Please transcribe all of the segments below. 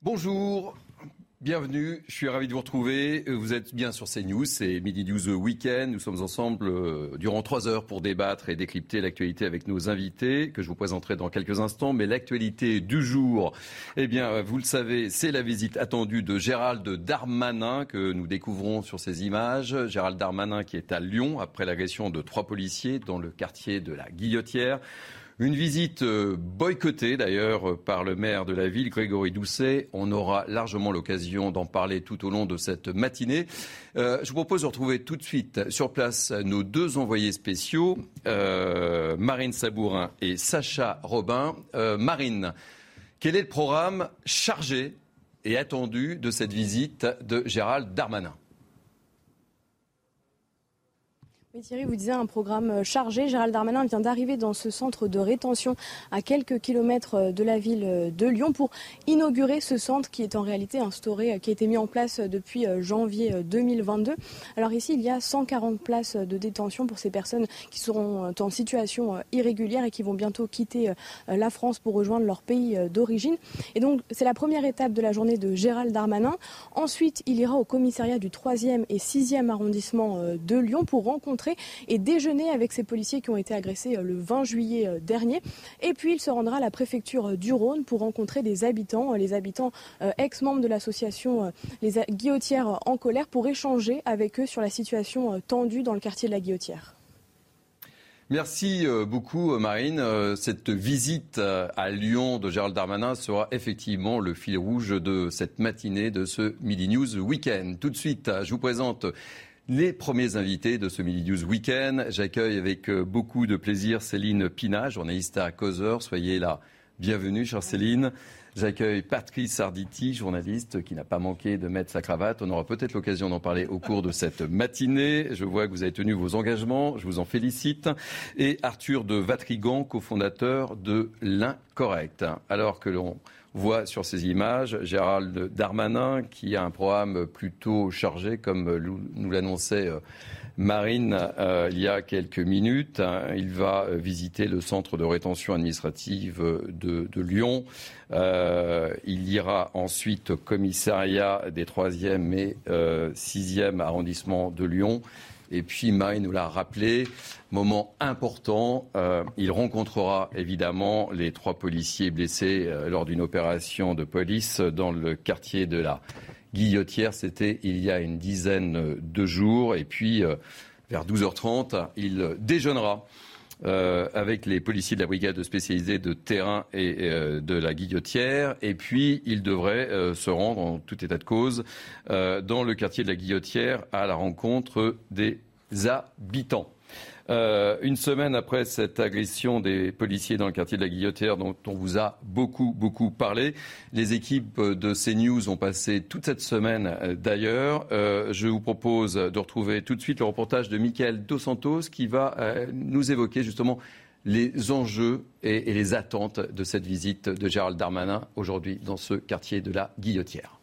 Bonjour, bienvenue, je suis ravi de vous retrouver. Vous êtes bien sur CNews, c'est Midi News Week-End. Nous sommes ensemble durant 3 heures pour débattre et décrypter l'actualité avec nos invités, que je vous présenterai dans quelques instants. Mais l'actualité du jour, eh bien, vous le savez, c'est la visite attendue de Gérald Darmanin que nous découvrons sur ces images. Gérald Darmanin qui est à Lyon après l'agression de 3 policiers dans le quartier de la Guillotière. Une visite boycottée d'ailleurs par le maire de la ville, Grégory Doucet. On aura largement l'occasion d'en parler tout au long de cette matinée. Je vous propose de retrouver tout de suite sur place nos 2 envoyés spéciaux, Marine Sabourin et Sacha Robin. Marine, quel est le programme chargé et attendu de cette visite de Gérald Darmanin ? Et Thierry, vous disiez un programme chargé. Gérald Darmanin vient d'arriver dans ce centre de rétention à quelques kilomètres de la ville de Lyon pour inaugurer ce centre qui est en réalité instauré, qui a été mis en place depuis janvier 2022. Alors ici, il y a 140 places de détention pour ces personnes qui seront en situation irrégulière et qui vont bientôt quitter la France pour rejoindre leur pays d'origine. Et donc, c'est la première étape de la journée de Gérald Darmanin. Ensuite, il ira au commissariat du 3e et 6e arrondissement de Lyon pour rencontrer et déjeuner avec ces policiers qui ont été agressés le 20 juillet dernier. Et puis il se rendra à la préfecture du Rhône pour rencontrer des habitants, les habitants ex-membres de l'association Les Guillotières en colère, pour échanger avec eux sur la situation tendue dans le quartier de la Guillotière. Merci beaucoup Marine. Cette visite à Lyon de Gérald Darmanin sera effectivement le fil rouge de cette matinée de ce Midi News Week-End. Tout de suite, je vous présente les premiers invités de ce Midi News Week-End. J'accueille avec beaucoup de plaisir Céline Pina, journaliste à Causeur. Soyez la bienvenue, chère Céline. J'accueille Patrice Arditi, journaliste qui n'a pas manqué de mettre sa cravate. On aura peut-être l'occasion d'en parler au cours de cette matinée. Je vois que vous avez tenu vos engagements, je vous en félicite. Et Arthur de Watrigant, cofondateur de L'Incorrect. Alors que l'on voit sur ces images Gérald Darmanin qui a un programme plutôt chargé, comme nous l'annonçait Marine il y a quelques minutes. Il va visiter le centre de rétention administrative de Lyon. Il ira ensuite au commissariat des 3e et 6e arrondissements de Lyon. Et puis Marine nous l'a rappelé, moment important, il rencontrera évidemment les 3 policiers blessés lors d'une opération de police dans le quartier de la Guillotière. C'était il y a une dizaine de jours. Et puis vers 12h30, il déjeunera avec les policiers de la brigade spécialisée de terrain et de la Guillotière. Et puis, il devrait se rendre, en tout état de cause, dans le quartier de la Guillotière à la rencontre des habitants. Une semaine après cette agression des policiers dans le quartier de la Guillotière dont on vous a beaucoup parlé, les équipes de CNews ont passé toute cette semaine d'ailleurs. Je vous propose de retrouver tout de suite le reportage de Mickaël Dos Santos qui va nous évoquer justement les enjeux et les attentes de cette visite de Gérald Darmanin aujourd'hui dans ce quartier de la Guillotière.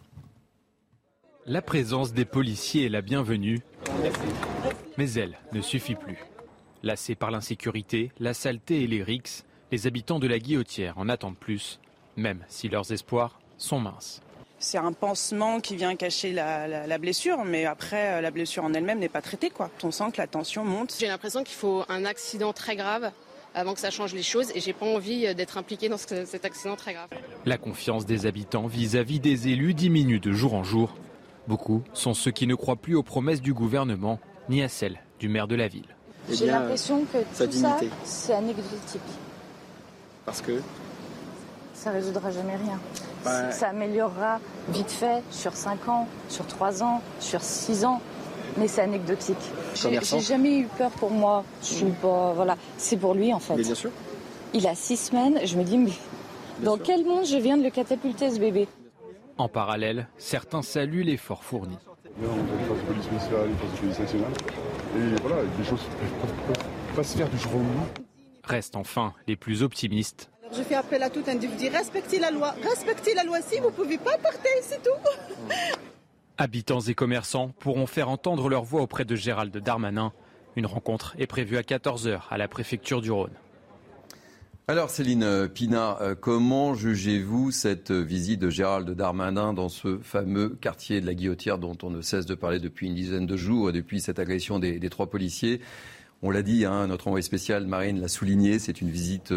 La présence des policiers est la bienvenue, mais elle ne suffit plus. Lassés par l'insécurité, la saleté et les rixes, les habitants de la Guillotière en attendent plus, même si leurs espoirs sont minces. C'est un pansement qui vient cacher la blessure, mais après la blessure en elle-même n'est pas traitée, quoi. On sent que la tension monte. J'ai l'impression qu'il faut un accident très grave avant que ça change les choses et j'ai pas envie d'être impliquée dans cet accident très grave. La confiance des habitants vis-à-vis des élus diminue de jour en jour. Beaucoup sont ceux qui ne croient plus aux promesses du gouvernement ni à celles du maire de la ville. J'ai l'impression que tout ça, c'est anecdotique. Parce que ça ne résoudra jamais rien. Ouais. Ça améliorera vite fait sur 5 ans, sur 3 ans, sur 6 ans. Mais c'est anecdotique. J'ai jamais eu peur pour moi. Je suis pas, voilà. C'est pour lui en fait. Mais bien sûr. Il a 6 semaines. Je me dis, mais Dans quel monde je viens de le catapulter, ce bébé ? En parallèle, certains saluent l'effort fourni. Non, on doit faire du police spécial, on doit faire du police national. Et voilà, les choses ne peuvent pas se faire du jour au lendemain. Restent enfin les plus optimistes. Alors je fais appel à tout individu, respectez la loi si vous ne pouvez pas partir, c'est tout. Habitants et commerçants pourront faire entendre leur voix auprès de Gérald Darmanin. Une rencontre est prévue à 14h à la préfecture du Rhône. Alors Céline Pina, comment jugez-vous cette visite de Gérald Darmanin dans ce fameux quartier de la Guillotière dont on ne cesse de parler depuis une dizaine de jours, depuis cette agression des trois policiers? On l'a dit, hein, notre envoyé spécial Marine l'a souligné, c'est une visite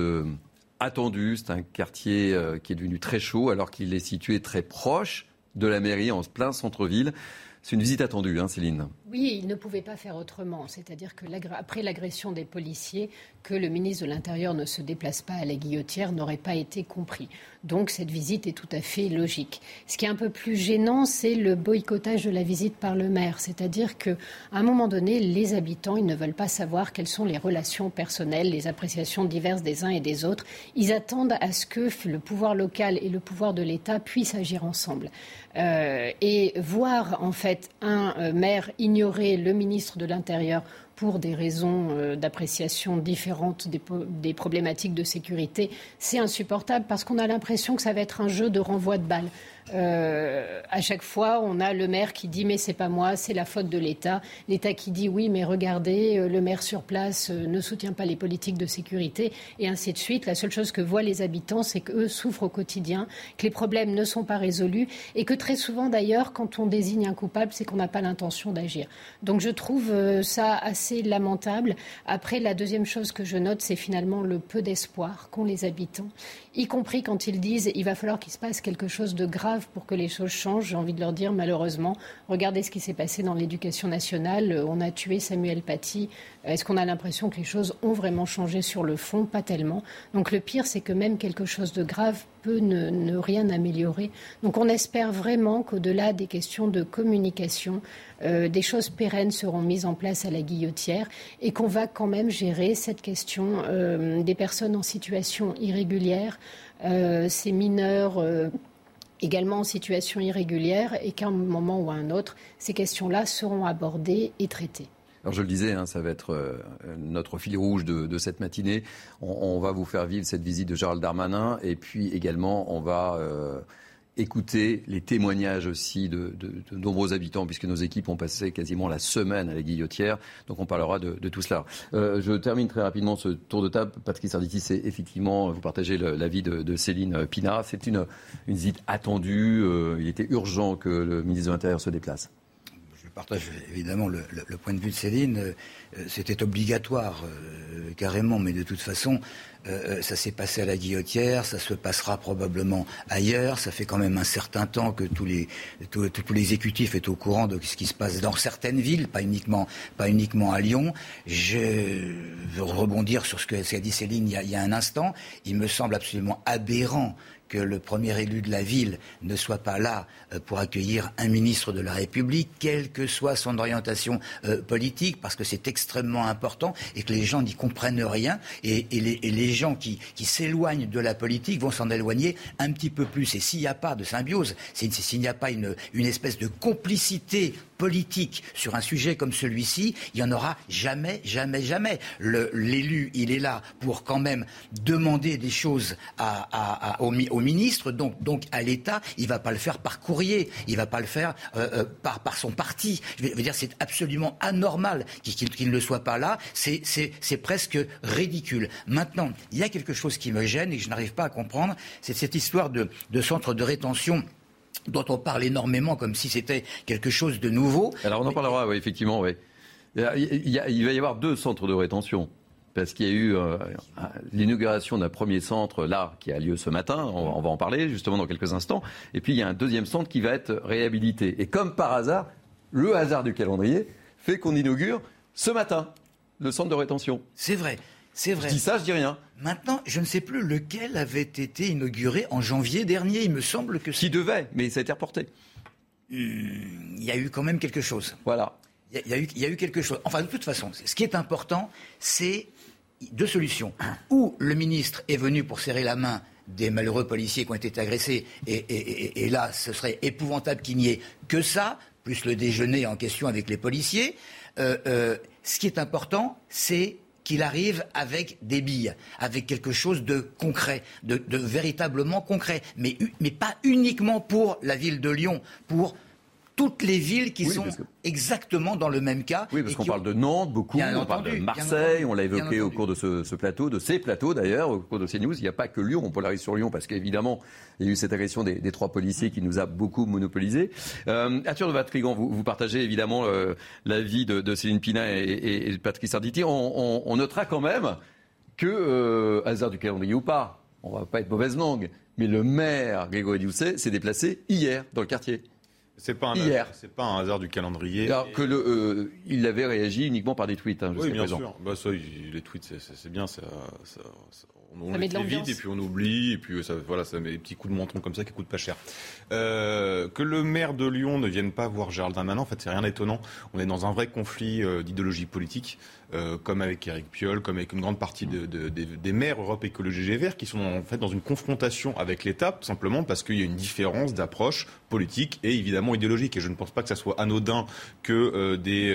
attendue, c'est un quartier qui est devenu très chaud alors qu'il est situé très proche de la mairie, en plein centre-ville. C'est une visite attendue, hein, Céline. Oui, il ne pouvait pas faire autrement. C'est-à-dire que après l'agression des policiers, que le ministre de l'Intérieur ne se déplace pas à la Guillotière n'aurait pas été compris. Donc cette visite est tout à fait logique. Ce qui est un peu plus gênant, c'est le boycottage de la visite par le maire. C'est-à-dire qu'à un moment donné, les habitants, ils ne veulent pas savoir quelles sont les relations personnelles, les appréciations diverses des uns et des autres. Ils attendent à ce que le pouvoir local et le pouvoir de l'État puissent agir ensemble. Et voir en fait un maire ignorer le ministre de l'Intérieur pour des raisons d'appréciation différentes des problématiques de sécurité, c'est insupportable parce qu'on a l'impression que ça va être un jeu de renvoi de balles. À chaque fois, on a le maire qui dit « mais c'est pas moi, c'est la faute de l'État ». L'État qui dit « oui, mais regardez, le maire sur place ne soutient pas les politiques de sécurité » et ainsi de suite. La seule chose que voient les habitants, c'est qu'eux souffrent au quotidien, que les problèmes ne sont pas résolus et que très souvent, d'ailleurs, quand on désigne un coupable, c'est qu'on n'a pas l'intention d'agir. Donc je trouve ça assez lamentable. Après, la deuxième chose que je note, c'est finalement le peu d'espoir qu'ont les habitants, y compris quand ils disent il va falloir qu'il se passe quelque chose de grave pour que les choses changent. J'ai envie de leur dire malheureusement, regardez ce qui s'est passé dans l'éducation nationale. On a tué Samuel Paty. Est-ce qu'on a l'impression que les choses ont vraiment changé sur le fond? Pas tellement. Donc le pire, c'est que même quelque chose de grave peut ne rien améliorer. Donc on espère vraiment qu'au-delà des questions de communication, des choses pérennes seront mises en place à la Guillotière et qu'on va quand même gérer cette question des personnes en situation irrégulière, ces mineurs également en situation irrégulière, et qu'à un moment ou à un autre, ces questions-là seront abordées et traitées. Alors je le disais, hein, ça va être notre fil rouge de cette matinée. On va vous faire vivre cette visite de Gérald Darmanin et puis également on va... écoutez les témoignages aussi de nombreux habitants, puisque nos équipes ont passé quasiment la semaine à la Guillotière. Donc on parlera de tout cela. Je termine très rapidement ce tour de table. Patrice Arditi, c'est effectivement, vous partagez l'avis de Céline Pina. C'est une visite attendue. Il était urgent que le ministre de l'Intérieur se déplace. Je partage évidemment le point de vue de Céline. C'était obligatoire, carrément, mais de toute façon... ça s'est passé à la Guillotière, ça se passera probablement ailleurs. Ça fait quand même un certain temps que tout l'exécutif est au courant de ce qui se passe dans certaines villes, pas uniquement à Lyon. Je veux rebondir sur ce qu'a dit Céline il y a un instant. Il me semble absolument aberrant que le premier élu de la ville ne soit pas là pour accueillir un ministre de la République, quelle que soit son orientation politique, parce que c'est extrêmement important et que les gens n'y comprennent rien. Et les gens qui s'éloignent de la politique vont s'en éloigner un petit peu plus. Et s'il n'y a pas de symbiose, s'il n'y a pas une espèce de complicité politique sur un sujet comme celui-ci, il n'y en aura jamais. L'élu, il est là pour quand même demander des choses au ministre, donc à l'État. Il ne va pas le faire par courrier, il ne va pas le faire par son parti. Je veux dire, c'est absolument anormal qu'il ne le soit pas là. C'est presque ridicule. Maintenant, il y a quelque chose qui me gêne et que je n'arrive pas à comprendre, c'est cette histoire de centre de rétention dont on parle énormément comme si c'était quelque chose de nouveau. Alors on en parlera, oui, effectivement. Oui. Il va y avoir deux centres de rétention. Parce qu'il y a eu l'inauguration d'un premier centre, là, qui a lieu ce matin. On va en parler, justement, dans quelques instants. Et puis, il y a un deuxième centre qui va être réhabilité. Et comme par hasard, le hasard du calendrier fait qu'on inaugure ce matin le centre de rétention. C'est vrai. C'est vrai. Je dis ça, je dis rien. Maintenant, je ne sais plus lequel avait été inauguré en janvier dernier. Il me semble que... Qui devait, mais ça a été reporté. Il y a eu quand même quelque chose. Voilà. Il y a eu quelque chose. Enfin, de toute façon, ce qui est important, c'est deux solutions. Ou le ministre est venu pour serrer la main des malheureux policiers qui ont été agressés. Et là, ce serait épouvantable qu'il n'y ait que ça, plus le déjeuner en question avec les policiers. Ce qui est important, c'est qu'il arrive avec des billes, avec quelque chose de concret, de véritablement concret, mais pas uniquement pour la ville de Lyon, pour toutes les villes qui sont exactement dans le même cas. Oui, parce qu'on parle de Nantes beaucoup, on parle de Marseille, on l'a évoqué au cours de ce plateau, de ces plateaux d'ailleurs, au cours de CNews. Il n'y a pas que Lyon, on polarise sur Lyon parce qu'évidemment, il y a eu cette agression des trois policiers qui nous a beaucoup monopolisés. Arthur de Watrigant, vous partagez évidemment l'avis de Céline Pina et de Patrice Arditi. On notera quand même que, hasard du calendrier ou pas, on ne va pas être mauvaise langue, mais le maire Grégory Doucet s'est déplacé hier dans le quartier. C'est pas un hasard du calendrier. Alors que il avait réagi uniquement par des tweets. Oui, bien sûr. Bah ça, les tweets, c'est bien. Ça on les fait vite et puis on oublie et puis ça met des petits coups de menton comme ça qui coûtent pas cher. Que le maire de Lyon ne vienne pas voir Gérald Darmanin, en fait, c'est rien d'étonnant. On est dans un vrai conflit d'idéologie politique. Comme avec Éric Piolle, comme avec une grande partie des maires Europe Écologie Les Verts, qui sont en fait dans une confrontation avec l'État, tout simplement parce qu'il y a une différence d'approche politique et évidemment idéologique. Et je ne pense pas que ça soit anodin que des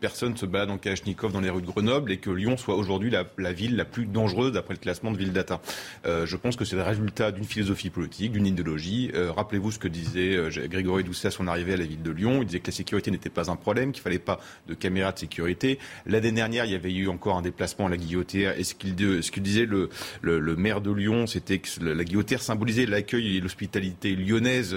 personnes se baladent en Kalachnikov dans les rues de Grenoble et que Lyon soit aujourd'hui la ville la plus dangereuse d'après le classement de ville d'État. Je pense que c'est le résultat d'une philosophie politique, d'une idéologie. Rappelez-vous ce que disait Grégory Doucet à son arrivée à la ville de Lyon. Il disait que la sécurité n'était pas un problème, qu'il ne fallait pas de caméras de sécurité. L'année dernière, il y avait eu encore un déplacement à la Guillotière. Et ce qu'il disait le maire de Lyon, c'était que la Guillotière symbolisait l'accueil et l'hospitalité lyonnaise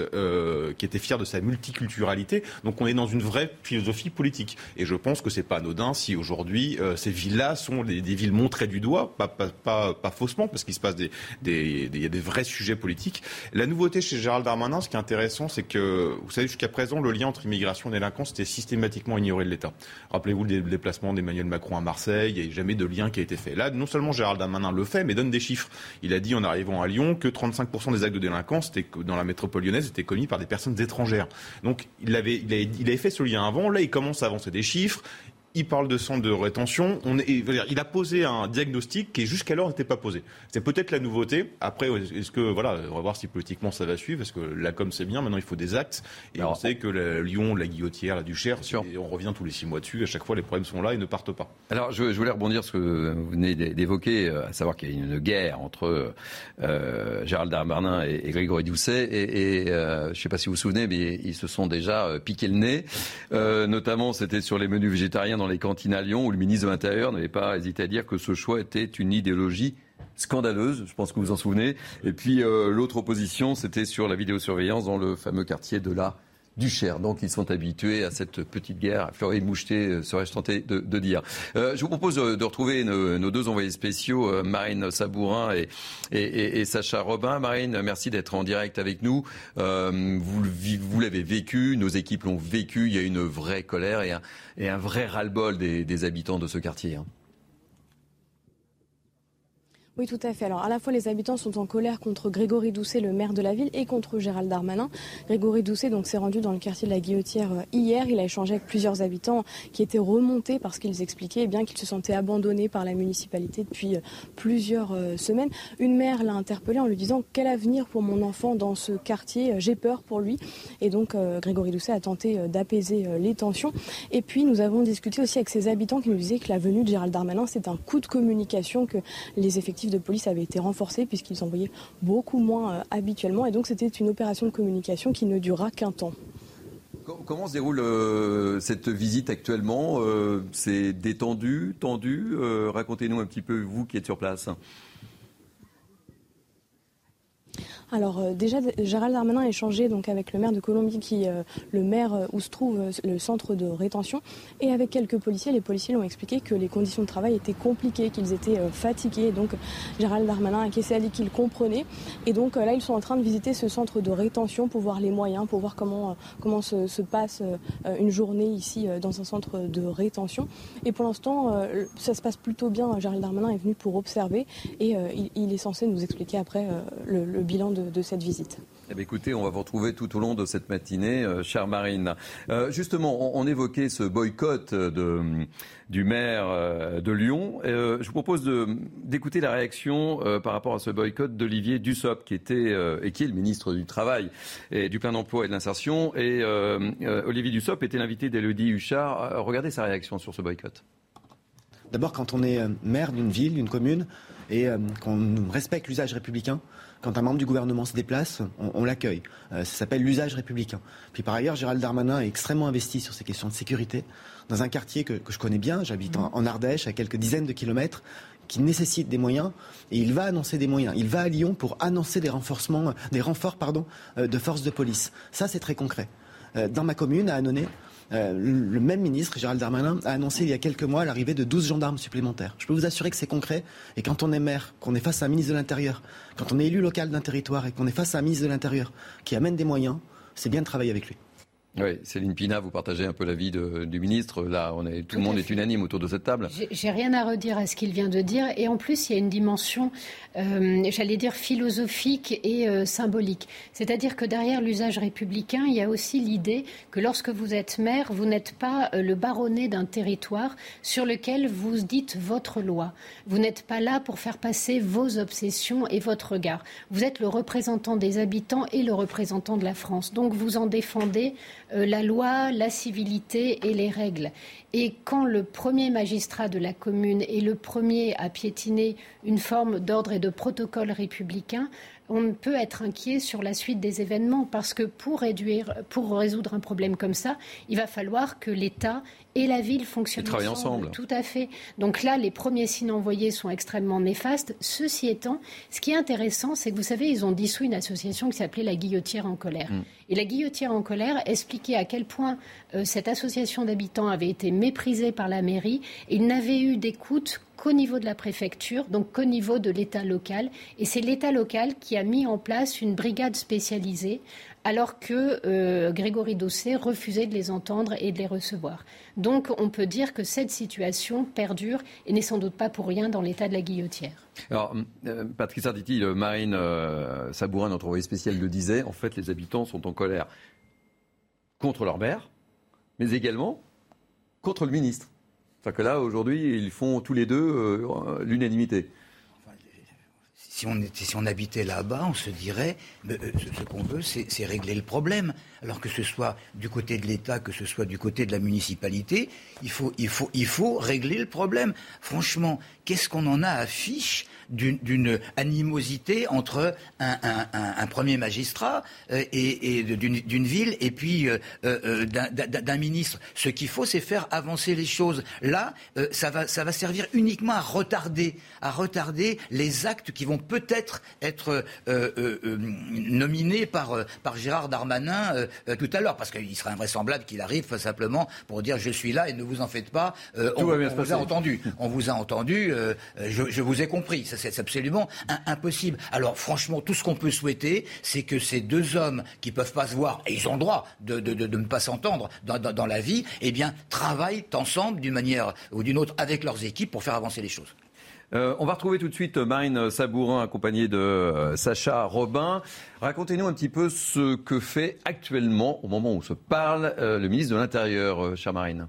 qui était fière de sa multiculturalité. Donc on est dans une vraie philosophie politique. Et je pense que c'est pas anodin si aujourd'hui ces villes-là sont des villes montrées du doigt, pas faussement, parce qu'il se passe des vrais sujets politiques. La nouveauté chez Gérald Darmanin, ce qui est intéressant, c'est que, vous savez, jusqu'à présent, le lien entre immigration et délinquance était systématiquement ignoré de l'État. Rappelez-vous le déplacement d'Emmanuel Macron à Marseille, il n'y a jamais de lien qui a été fait. Là, non seulement Gérald Darmanin le fait, mais donne des chiffres. Il a dit en arrivant à Lyon que 35% des actes de délinquance dans la métropole lyonnaise étaient commis par des personnes étrangères. Donc il avait fait ce lien avant, là il commence à avancer des chiffres. Il parle de centre de rétention. Il a posé un diagnostic qui jusqu'alors n'était pas posé. C'est peut-être la nouveauté. Après, on va voir si politiquement ça va suivre, parce que la com c'est bien. Maintenant, il faut des actes. Et on sait que Lyon, la Guillotière, la Duchère, on revient tous les 6 mois dessus. À chaque fois, les problèmes sont là et ne partent pas. Alors, je voulais rebondir sur ce que vous venez d'évoquer, à savoir qu'il y a une guerre entre Gérald Darmanin et Grégory Doucet. Et je ne sais pas si vous vous souvenez, mais ils se sont déjà piqué le nez. Notamment, c'était sur les menus végétariens dans les cantines à Lyon, où le ministre de l'Intérieur n'avait pas hésité à dire que ce choix était une idéologie scandaleuse, je pense que vous vous en souvenez. Et puis l'autre opposition, c'était sur la vidéosurveillance dans le fameux quartier de la Duchère. Donc ils sont habitués à cette petite guerre à fleuret moucheté, serais-je tenté de dire. Je vous propose de retrouver nos deux envoyés spéciaux, Marine Sabourin et Sacha Robin. Marine, merci d'être en direct avec nous. Vous l'avez vécu, nos équipes l'ont vécu. Il y a une vraie colère et un vrai ras-le-bol des habitants de ce quartier. Oui, tout à fait. Alors, à la fois, les habitants sont en colère contre Grégory Doucet, le maire de la ville, et contre Gérald Darmanin. Grégory Doucet, donc, s'est rendu dans le quartier de la Guillotière hier. Il a échangé avec plusieurs habitants qui étaient remontés parce qu'ils expliquaient, eh bien, qu'ils se sentaient abandonnés par la municipalité depuis plusieurs semaines. Une mère l'a interpellé en lui disant « Quel avenir pour mon enfant dans ce quartier ? J'ai peur pour lui ». Et donc, Grégory Doucet a tenté d'apaiser les tensions. Et puis, nous avons discuté aussi avec ces habitants qui nous disaient que la venue de Gérald Darmanin, c'est un coup de communication, que les effectifs de police avait été renforcée puisqu'ils envoyaient beaucoup moins habituellement, et donc c'était une opération de communication qui ne dura qu'un temps. Comment se déroule cette visite actuellement ? C'est détendu, tendu ? Racontez-nous un petit peu, vous qui êtes sur place. Alors déjà, Gérald Darmanin a échangé donc avec le maire de Colombie, le maire où se trouve le centre de rétention, et avec quelques policiers. Les policiers lui ont expliqué que les conditions de travail étaient compliquées, qu'ils étaient fatigués. Donc Gérald Darmanin a caissé à dit qu'il comprenait. Et donc là, ils sont en train de visiter ce centre de rétention pour voir les moyens, pour voir comment se passe une journée ici dans un centre de rétention. Et pour l'instant, ça se passe plutôt bien. Gérald Darmanin est venu pour observer et il est censé nous expliquer après le bilan de de cette visite. Eh bien, écoutez, on va vous retrouver tout au long de cette matinée, chère Marine. Justement, on évoquait ce boycott du maire de Lyon. Je vous propose d'écouter la réaction par rapport à ce boycott d'Olivier Dussopt, qui était et qui est le ministre du Travail, et du Plein Emploi et de l'Insertion. Et Olivier Dussopt était l'invité d'Élodie Huchard. Regardez sa réaction sur ce boycott. D'abord, quand on est maire d'une ville, d'une commune, et qu'on respecte l'usage républicain, quand un membre du gouvernement se déplace, on l'accueille. Ça s'appelle l'usage républicain. Puis par ailleurs, Gérald Darmanin est extrêmement investi sur ces questions de sécurité, dans un quartier que je connais bien, j'habite en Ardèche, à quelques dizaines de kilomètres, qui nécessite des moyens, et il va annoncer des moyens. Il va à Lyon pour annoncer des renforts, de forces de police. Ça, c'est très concret. Dans ma commune, à Annonay, le même ministre, Gérald Darmanin, a annoncé il y a quelques mois l'arrivée de 12 gendarmes supplémentaires. Je peux vous assurer que c'est concret. Et quand on est maire, qu'on est face à un ministre de l'Intérieur, quand on est élu local d'un territoire et qu'on est face à un ministre de l'Intérieur qui amène des moyens, c'est bien de travailler avec lui. Oui, Céline Pina, vous partagez un peu l'avis du ministre. Là, tout le monde est unanime autour de cette table. J'ai rien à redire à ce qu'il vient de dire. Et en plus, il y a une dimension, philosophique et symbolique. C'est-à-dire que derrière l'usage républicain, il y a aussi l'idée que lorsque vous êtes maire, vous n'êtes pas le baronnet d'un territoire sur lequel vous dites votre loi. Vous n'êtes pas là pour faire passer vos obsessions et votre regard. Vous êtes le représentant des habitants et le représentant de la France. Donc, vous en défendez la loi, la civilité et les règles. Et quand le premier magistrat de la commune est le premier à piétiner une forme d'ordre et de protocole républicain, on peut être inquiet sur la suite des événements parce que pour résoudre un problème comme ça, il va falloir que l'État et la ville fonctionnent ensemble. Tout à fait. Donc là, les premiers signes envoyés sont extrêmement néfastes. Ceci étant, ce qui est intéressant, c'est que vous savez, ils ont dissous une association qui s'appelait la Guillotière en colère. Et la Guillotière en colère expliquait à quel point cette association d'habitants avait été méprisée par la mairie. Ils n'avaient eu d'écoute qu'au niveau de la préfecture, donc qu'au niveau de l'État local. Et c'est l'État local qui a mis en place une brigade spécialisée, alors que Grégory Doucet refusait de les entendre et de les recevoir. Donc on peut dire que cette situation perdure et n'est sans doute pas pour rien dans l'état de la Guillotière. Alors Patrice Arditi, Marine Sabourin, notre envoyée spéciale, le disait, en fait les habitants sont en colère contre leur maire, mais également contre le ministre. Enfin que là, aujourd'hui, ils font tous les deux l'unanimité. Enfin, si on habitait là-bas, on se dirait ce qu'on veut, c'est régler le problème. Alors que ce soit du côté de l'État, que ce soit du côté de la municipalité, il faut régler le problème. Franchement, qu'est-ce qu'on en a à fiche d'une animosité entre un premier magistrat et d'une ville et puis d'un ministre. Ce qu'il faut, c'est faire avancer les choses. Là, ça va servir uniquement à retarder les actes qui vont peut-être être nominés par Gérald Darmanin tout à l'heure, parce qu'il serait invraisemblable qu'il arrive simplement pour dire je suis là et ne vous en faites pas. On vous a entendu. Je vous ai compris. C'est absolument impossible. Alors franchement, tout ce qu'on peut souhaiter, c'est que ces deux hommes qui ne peuvent pas se voir, et ils ont le droit de ne pas s'entendre dans la vie, eh bien, travaillent ensemble d'une manière ou d'une autre avec leurs équipes pour faire avancer les choses. On va retrouver tout de suite Marine Sabourin accompagnée de Sacha Robin. Racontez-nous un petit peu ce que fait actuellement, au moment où se parle, le ministre de l'Intérieur, chère Marine.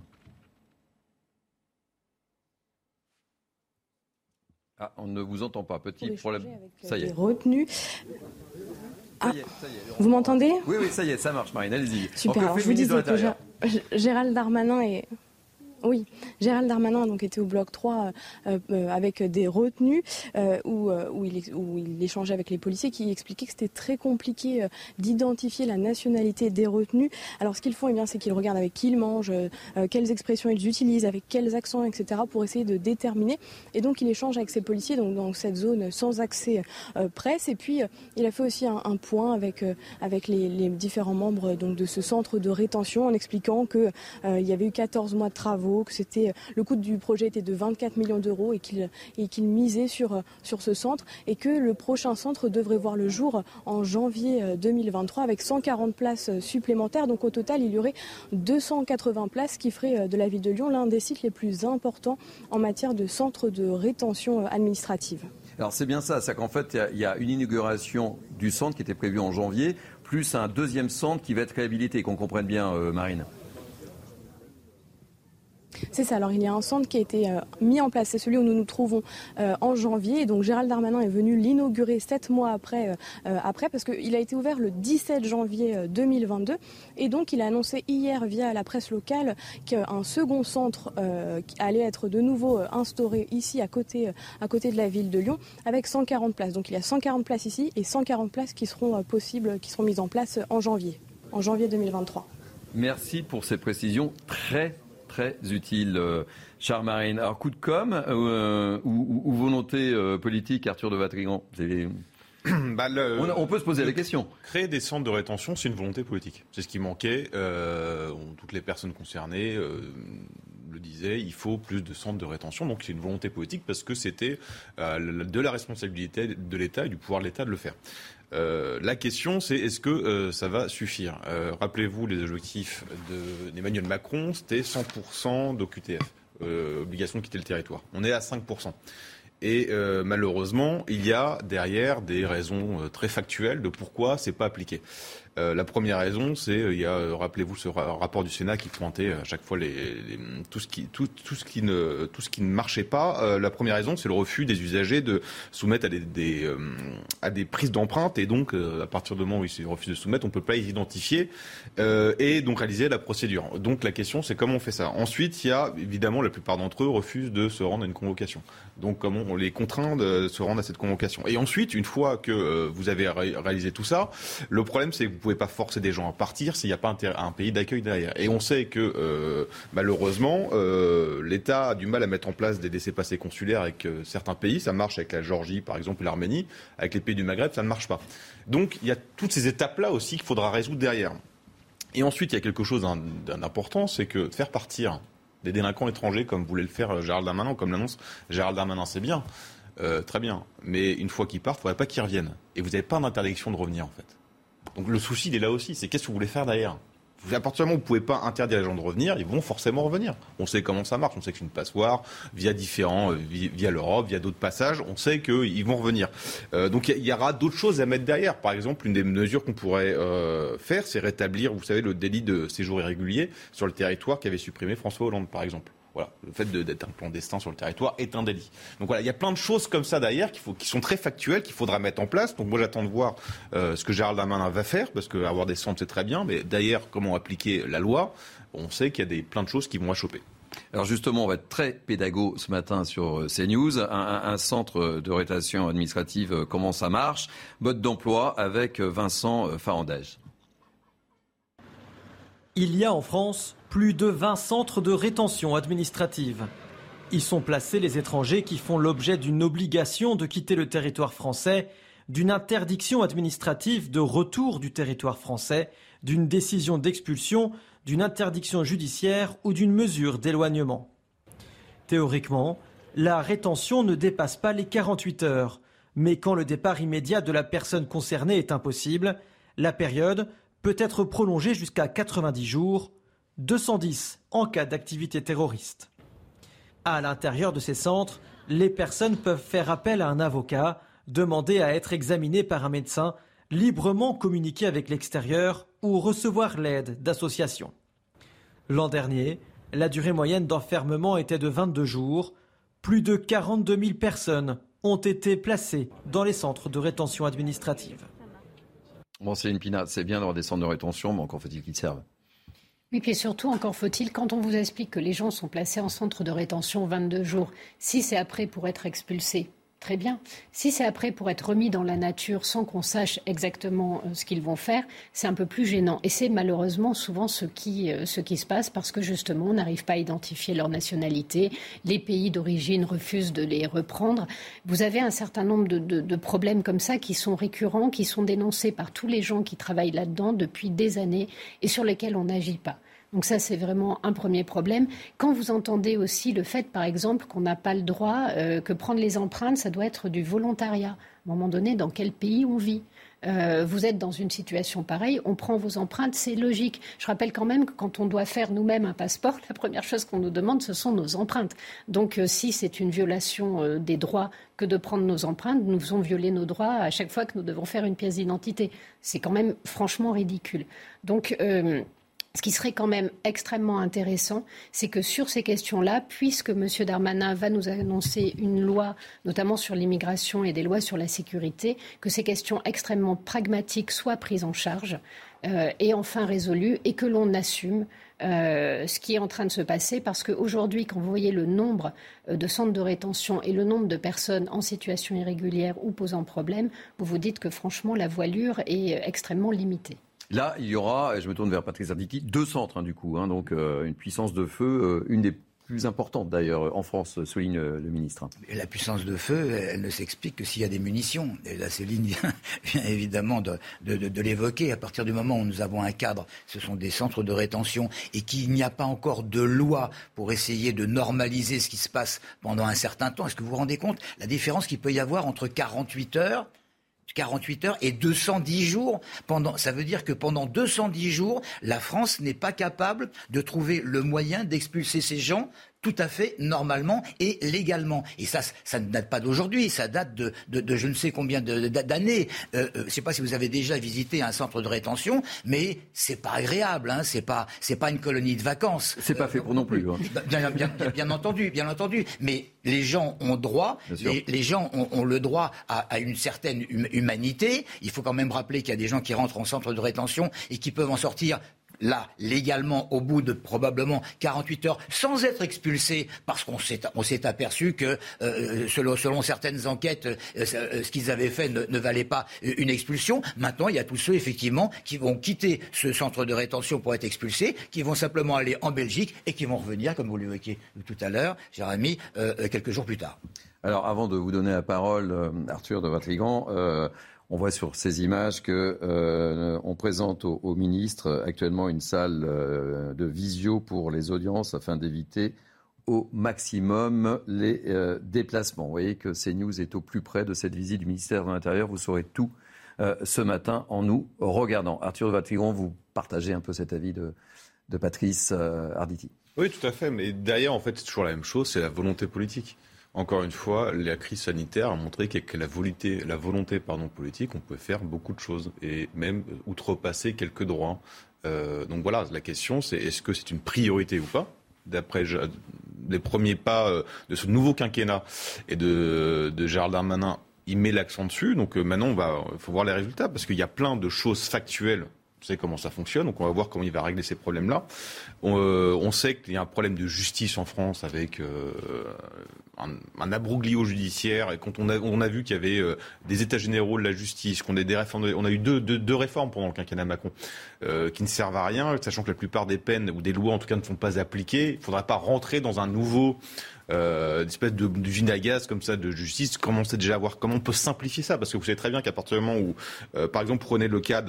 Ah, on ne vous entend pas. Petit problème. Ça y est. Retenu. Vous m'entendez ? Oui, ça y est, ça marche, Marine. Allez-y. Super. Alors, je vous disais que Gérald Darmanin est... Oui, Gérald Darmanin a donc été au bloc 3 avec des retenues où il échangeait avec les policiers qui expliquaient que c'était très compliqué d'identifier la nationalité des retenus. Alors ce qu'ils font, c'est qu'ils regardent avec qui ils mangent, quelles expressions ils utilisent, avec quels accents, etc. pour essayer de déterminer. Et donc il échange avec ces policiers donc, dans cette zone sans accès presse. Et puis il a fait aussi un point avec les différents membres donc, de ce centre de rétention en expliquant qu'il y avait eu 14 mois de travaux, que le coût du projet était de 24 millions d'euros et qu'il misait sur ce centre et que le prochain centre devrait voir le jour en janvier 2023 avec 140 places supplémentaires. Donc au total, il y aurait 280 places qui ferait de la ville de Lyon l'un des sites les plus importants en matière de centres de rétention administrative. Alors c'est bien ça, c'est qu'en fait il y a une inauguration du centre qui était prévue en janvier, plus un deuxième centre qui va être réhabilité, qu'on comprenne bien Marine. C'est ça, alors il y a un centre qui a été mis en place, c'est celui où nous nous trouvons en janvier, et donc Gérald Darmanin est venu l'inaugurer 7 mois après parce qu'il a été ouvert le 17 janvier 2022, et donc il a annoncé hier via la presse locale qu'un second centre allait être de nouveau instauré ici à côté de la ville de Lyon, avec 140 places. Donc il y a 140 places ici et 140 places qui seront qui seront mises en place en janvier 2023. Merci pour ces précisions très utile, chère Marine. Alors, coup de com' ou volonté politique, Arthur de Watrigant, on peut se poser la question. Créer des centres de rétention, c'est une volonté politique. C'est ce qui manquait. Toutes les personnes concernées le disaient, il faut plus de centres de rétention. Donc, c'est une volonté politique parce que c'était de la responsabilité de l'État et du pouvoir de l'État de le faire. La question, c'est est-ce que ça va suffire ? Rappelez-vous, les objectifs d'Emmanuel Macron, c'était 100% d'OQTF, obligation de quitter le territoire. On est à 5%. Et malheureusement, il y a derrière des raisons très factuelles de pourquoi c'est pas appliqué. La première raison, c'est rappelez-vous ce rapport du Sénat qui pointait à chaque fois tout ce qui ne marchait pas. La première raison, c'est le refus des usagers de soumettre à des prises d'empreintes, et donc à partir du moment où ils refusent de soumettre, on peut pas les identifier et donc réaliser la procédure. Donc la question, c'est comment on fait ça. Ensuite, il y a évidemment la plupart d'entre eux refusent de se rendre à une convocation. Donc comment on les contraint de se rendre à cette convocation. Et ensuite, une fois que vous avez réalisé tout ça, le problème, c'est que vous ne pouvez pas forcer des gens à partir s'il n'y a pas un pays d'accueil derrière. Et on sait que, malheureusement, l'État a du mal à mettre en place des laissez-passer consulaires avec certains pays. Ça marche avec la Géorgie, par exemple, et l'Arménie. Avec les pays du Maghreb, ça ne marche pas. Donc, il y a toutes ces étapes-là aussi qu'il faudra résoudre derrière. Et ensuite, il y a quelque chose d'important, c'est que de faire partir des délinquants étrangers, comme voulait le faire Gérald Darmanin, comme l'annonce Gérald Darmanin, c'est bien. Très bien. Mais une fois qu'ils partent, il ne faudrait pas qu'ils reviennent. Et vous n'avez pas d'interdiction de revenir, en fait. Donc le souci, il est là aussi. C'est qu'est-ce que vous voulez faire derrière ? À partir du moment où vous ne pouvez pas interdire les gens de revenir, ils vont forcément revenir. On sait comment ça marche. On sait que c'est une passoire, via l'Europe, via d'autres passages. On sait qu'ils vont revenir. Donc il y aura d'autres choses à mettre derrière. Par exemple, une des mesures qu'on pourrait faire, c'est rétablir, vous savez, le délit de séjour irrégulier sur le territoire qu'avait supprimé François Hollande, par exemple. Voilà, le fait d'être un clandestin sur le territoire est un délit. Donc voilà, il y a plein de choses comme ça derrière qui sont très factuelles, qu'il faudra mettre en place. Donc moi, j'attends de voir ce que Gérald Darmanin va faire, parce qu'avoir des centres, c'est très bien, mais derrière, comment appliquer la loi, on sait qu'il y a plein de choses qui vont à choper. Alors justement, on va être très pédago ce matin sur CNews. Un centre de rétention administrative, comment ça marche ? Mode d'emploi avec Vincent Farandège. Il y a en France plus de 20 centres de rétention administrative. Y sont placés les étrangers qui font l'objet d'une obligation de quitter le territoire français, d'une interdiction administrative de retour du territoire français, d'une décision d'expulsion, d'une interdiction judiciaire ou d'une mesure d'éloignement. Théoriquement, la rétention ne dépasse pas les 48 heures. Mais quand le départ immédiat de la personne concernée est impossible, la période peut être prolongée jusqu'à 90 jours, 210 en cas d'activité terroriste. À l'intérieur de ces centres, les personnes peuvent faire appel à un avocat, demander à être examinées par un médecin, librement communiquer avec l'extérieur ou recevoir l'aide d'associations. L'an dernier, la durée moyenne d'enfermement était de 22 jours. Plus de 42 000 personnes ont été placées dans les centres de rétention administrative. Bon, Céline Pina, c'est bien d'avoir des centres de rétention, mais encore faut-il qu'ils servent. Oui, puis surtout, encore faut-il, quand on vous explique que les gens sont placés en centre de rétention 22 jours, si c'est après pour être expulsés, très bien. Si c'est après pour être remis dans la nature sans qu'on sache exactement ce qu'ils vont faire, c'est un peu plus gênant. Et c'est malheureusement souvent ce qui se passe parce que justement, on n'arrive pas à identifier leur nationalité. Les pays d'origine refusent de les reprendre. Vous avez un certain nombre de problèmes comme ça qui sont récurrents, qui sont dénoncés par tous les gens qui travaillent là-dedans depuis des années et sur lesquels on n'agit pas. Donc ça, c'est vraiment un premier problème. Quand vous entendez aussi le fait, par exemple, qu'on n'a pas le droit, que prendre les empreintes, ça doit être du volontariat. À un moment donné, dans quel pays on vit ? Vous êtes dans une situation pareille, on prend vos empreintes, c'est logique. Je rappelle quand même que quand on doit faire nous-mêmes un passeport, la première chose qu'on nous demande, ce sont nos empreintes. Donc si c'est une violation des droits que de prendre nos empreintes, nous faisons violer nos droits à chaque fois que nous devons faire une pièce d'identité. C'est quand même franchement ridicule. Donc ce qui serait quand même extrêmement intéressant, c'est que sur ces questions-là, puisque M. Darmanin va nous annoncer une loi, notamment sur l'immigration et des lois sur la sécurité, que ces questions extrêmement pragmatiques soient prises en charge et enfin résolues, et que l'on assume ce qui est en train de se passer, parce qu'aujourd'hui, quand vous voyez le nombre de centres de rétention et le nombre de personnes en situation irrégulière ou posant problème, vous vous dites que franchement, la voilure est extrêmement limitée. Là, il y aura, je me tourne vers Patrice Arditi, 2 centres donc une puissance de feu, une des plus importantes d'ailleurs en France, souligne le ministre. La puissance de feu, elle ne s'explique que s'il y a des munitions. Et là, Céline vient évidemment de l'évoquer. À partir du moment où nous avons un cadre, ce sont des centres de rétention et qu'il n'y a pas encore de loi pour essayer de normaliser ce qui se passe pendant un certain temps. Est-ce que vous vous rendez compte la différence qu'il peut y avoir entre 48 heures et 210 jours. Ça veut dire que pendant 210 jours, la France n'est pas capable de trouver le moyen d'expulser ces gens tout à fait normalement et légalement. Et ça ne date pas d'aujourd'hui, ça date de je ne sais combien d'années. Je ne sais pas si vous avez déjà visité un centre de rétention, mais c'est pas agréable, hein, c'est pas une colonie de vacances. C'est pas fait pour non plus. Hein. Bien entendu. Mais les gens ont droit, les gens ont le droit à une certaine humanité. Il faut quand même rappeler qu'il y a des gens qui rentrent en centre de rétention et qui peuvent en sortir là, légalement, au bout de probablement 48 heures, sans être expulsé, parce qu'on s'est aperçu que, selon certaines enquêtes, ce qu'ils avaient fait ne valait pas une expulsion. Maintenant, il y a tous ceux, effectivement, qui vont quitter ce centre de rétention pour être expulsés, qui vont simplement aller en Belgique et qui vont revenir, comme vous l'évoquiez tout à l'heure, Jérémy, quelques jours plus tard. Alors, avant de vous donner la parole, Arthur de Watrigant, on voit sur ces images qu'on présente au ministre actuellement une salle de visio pour les audiences afin d'éviter au maximum les déplacements. Vous voyez que CNews est au plus près de cette visite du ministère de l'Intérieur. Vous saurez tout ce matin en nous regardant. Arthur de Watrigant, vous partagez un peu cet avis de Patrice Arditi. Oui, tout à fait. Mais derrière, en fait, c'est toujours la même chose, c'est la volonté politique. Encore une fois, la crise sanitaire a montré qu'avec la volonté politique, on peut faire beaucoup de choses et même outrepasser quelques droits. Donc voilà, la question c'est est-ce que c'est une priorité ou pas ? D'après les premiers pas de ce nouveau quinquennat et de Gérald Darmanin, il met l'accent dessus. Donc maintenant, il faut voir les résultats parce qu'il y a plein de choses factuelles. On sait comment ça fonctionne, donc on va voir comment il va régler ces problèmes-là. On sait qu'il y a un problème de justice en France avec un abroglio judiciaire. Et quand on a vu qu'il y avait des états généraux de la justice, qu'on a des réformes, on a eu deux réformes pendant le quinquennat Macron qui ne servent à rien, sachant que la plupart des peines ou des lois en tout cas ne sont pas appliquées. Il ne faudra pas rentrer dans un nouveau une espèce d'usine à gaz comme ça de justice. Commencez déjà à voir comment on peut simplifier ça, parce que vous savez très bien qu'à partir du moment où par exemple prenez le cas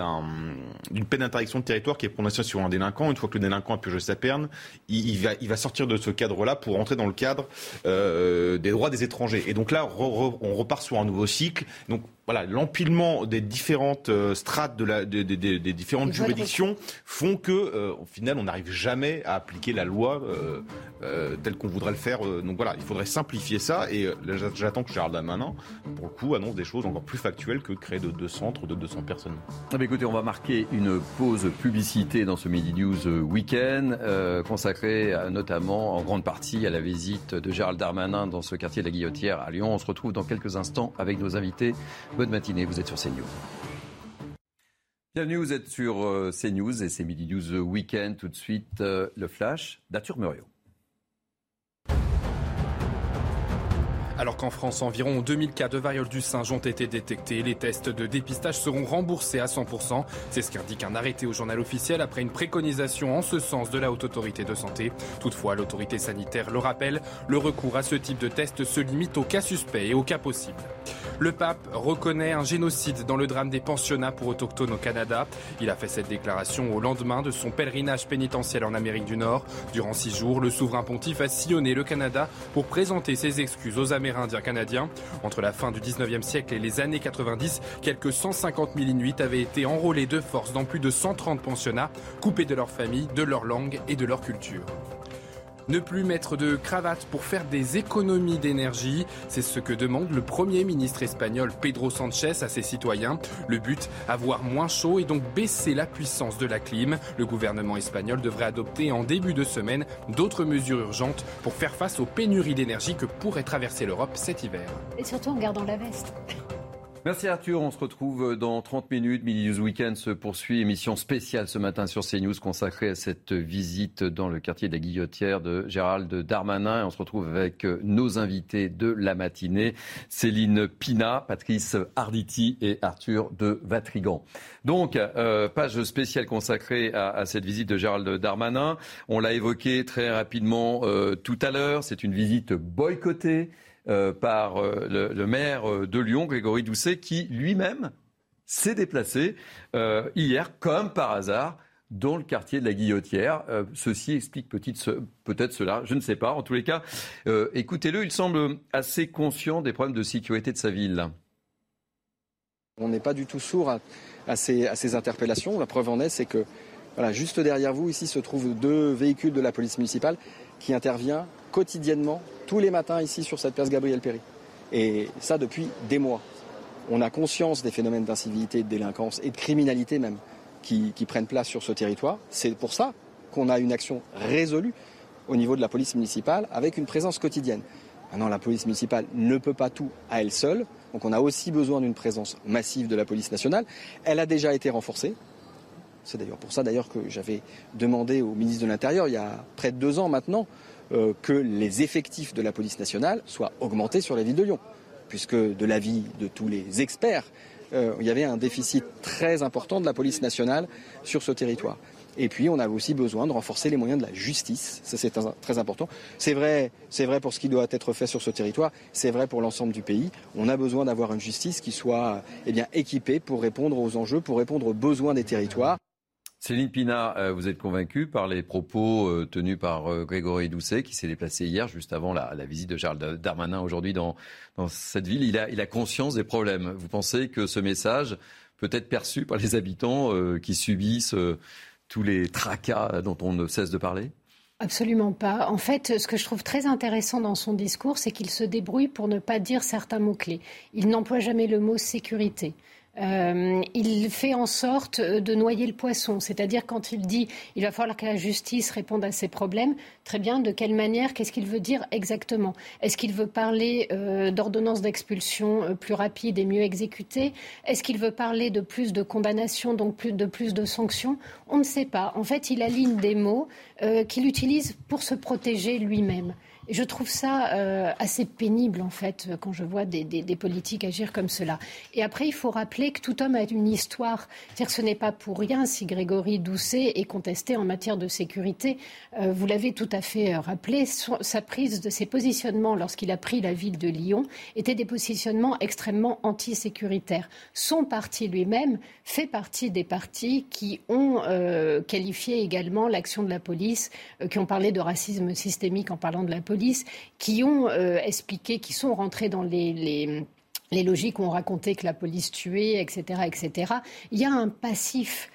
d'une peine d'interdiction de territoire qui est prononcée sur un délinquant, une fois que le délinquant a purgé sa peine, il va sortir de ce cadre-là pour entrer dans le cadre des droits des étrangers. Et donc là on repart sur un nouveau cycle. Donc voilà, l'empilement des différentes strates des différentes juridictions font que au final on n'arrive jamais à appliquer la loi telle qu'on voudrait le faire. Donc voilà, il faudrait simplifier ça et j'attends que Gérald Darmanin, pour le coup, annonce des choses encore plus factuelles que créer de 2 centres de 200 personnes. Ah bah écoutez, on va marquer une pause publicité dans ce Midi News Week-End, consacré notamment en grande partie à la visite de Gérald Darmanin dans ce quartier de la Guillotière à Lyon. On se retrouve dans quelques instants avec nos invités. Bonne matinée, vous êtes sur CNews. Bienvenue, vous êtes sur CNews et c'est Midi News Week-End. Tout de suite, le flash d'Arthur Muriot. Alors qu'en France, environ 2000 cas de variole du singe ont été détectés. Les tests de dépistage seront remboursés à 100%. C'est ce qu'indique un arrêté au Journal officiel après une préconisation en ce sens de la Haute Autorité de Santé. Toutefois, l'autorité sanitaire le rappelle, le recours à ce type de test se limite aux cas suspects et aux cas possibles. Le pape reconnaît un génocide dans le drame des pensionnats pour autochtones au Canada. Il a fait cette déclaration au lendemain de son pèlerinage pénitentiel en Amérique du Nord. Durant 6 jours, le souverain pontife a sillonné le Canada pour présenter ses excuses aux Amérindiens canadiens. Entre la fin du 19e siècle et les années 90, quelques 150 000 Inuits avaient été enrôlés de force dans plus de 130 pensionnats, coupés de leur famille, de leur langue et de leur culture. Ne plus mettre de cravate pour faire des économies d'énergie, c'est ce que demande le Premier ministre espagnol Pedro Sanchez à ses citoyens. Le but, avoir moins chaud et donc baisser la puissance de la clim. Le gouvernement espagnol devrait adopter en début de semaine d'autres mesures urgentes pour faire face aux pénuries d'énergie que pourrait traverser l'Europe cet hiver. Et surtout en gardant la veste. Merci Arthur, on se retrouve dans 30 minutes. Midi News Week-End se poursuit, émission spéciale ce matin sur CNews consacrée à cette visite dans le quartier de la Guillotière de Gérald Darmanin. Et on se retrouve avec nos invités de la matinée, Céline Pina, Patrice Arditi et Arthur de Watrigant. Donc, page spéciale consacrée à cette visite de Gérald Darmanin. On l'a évoqué très rapidement tout à l'heure, c'est une visite boycottée. Par le maire de Lyon, Grégory Doucet, qui lui-même s'est déplacé hier, comme par hasard, dans le quartier de la Guillotière. Ceci explique peut-être cela, je ne sais pas. En tous les cas, écoutez-le, il semble assez conscient des problèmes de sécurité de sa ville. On n'est pas du tout sourd à ces interpellations. La preuve en est, c'est que voilà, juste derrière vous, ici, se trouvent 2 véhicules de la police municipale qui intervient quotidiennement, tous les matins ici sur cette place Gabriel-Péry. Et ça depuis des mois. On a conscience des phénomènes d'incivilité, de délinquance et de criminalité même qui prennent place sur ce territoire. C'est pour ça qu'on a une action résolue au niveau de la police municipale avec une présence quotidienne. Maintenant, la police municipale ne peut pas tout à elle seule. Donc on a aussi besoin d'une présence massive de la police nationale. Elle a déjà été renforcée. C'est d'ailleurs pour ça d'ailleurs que j'avais demandé au ministre de l'Intérieur il y a près de 2 ans maintenant que les effectifs de la police nationale soient augmentés sur la ville de Lyon. Puisque de l'avis de tous les experts, il y avait un déficit très important de la police nationale sur ce territoire. Et puis on a aussi besoin de renforcer les moyens de la justice, ça c'est très important. C'est vrai pour ce qui doit être fait sur ce territoire, c'est vrai pour l'ensemble du pays. On a besoin d'avoir une justice qui soit équipée pour répondre aux enjeux, pour répondre aux besoins des territoires. Céline Pina, vous êtes convaincue par les propos tenus par Grégory Doucet qui s'est déplacé hier juste avant la visite de Gérald Darmanin aujourd'hui dans cette ville. Il a conscience des problèmes. Vous pensez que ce message peut être perçu par les habitants qui subissent tous les tracas dont on ne cesse de parler ? Absolument pas. En fait, ce que je trouve très intéressant dans son discours, c'est qu'il se débrouille pour ne pas dire certains mots-clés. Il n'emploie jamais le mot « sécurité ». Il fait en sorte de noyer le poisson, c'est-à-dire quand il dit « il va falloir que la justice réponde à ces problèmes », très bien, de quelle manière, qu'est-ce qu'il veut dire exactement ? Est-ce qu'il veut parler d'ordonnances d'expulsion plus rapides et mieux exécutées ? Est-ce qu'il veut parler de plus de condamnations, donc de plus de sanctions ? On ne sait pas. En fait, il aligne des mots qu'il utilise pour se protéger lui-même. Et je trouve ça assez pénible, en fait, quand je vois des politiques agir comme cela. Et après, il faut rappeler que tout homme a une histoire. C'est-à-dire que ce n'est pas pour rien si Grégory Doucet est contesté en matière de sécurité. Vous l'avez tout à fait rappelé, sa prise de ses positionnements lorsqu'il a pris la ville de Lyon étaient des positionnements extrêmement antisécuritaires. Son parti lui-même fait partie des partis qui ont qualifié également l'action de la police, qui ont parlé de racisme systémique en parlant de la police, qui ont expliqué, qui sont rentrés dans les logiques où on racontait que la police tuait, etc., etc. Il y a un passif.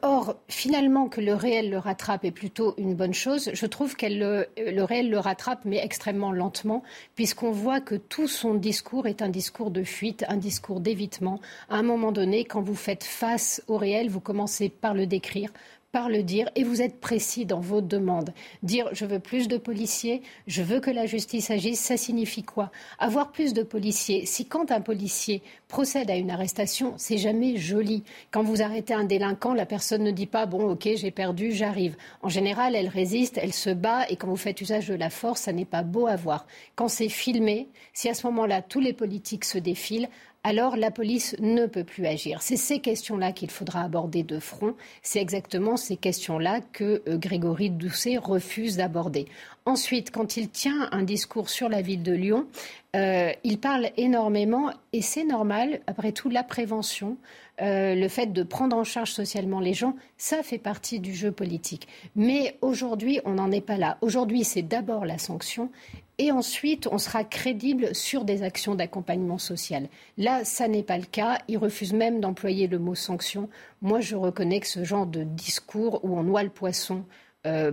Or, finalement, que le réel le rattrape est plutôt une bonne chose. Je trouve que le réel le rattrape, mais extrêmement lentement, puisqu'on voit que tout son discours est un discours de fuite, un discours d'évitement. À un moment donné, quand vous faites face au réel, vous commencez par le décrire, par le dire, et vous êtes précis dans vos demandes. Dire je veux plus de policiers, je veux que la justice agisse, ça signifie quoi ? Avoir plus de policiers, si quand un policier procède à une arrestation, c'est jamais joli. Quand vous arrêtez un délinquant, la personne ne dit pas « bon, ok, j'ai perdu, j'arrive ». En général, elle résiste, elle se bat, et quand vous faites usage de la force, ça n'est pas beau à voir. Quand c'est filmé, si à ce moment-là, tous les politiques se défilent, alors la police ne peut plus agir. C'est ces questions-là qu'il faudra aborder de front. C'est exactement ces questions-là que Grégory Doucet refuse d'aborder. Ensuite, quand il tient un discours sur la ville de Lyon, il parle énormément, et c'est normal, après tout, la prévention, le fait de prendre en charge socialement les gens, ça fait partie du jeu politique. Mais aujourd'hui, on n'en est pas là. Aujourd'hui, c'est d'abord la sanction. Et ensuite, on sera crédible sur des actions d'accompagnement social. Là, ça n'est pas le cas. Ils refusent même d'employer le mot « sanction ». Moi, je reconnais que ce genre de discours où on noie le poisson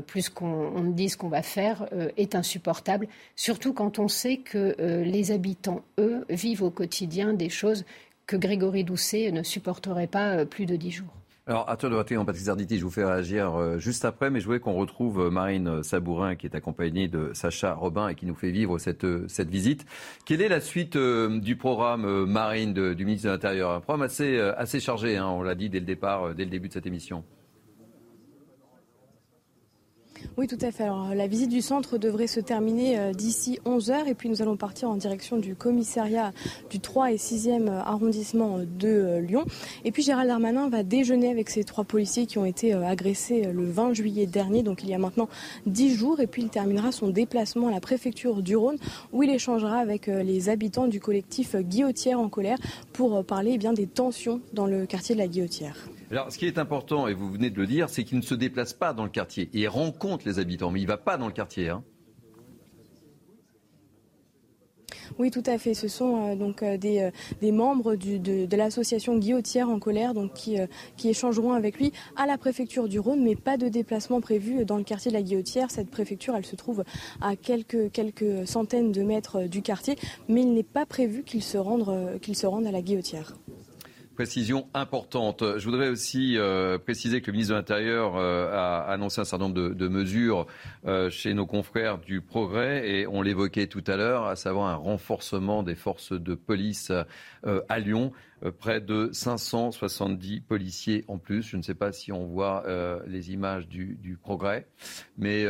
plus qu'on ne dit ce qu'on va faire est insupportable. Surtout quand on sait que les habitants, eux, vivent au quotidien des choses que Grégory Doucet ne supporterait pas plus de 10 jours. Alors, Arthur de Watrigant, Patrice Arditi, je vous fais réagir juste après, mais je voulais qu'on retrouve Marine Sabourin qui est accompagnée de Sacha Robin et qui nous fait vivre cette visite. Quelle est la suite du programme Marine du ministre de l'Intérieur ? Un programme assez chargé, hein, on l'a dit dès le départ, dès le début de cette émission. Oui, tout à fait. Alors, la visite du centre devrait se terminer d'ici 11h et puis nous allons partir en direction du commissariat du 3 et 6e arrondissement de Lyon. Et puis Gérald Darmanin va déjeuner avec ces 3 policiers qui ont été agressés le 20 juillet dernier, donc il y a maintenant 10 jours. Et puis il terminera son déplacement à la préfecture du Rhône où il échangera avec les habitants du collectif Guillotière en colère pour parler des tensions dans le quartier de la Guillotière. Alors, ce qui est important, et vous venez de le dire, c'est qu'il ne se déplace pas dans le quartier. Il rencontre les habitants, mais il ne va pas dans le quartier, hein. Oui, tout à fait. Ce sont des membres de l'association Guillotière en colère qui échangeront avec lui à la préfecture du Rhône, mais pas de déplacement prévu dans le quartier de la Guillotière. Cette préfecture, elle se trouve à quelques centaines de mètres du quartier, mais il n'est pas prévu qu'il se rende à la Guillotière. Précision importante. Je voudrais aussi préciser que le ministre de l'Intérieur a annoncé un certain nombre de mesures chez nos confrères du Progrès et on l'évoquait tout à l'heure, à savoir un renforcement des forces de police à Lyon. Près de 570 policiers en plus. Je ne sais pas si on voit les images du Progrès, mais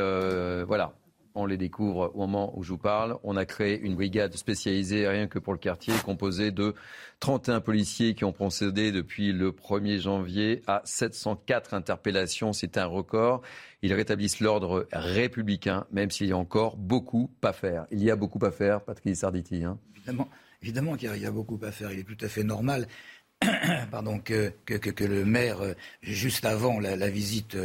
voilà. On les découvre au moment où je vous parle. On a créé une brigade spécialisée rien que pour le quartier, composée de 31 policiers qui ont procédé depuis le 1er janvier à 704 interpellations. C'est un record. Ils rétablissent l'ordre républicain, même s'il y a encore beaucoup à faire. Il y a beaucoup à faire, Patrice Arditi. Hein. Évidemment qu'il y a beaucoup à faire. Il est tout à fait normal. Pardon, que le maire, juste avant la visite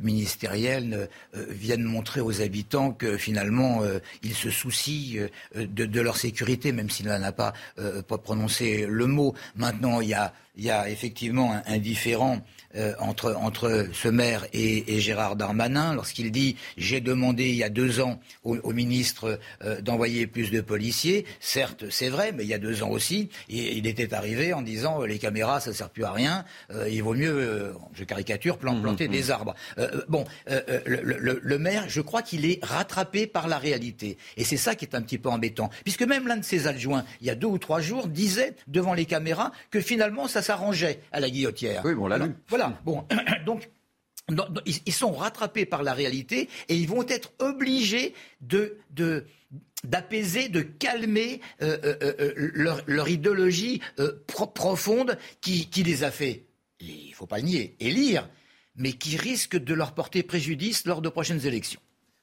ministérielle, vienne montrer aux habitants que finalement il se soucie de leur sécurité, même s'il n'a pas prononcé le mot. Maintenant, il y a effectivement un différend entre ce maire et Gérald Darmanin lorsqu'il dit « j'ai demandé il y a 2 ans au ministre d'envoyer plus de policiers ». Certes, c'est vrai, mais il y a 2 ans aussi, il était arrivé en disant « les caméras, ça ne sert plus à rien, il vaut mieux, je caricature, planter des arbres ». Le maire, je crois qu'il est rattrapé par la réalité. Et c'est ça qui est un petit peu embêtant. Puisque même l'un de ses adjoints, il y a 2 ou 3 jours, disait devant les caméras que finalement, ça s'arrangeait à la Guillotière. Oui, bon, là, voilà. Bon, donc, ils sont rattrapés par la réalité et ils vont être obligés d'apaiser, de calmer leur idéologie profonde qui les a fait, il ne faut pas le nier, élire, mais qui risque de leur porter préjudice lors de prochaines élections.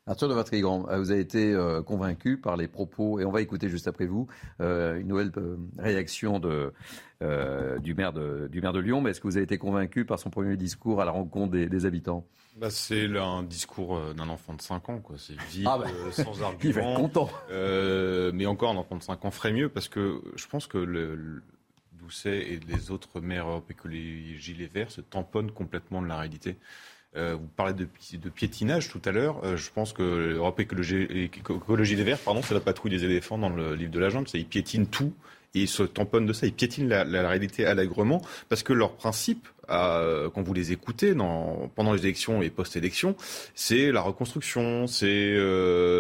Arthur de Watrigant, vous avez été convaincu par les propos, et on va écouter juste après vous une nouvelle réaction du maire de Lyon. Mais est-ce que vous avez été convaincu par son premier discours à la rencontre des habitants ? C'est un discours d'un enfant de 5 ans, quoi. C'est vide, sans argument. Il va être content. Mais encore, un enfant de 5 ans ferait mieux, parce que je pense que le Doucet et les autres maires Europe Écologie Les Verts se tamponnent complètement de la réalité. Vous parlez de piétinage tout à l'heure. Je pense que l'Europe Écologie des Verts, c'est la patrouille des éléphants dans le livre de la Jungle. Ils piétinent tout et ils se tamponnent de ça. Ils piétinent la réalité allègrement parce que leur principe, quand vous les écoutez pendant les élections et post-élections, c'est la reconstruction, c'est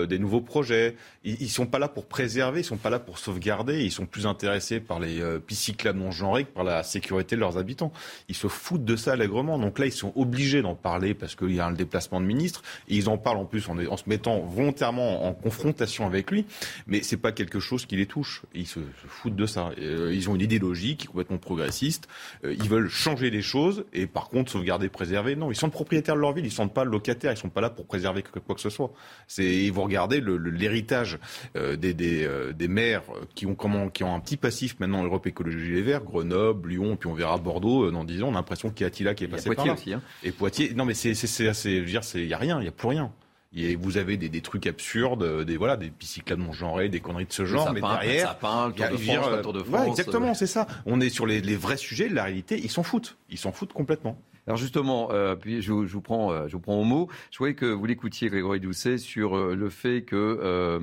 des nouveaux projets. Ils ne sont pas là pour préserver, ils ne sont pas là pour sauvegarder. Ils sont plus intéressés par les pistes cyclables non genrées que par la sécurité de leurs habitants. Ils se foutent de ça allègrement. Donc là, ils sont obligés d'en parler parce qu'il y a un déplacement de ministre. Et ils en parlent en plus en se mettant volontairement en confrontation avec lui. Mais ce n'est pas quelque chose qui les touche. Ils se foutent de ça. Ils ont une idéologie qui est complètement progressiste. Ils veulent changer les choses et par contre sauvegarder, préserver. Non, ils sont propriétaires de leur ville. Ils ne sont pas locataires. Ils ne sont pas là pour préserver quoi que ce soit. Et vous regardez l'héritage des maires qui ont un petit passif maintenant Europe Écologie Les Verts, Grenoble, Lyon, puis on verra Bordeaux dans 10 ans. On a l'impression qu'il y a Attila qui est passé par là. Aussi, hein. Et Poitiers. Non mais c'est, je veux dire, il n'y a rien, il n'y a plus rien. Et vous avez des trucs absurdes, des pistes cyclables non genrées, des conneries de ce genre, mais derrière, sapin, le Tour de France. Ouais, exactement, c'est ça. On est sur les vrais sujets, la réalité, ils s'en foutent. Ils s'en foutent complètement. Alors justement, puis je vous prends au mot. Je voyais que vous l'écoutiez, Grégory Doucet, sur le fait que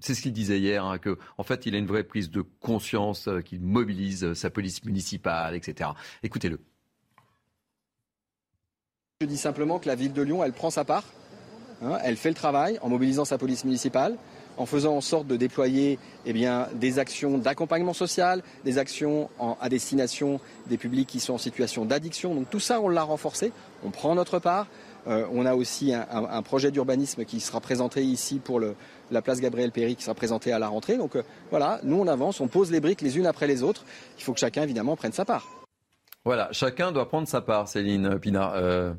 c'est ce qu'il disait hier, hein, que en fait il a une vraie prise de conscience, qu'il mobilise sa police municipale, etc. Écoutez-le. Je dis simplement que la ville de Lyon, elle prend sa part. Elle fait le travail en mobilisant sa police municipale, en faisant en sorte de déployer des actions d'accompagnement social, des actions à destination des publics qui sont en situation d'addiction. Donc tout ça, on l'a renforcé, on prend notre part. On a aussi un projet d'urbanisme qui sera présenté ici pour la place Gabriel-Péry qui sera présentée à la rentrée. Donc nous on avance, on pose les briques les unes après les autres. Il faut que chacun évidemment prenne sa part. Voilà, chacun doit prendre sa part, Céline Pina.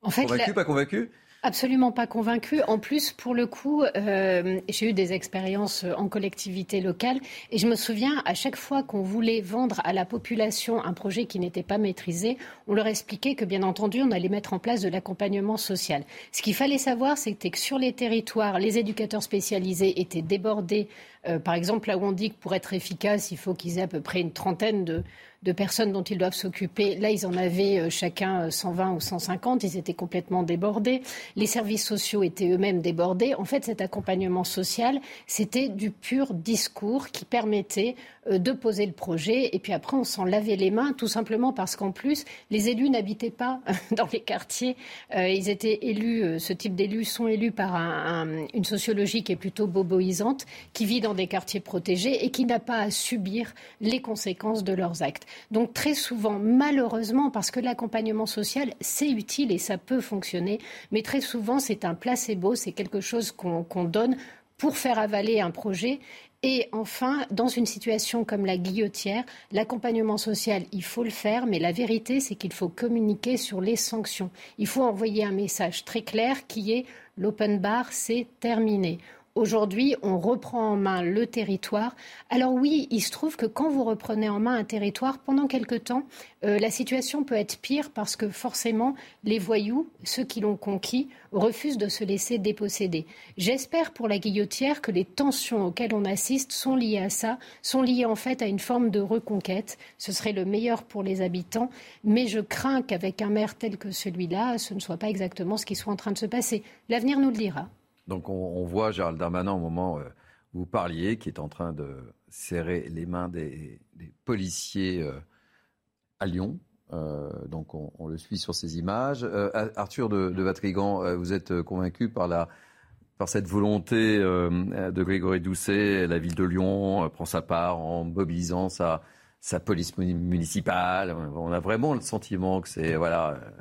En fait, pas convaincu ? Absolument pas convaincue. En plus, pour le coup, j'ai eu des expériences en collectivité locale et je me souviens, à chaque fois qu'on voulait vendre à la population un projet qui n'était pas maîtrisé, on leur expliquait que, bien entendu, on allait mettre en place de l'accompagnement social. Ce qu'il fallait savoir, c'était que sur les territoires, les éducateurs spécialisés étaient débordés. Par exemple, là où on dit que pour être efficace, il faut qu'ils aient à peu près une trentaine de personnes dont ils doivent s'occuper. Là, ils en avaient chacun 120 ou 150. Ils étaient complètement débordés. Les services sociaux étaient eux-mêmes débordés. En fait, cet accompagnement social, c'était du pur discours qui permettait de poser le projet. Et puis après, on s'en lavait les mains, tout simplement parce qu'en plus, les élus n'habitaient pas dans les quartiers. Ils étaient élus, ce type d'élus sont élus par une sociologie qui est plutôt boboisante, qui vit dans des quartiers protégés et qui n'a pas à subir les conséquences de leurs actes. Donc très souvent, malheureusement, parce que l'accompagnement social, c'est utile et ça peut fonctionner, mais très souvent, c'est un placebo, c'est quelque chose qu'on donne pour faire avaler un projet. Et enfin, dans une situation comme la Guillotière, l'accompagnement social, il faut le faire, mais la vérité, c'est qu'il faut communiquer sur les sanctions. Il faut envoyer un message très clair qui est « l'open bar, c'est terminé ». Aujourd'hui, on reprend en main le territoire. Alors oui, il se trouve que quand vous reprenez en main un territoire, pendant quelque temps, la situation peut être pire parce que forcément, les voyous, ceux qui l'ont conquis, refusent de se laisser déposséder. J'espère pour la Guillotière que les tensions auxquelles on assiste sont liées à ça, sont liées en fait à une forme de reconquête. Ce serait le meilleur pour les habitants, mais je crains qu'avec un maire tel que celui-là, ce ne soit pas exactement ce qui soit en train de se passer. L'avenir nous le dira. Donc on voit Gérald Darmanin au moment où vous parliez, qui est en train de serrer les mains des policiers à Lyon. Donc on le suit sur ces images. Arthur de Watrigant, vous êtes convaincu par cette volonté de Grégory Doucet. La ville de Lyon prend sa part en mobilisant sa police municipale. On a vraiment le sentiment que c'est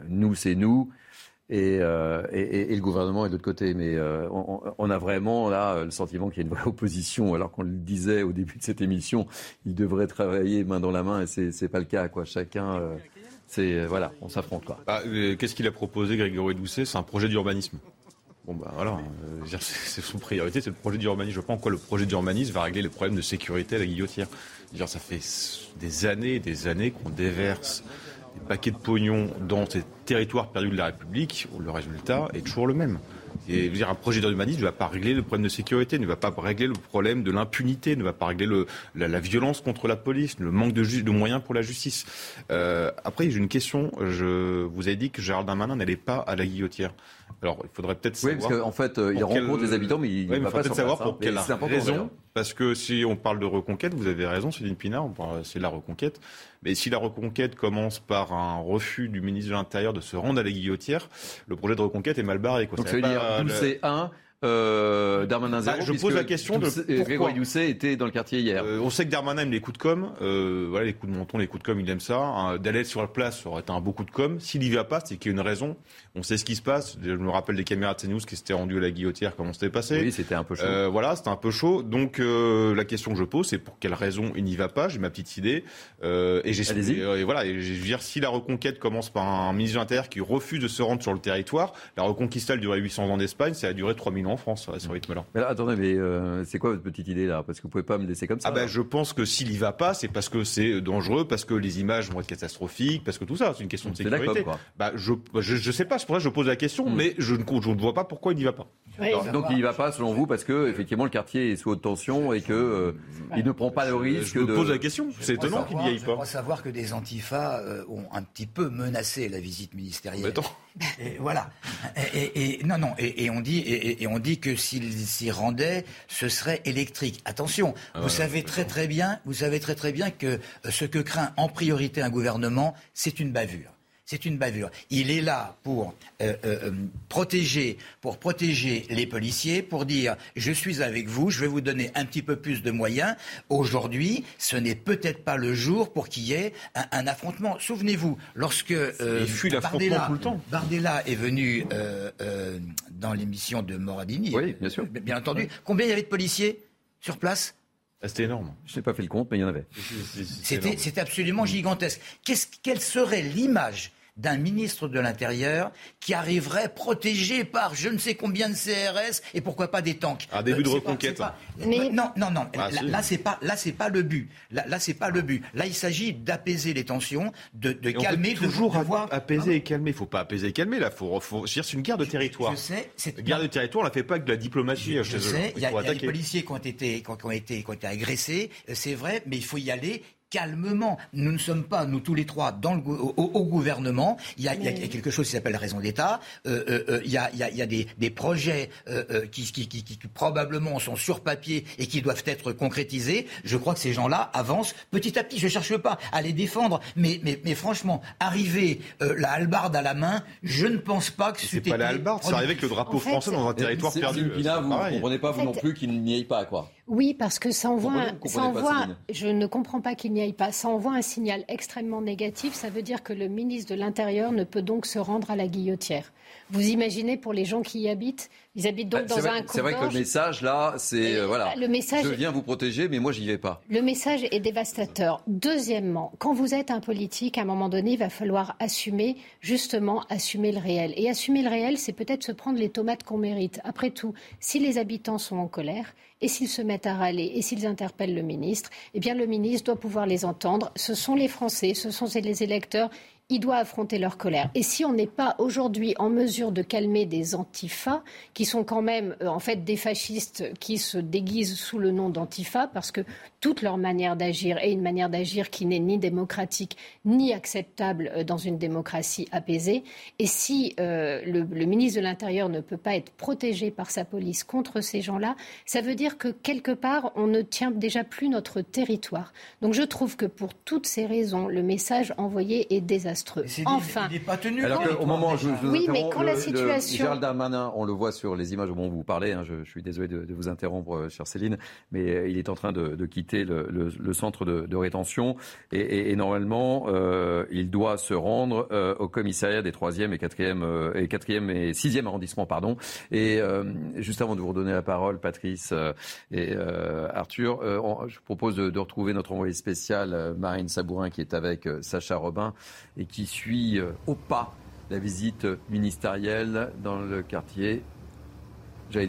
nous, c'est nous. Et le gouvernement est de l'autre côté. Mais on a vraiment là le sentiment qu'il y a une vraie opposition. Alors qu'on le disait au début de cette émission, ils devraient travailler main dans la main et c'est pas le cas, quoi. Chacun, on s'affronte, quoi. Qu'est-ce qu'il a proposé, Grégory Doucet ? C'est un projet d'urbanisme. Bon c'est son priorité, c'est le projet d'urbanisme. Je ne sais pas en quoi le projet d'urbanisme va régler les problèmes de sécurité à la Guillotière. Ça fait des années qu'on déverse des paquets de pognon dans ces territoires perdus de la République, le résultat est toujours le même. Et un projet d'urbanisme ne va pas régler le problème de sécurité, ne va pas régler le problème de l'impunité, ne va pas régler la violence contre la police, le manque de moyens pour la justice. Après, j'ai une question. Je vous ai dit que Gérald Darmanin n'allait pas à la Guillotière. Alors, il faudrait peut-être savoir... Oui, parce qu'en fait, il rencontre les habitants, mais il ne va pas sur place. Pour quelle raison... Parce que si on parle de reconquête, vous avez raison, Céline Pina, c'est la reconquête. Mais si la reconquête commence par un refus du ministre de l'Intérieur de se rendre à la Guillotière, le projet de reconquête est mal barré. Quoi. Donc ça veut dire Doucet 1, Darmanin 0. Je pose la question de pourquoi Grégory Doucet était dans le quartier hier. On sait que Darmanin aime les coups de com', voilà, les coups de menton, les coups de com', il aime ça. D'aller sur la place, ça aurait été un beau coup de com'. S'il n'y va pas, c'est qu'il y a une raison. On sait ce qui se passe. Je me rappelle des caméras de CNews qui s'étaient rendues à la Guillotière, comment c'était passé. Oui, c'était un peu chaud. Voilà, c'était un peu chaud. Donc la question que je pose, c'est pour quelle raison il n'y va pas. J'ai ma petite idée. Et je veux dire, si la reconquête commence par un ministre de l'Intérieur qui refuse de se rendre sur le territoire, la reconquista elle durait 800 ans d'Espagne, ça a duré 3000 ans en France à ce rythme-là. Mais là, attendez, mais c'est quoi votre petite idée là ? Parce que vous pouvez pas me laisser comme ça. Je pense que s'il y va pas, c'est parce que c'est dangereux, parce que les images vont être catastrophiques, parce que tout ça, c'est une question de sécurité. C'est la com', quoi. Je sais pas, c'est pour ça que je pose la question, mais je ne vois pas pourquy il n'y va pas. Oui, donc il n'y va pas, selon vous, parce que effectivement le quartier est sous haute tension et que il ne prend pas le risque. Je pose la question. C'est étonnant qu'il n'y aille pas. Je crois savoir que des antifas ont un petit peu menacé la visite ministérielle. Et voilà. On dit que s'ils s'y rendaient, ce serait électrique. Attention, vous savez très très bien que ce que craint en priorité un gouvernement, c'est une bavure. C'est une bavure. Il est là pour protéger les policiers, pour dire « je suis avec vous, je vais vous donner un petit peu plus de moyens ». Aujourd'hui, ce n'est peut-être pas le jour pour qu'il y ait un affrontement. Souvenez-vous, lorsque Bardella est venu dans l'émission de Moradini, oui, bien entendu, combien il y avait de policiers sur place ? C'était énorme. Je n'ai pas fait le compte, mais il y en avait. C'était absolument gigantesque. Quelle serait l'image d'un ministre de l'Intérieur qui arriverait protégé par je ne sais combien de CRS et pourquoi pas des tanks. Un début de reconquête. Non. Là, c'est pas le but. Là, c'est pas le but. Là, il s'agit d'apaiser les tensions, de calmer. Apaiser et calmer. Il ne faut pas apaiser et calmer. Là, faut c'est une guerre de territoire. Je sais. Guerre de territoire, on ne la fait pas avec de la diplomatie. Je sais. Il y a des policiers qui ont été agressés. C'est vrai, mais il faut y aller. Calmement. Nous ne sommes pas, nous tous les trois, au gouvernement. Il y a quelque chose qui s'appelle la raison d'État. Il y a des projets qui probablement sont sur papier et qui doivent être concrétisés. Je crois que ces gens-là avancent petit à petit. Je ne cherche pas à les défendre. Mais franchement, arriver la hallebarde à la main, je ne pense pas que c'était... C'est pas la hallebarde, c'est arrivé avec le drapeau français dans un territoire perdu. Là, vous ne comprenez pas, vous non plus, qu'il n'y aille pas, quoi. Oui, parce que je ne comprends pas qu'il n'y aille pas. Ça envoie un signal extrêmement négatif. Ça veut dire que le ministre de l'Intérieur ne peut donc se rendre à la Guillotière. Vous imaginez pour les gens qui y habitent, ils habitent donc dans un couloir. C'est vrai que le message là, c'est je viens vous protéger, mais moi j'y vais pas. Le message est dévastateur. Deuxièmement, quand vous êtes un politique, à un moment donné, il va falloir assumer le réel. Et assumer le réel, c'est peut-être se prendre les tomates qu'on mérite. Après tout, si les habitants sont en colère. Et s'ils se mettent à râler, et s'ils interpellent le ministre, eh bien le ministre doit pouvoir les entendre. Ce sont les Français, ce sont les électeurs, il doit affronter leur colère. Et si on n'est pas aujourd'hui en mesure de calmer des antifas, qui sont quand même en fait des fascistes qui se déguisent sous le nom d'antifa, parce que toute leur manière d'agir est une manière d'agir qui n'est ni démocratique, ni acceptable dans une démocratie apaisée. Et si le ministre de l'Intérieur ne peut pas être protégé par sa police contre ces gens-là, ça veut dire que quelque part, on ne tient déjà plus notre territoire. Donc je trouve que pour toutes ces raisons, le message envoyé est désastreux. Enfin, il n'est pas tenu. Alors qu'au moment où la situation... Gérald Darmanin, on le voit sur les images au moment où vous parlez, je suis désolé de vous interrompre, chère Céline, mais il est en train de quitter le centre de rétention et normalement il doit se rendre au commissariat des 3e et 4e et 6e arrondissements et juste avant de vous redonner la parole Patrice et Arthur, je propose de retrouver notre envoyée spéciale Marine Sabourin qui est avec Sacha Robin et qui suit au pas la visite ministérielle dans le quartier de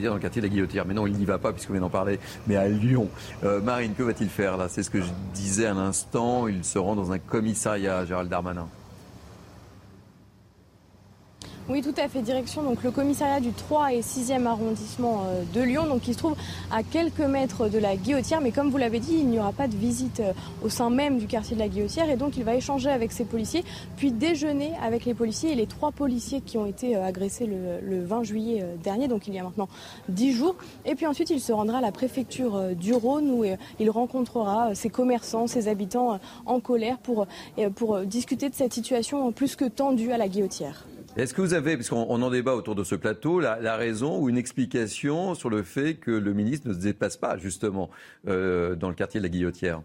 la Guillotière. Mais non, il n'y va pas, puisque vous venez d'en parler, mais à Lyon. Marine, que va-t-il faire là ? C'est ce que je disais à l'instant, il se rend dans un commissariat, Gérald Darmanin. Oui, tout à fait. Direction donc le commissariat du 3e et 6e arrondissement de Lyon, donc qui se trouve à quelques mètres de la Guillotière. Mais comme vous l'avez dit, il n'y aura pas de visite au sein même du quartier de la Guillotière. Et donc, il va échanger avec ses policiers, puis déjeuner avec les policiers et les 3 policiers qui ont été agressés le 20 juillet dernier, donc il y a maintenant 10 jours. Et puis ensuite, il se rendra à la préfecture du Rhône où il rencontrera ses commerçants, ses habitants en colère pour discuter de cette situation plus que tendue à la Guillotière. Est-ce que vous avez, puisqu'on en débat autour de ce plateau, la raison ou une explication sur le fait que le ministre ne se déplace pas justement dans le quartier de la Guillotière?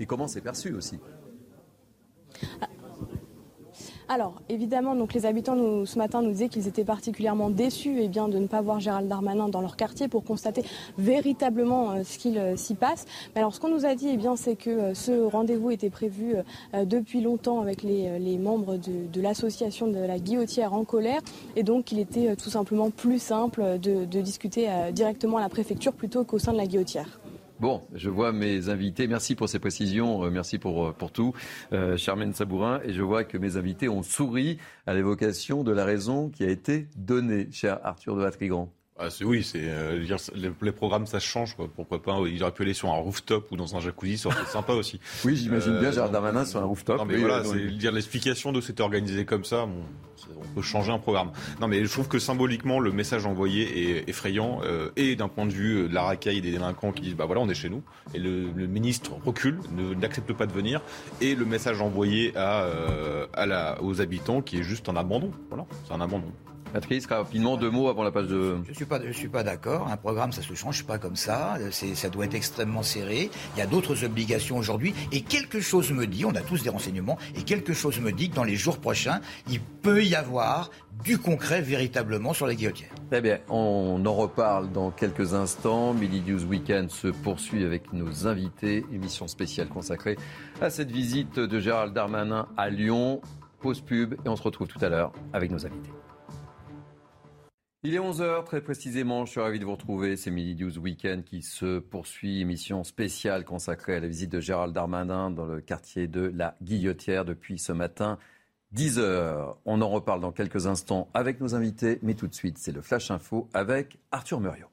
Et comment c'est perçu aussi? Alors, évidemment, donc les habitants, ce matin, nous disaient qu'ils étaient particulièrement déçus eh bien, de ne pas voir Gérald Darmanin dans leur quartier pour constater véritablement ce qu'il s'y passe. Mais alors, ce qu'on nous a dit, eh bien, c'est que ce rendez-vous était prévu depuis longtemps avec les membres de l'association de la Guillotière en colère. Et donc, il était tout simplement plus simple de discuter directement à la préfecture plutôt qu'au sein de la Guillotière. Bon, je vois mes invités. Merci pour ces précisions, merci pour tout, Marine Sabourin. Et je vois que mes invités ont souri à l'évocation de la raison qui a été donnée, cher Arthur de Watrigant. Ah, les programmes, ça change. Quoi. Pourquoi pas, il aurait pu aller sur un rooftop ou dans un jacuzzi, ça serait sympa aussi. Oui, j'imagine bien Gérald Darmanin sur un rooftop. Non, mais voilà, dire l'explication de s'être organisé comme ça. Bon, on peut changer un programme. Non, mais je trouve que symboliquement, le message envoyé est effrayant et d'un point de vue de la racaille des délinquants qui disent bah voilà, on est chez nous. Et le ministre recule, n'accepte pas de venir. Et le message envoyé aux habitants qui est juste un abandon. Voilà, c'est un abandon. Patrice, rapidement, 2 mots avant la page de... Je ne suis pas d'accord. Un programme, ça se change pas comme ça. Ça doit être extrêmement serré. Il y a d'autres obligations aujourd'hui. Et quelque chose me dit, on a tous des renseignements, et quelque chose me dit que dans les jours prochains, il peut y avoir du concret véritablement sur la Guillotière. Très bien, on en reparle dans quelques instants. Midi News Week-End se poursuit avec nos invités. Émission spéciale consacrée à cette visite de Gérald Darmanin à Lyon. Pause pub et on se retrouve tout à l'heure avec nos invités. Il est 11h, très précisément, je suis ravi de vous retrouver, c'est Midi News Week-End qui se poursuit, émission spéciale consacrée à la visite de Gérald Darmanin dans le quartier de la Guillotière depuis ce matin, 10h. On en reparle dans quelques instants avec nos invités, mais tout de suite, c'est le Flash Info avec Arthur Muriot.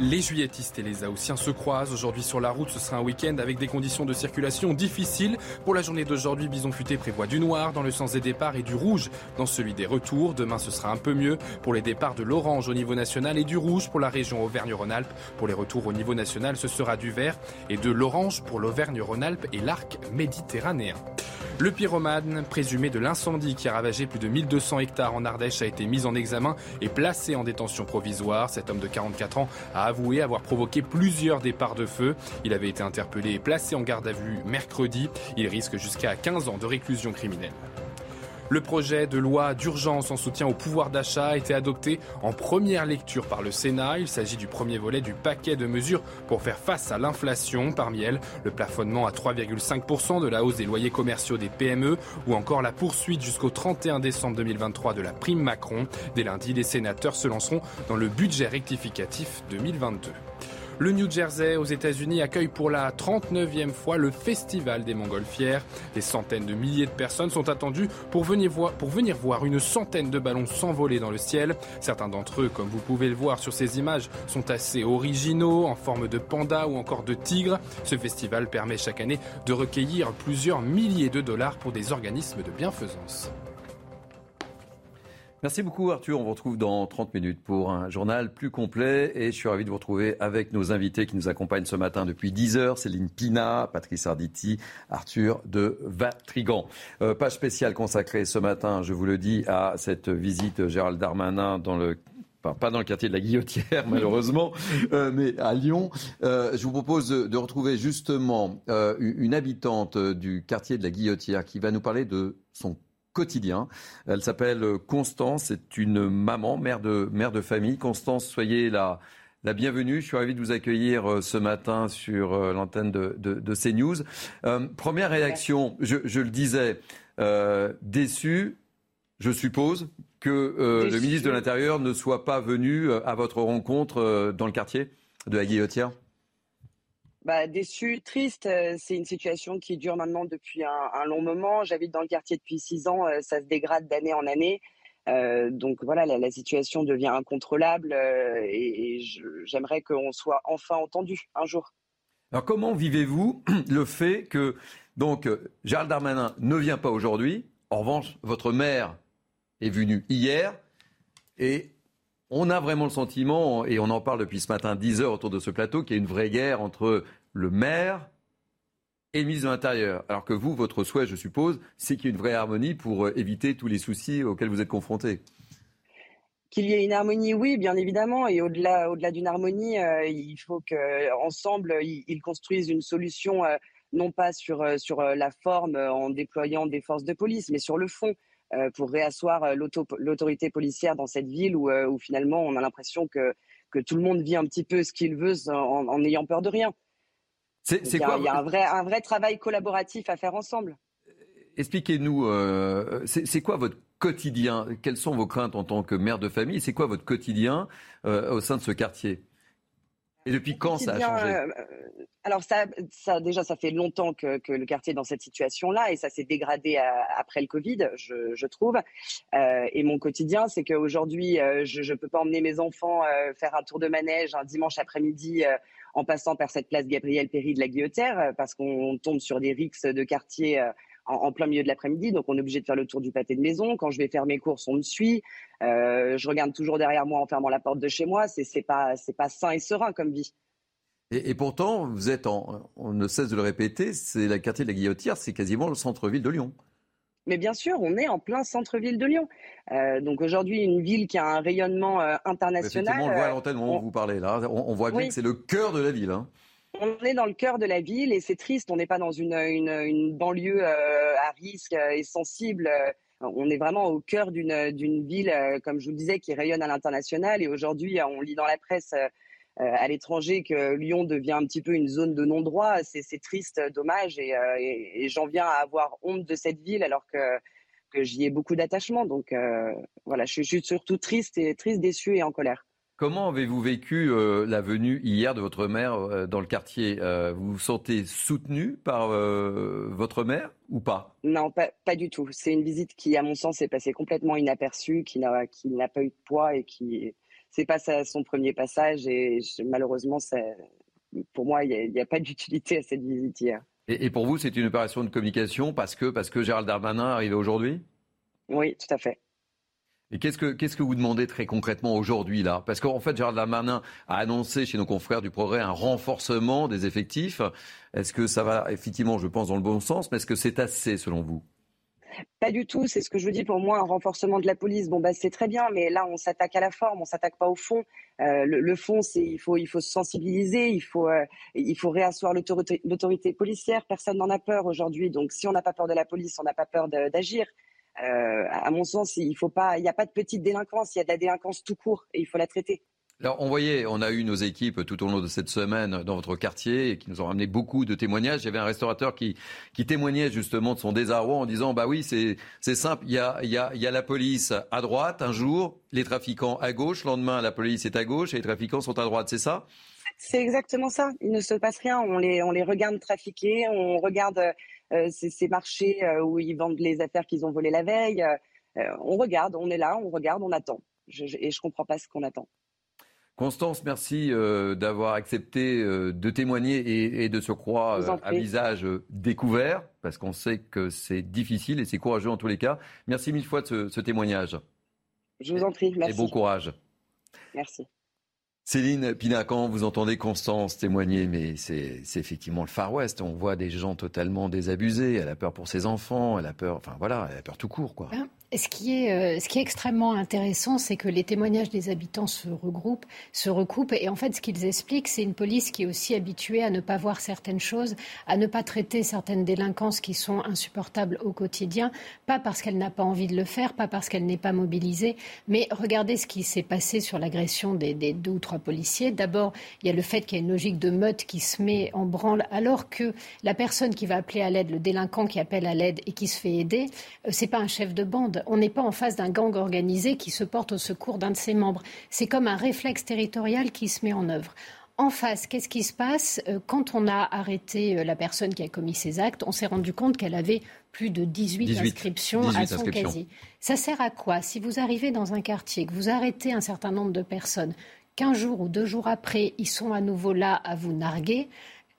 Les juilletistes et les haussiens se croisent. Aujourd'hui sur la route, ce sera un week-end avec des conditions de circulation difficiles. Pour la journée d'aujourd'hui, Bison Futé prévoit du noir dans le sens des départs et du rouge dans celui des retours. Demain, ce sera un peu mieux pour les départs de l'orange au niveau national et du rouge pour la région Auvergne-Rhône-Alpes. Pour les retours au niveau national, ce sera du vert et de l'orange pour l'Auvergne-Rhône-Alpes et l'arc méditerranéen. Le pyromane présumé de l'incendie qui a ravagé plus de 1200 hectares en Ardèche a été mis en examen et placé en détention provisoire. Cet homme de 44 ans a avoué avoir provoqué plusieurs départs de feu. Il avait été interpellé et placé en garde à vue mercredi. Il risque jusqu'à 15 ans de réclusion criminelle. Le projet de loi d'urgence en soutien au pouvoir d'achat a été adopté en première lecture par le Sénat. Il s'agit du premier volet du paquet de mesures pour faire face à l'inflation. Parmi elles, le plafonnement à 3,5% de la hausse des loyers commerciaux des PME ou encore la poursuite jusqu'au 31 décembre 2023 de la prime Macron. Dès lundi, les sénateurs se lanceront dans le budget rectificatif 2022. Le New Jersey aux États-Unis accueille pour la 39e fois le Festival des Montgolfières. Des centaines de milliers de personnes sont attendues pour venir voir une centaine de ballons s'envoler dans le ciel. Certains d'entre eux, comme vous pouvez le voir sur ces images, sont assez originaux, en forme de panda ou encore de tigre. Ce festival permet chaque année de recueillir plusieurs milliers de dollars pour des organismes de bienfaisance. Merci beaucoup Arthur, on vous retrouve dans 30 minutes pour un journal plus complet et je suis ravi de vous retrouver avec nos invités qui nous accompagnent ce matin depuis 10h, Céline Pina, Patrice Arditi, Arthur de Watrigant. Page spéciale consacrée ce matin, je vous le dis, à cette visite Gérald Darmanin pas dans le quartier de la Guillotière, malheureusement, mais à Lyon. Je vous propose de retrouver justement une habitante du quartier de la Guillotière qui va nous parler de son quotidien. Elle s'appelle Constance, c'est une maman, mère de famille. Constance, soyez la bienvenue. Je suis ravi de vous accueillir ce matin sur l'antenne de CNews. Première réaction, je le disais, déçu, je suppose, que le ministre de l'Intérieur ne soit pas venu à votre rencontre dans le quartier de la Guillotière. Déçu, triste, c'est une situation qui dure maintenant depuis un long moment. J'habite dans le quartier depuis 6 ans, ça se dégrade d'année en année. Donc voilà, la situation devient incontrôlable et j'aimerais qu'on soit enfin entendu un jour. Alors comment vivez-vous le fait que donc Gérald Darmanin ne vient pas aujourd'hui? En revanche, votre maire est venu hier et... on a vraiment le sentiment, et on en parle depuis ce matin 10 heures autour de ce plateau, qu'il y a une vraie guerre entre le maire et le ministre de l'Intérieur. Alors que vous, votre souhait, je suppose, c'est qu'il y ait une vraie harmonie pour éviter tous les soucis auxquels vous êtes confrontés. Qu'il y ait une harmonie, oui, bien évidemment. Et au-delà d'une harmonie, il faut qu'ensemble, ils construisent une solution, non pas sur la forme en déployant des forces de police, mais sur le fond, pour réasseoir l'autorité policière dans cette ville où finalement on a l'impression que tout le monde vit un petit peu ce qu'il veut en ayant peur de rien. Il y a un vrai travail collaboratif à faire ensemble. Expliquez-nous, c'est quoi votre quotidien? Quelles sont vos craintes en tant que mère de famille? C'est quoi votre quotidien au sein de ce quartier? Et depuis quand ça a changé? Alors ça fait longtemps que le quartier est dans cette situation-là et ça s'est dégradé après le Covid, je trouve. Et mon quotidien, c'est qu'aujourd'hui, je ne peux pas emmener mes enfants faire un tour de manège un dimanche après-midi en passant par cette place Gabriel Péry de la Guillotière parce qu'on tombe sur des rixes de quartier en plein milieu de l'après-midi, donc on est obligé de faire le tour du pâté de maison. Quand je vais faire mes courses, on me suit. Je regarde toujours derrière moi en fermant la porte de chez moi. C'est pas sain et serein comme vie. Et pourtant, vous êtes on ne cesse de le répéter, c'est le quartier de la Guillotière, c'est quasiment le centre-ville de Lyon. Mais bien sûr, on est en plein centre-ville de Lyon. Donc aujourd'hui, une ville qui a un rayonnement international. Effectivement, on le voit à l'antenne où on vous parlez là. On voit bien que c'est le cœur de la ville. Hein. On est dans le cœur de la ville et c'est triste. On n'est pas dans une banlieue à risque et sensible. On est vraiment au cœur d'une ville, comme je vous le disais, qui rayonne à l'international. Et aujourd'hui, on lit dans la presse à l'étranger que Lyon devient un petit peu une zone de non-droit. C'est triste, dommage. Et j'en viens à avoir honte de cette ville alors que j'y ai beaucoup d'attachement. Donc voilà, je suis surtout triste, déçue et en colère. Comment avez-vous vécu la venue hier de votre maire dans le quartier? Vous vous sentez soutenu par votre maire ou pas? Non, pas du tout. C'est une visite qui, à mon sens, est passée complètement inaperçue, qui n'a pas eu de poids et qui c'est pas son premier passage. Et malheureusement, pour moi, il n'y a pas d'utilité à cette visite hier. Et pour vous, c'est une opération de communication parce que Gérald Darmanin arrivait aujourd'hui? Oui, tout à fait. Et qu'est-ce que vous demandez très concrètement aujourd'hui là? Parce qu'en fait, Gérald Darmanin a annoncé chez nos confrères du Progrès un renforcement des effectifs. Est-ce que ça va effectivement, je pense, dans le bon sens, mais est-ce que c'est assez selon vous? Pas du tout, c'est ce que je vous dis. Pour moi, un renforcement de la police, c'est très bien, mais là, on s'attaque à la forme, on s'attaque pas au fond. Le fond, c'est il faut se sensibiliser, il faut réasseoir l'autorité policière. Personne n'en a peur aujourd'hui, donc si on n'a pas peur de la police, on n'a pas peur d'agir. À mon sens, il n'y a pas de petite délinquance, il y a de la délinquance tout court et il faut la traiter. Alors, on a eu nos équipes tout au long de cette semaine dans votre quartier et qui nous ont ramené beaucoup de témoignages. Il y avait un restaurateur qui témoignait justement de son désarroi en disant oui, c'est simple, il y a la police à droite un jour, les trafiquants à gauche, le lendemain la police est à gauche et les trafiquants sont à droite, c'est ça ? C'est exactement ça. Il ne se passe rien. On les regarde trafiquer, on regarde ces marchés où ils vendent les affaires qu'ils ont volées la veille. On regarde, on est là, on regarde, on attend. Et je ne comprends pas ce qu'on attend. Constance, merci d'avoir accepté de témoigner et de surcroît à visage découvert, parce qu'on sait que c'est difficile et c'est courageux en tous les cas. Merci mille fois de ce témoignage. Je vous en prie, merci. Et bon courage. Merci. Céline Pina, quand vous entendez Constance témoigner, mais c'est effectivement le Far West. On voit des gens totalement désabusés. Elle a peur pour ses enfants, elle a peur tout court, quoi. Et ce qui est extrêmement intéressant, c'est que les témoignages des habitants se recoupent. Et en fait, ce qu'ils expliquent, c'est une police qui est aussi habituée à ne pas voir certaines choses, à ne pas traiter certaines délinquances qui sont insupportables au quotidien, pas parce qu'elle n'a pas envie de le faire, pas parce qu'elle n'est pas mobilisée. Mais regardez ce qui s'est passé sur l'agression des 2 ou 3 policiers. D'abord, il y a le fait qu'il y a une logique de meute qui se met en branle, alors que la personne qui va appeler à l'aide, le délinquant qui appelle à l'aide et qui se fait aider, c'est pas un chef de bande. On n'est pas en face d'un gang organisé qui se porte au secours d'un de ses membres. C'est comme un réflexe territorial qui se met en œuvre. En face, qu'est-ce qui se passe? Quand on a arrêté la personne qui a commis ces actes, on s'est rendu compte qu'elle avait plus de 18 inscriptions à son casier. Ça sert à quoi? Si vous arrivez dans un quartier, que vous arrêtez un certain nombre de personnes, qu'un jour ou 2 jours après, ils sont à nouveau là à vous narguer,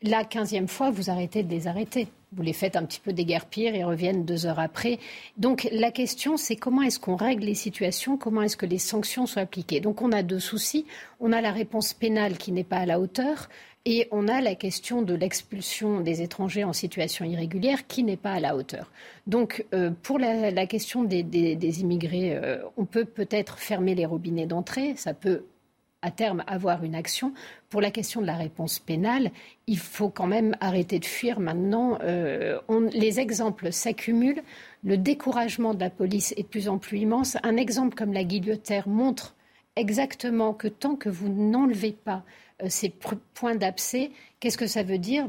la 15e fois, vous arrêtez de les arrêter. Vous les faites un petit peu déguerpir, ils reviennent 2 heures après. Donc la question, c'est comment est-ce qu'on règle les situations, comment est-ce que les sanctions sont appliquées. Donc on a 2 soucis. On a la réponse pénale qui n'est pas à la hauteur et on a la question de l'expulsion des étrangers en situation irrégulière qui n'est pas à la hauteur. Donc pour la question des immigrés, on peut peut-être fermer les robinets d'entrée, ça peut à terme avoir une action. Pour la question de la réponse pénale, il faut quand même arrêter de fuir maintenant. Les exemples s'accumulent. Le découragement de la police est de plus en plus immense. Un exemple comme la Guillotière montre exactement que tant que vous n'enlevez pas ces points d'abcès, qu'est-ce que ça veut dire?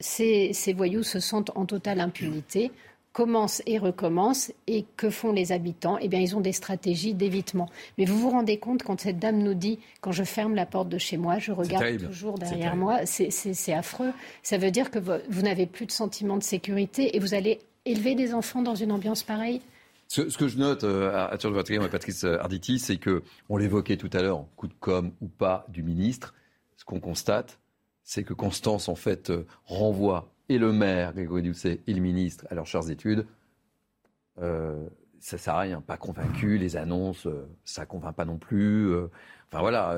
Ces voyous se sentent en totale impunité, commencent et recommencent, et que font les habitants? Eh bien, ils ont des stratégies d'évitement. Mais vous vous rendez compte, quand cette dame nous dit « quand je ferme la porte de chez moi, je regarde toujours derrière moi », c'est affreux. Ça veut dire que vous n'avez plus de sentiment de sécurité et vous allez élever des enfants dans une ambiance pareille? Ce que je note, Arthur de Watrigant et Patrice Arditi, c'est que, on l'évoquait tout à l'heure, coup de com' ou pas du ministre, ce qu'on constate, c'est que Constance, en fait, renvoie et le maire, Grégory Doucet, et le ministre à leurs chères études, ça sert à rien. Pas convaincu, les annonces, ça convainc pas non plus. Enfin voilà,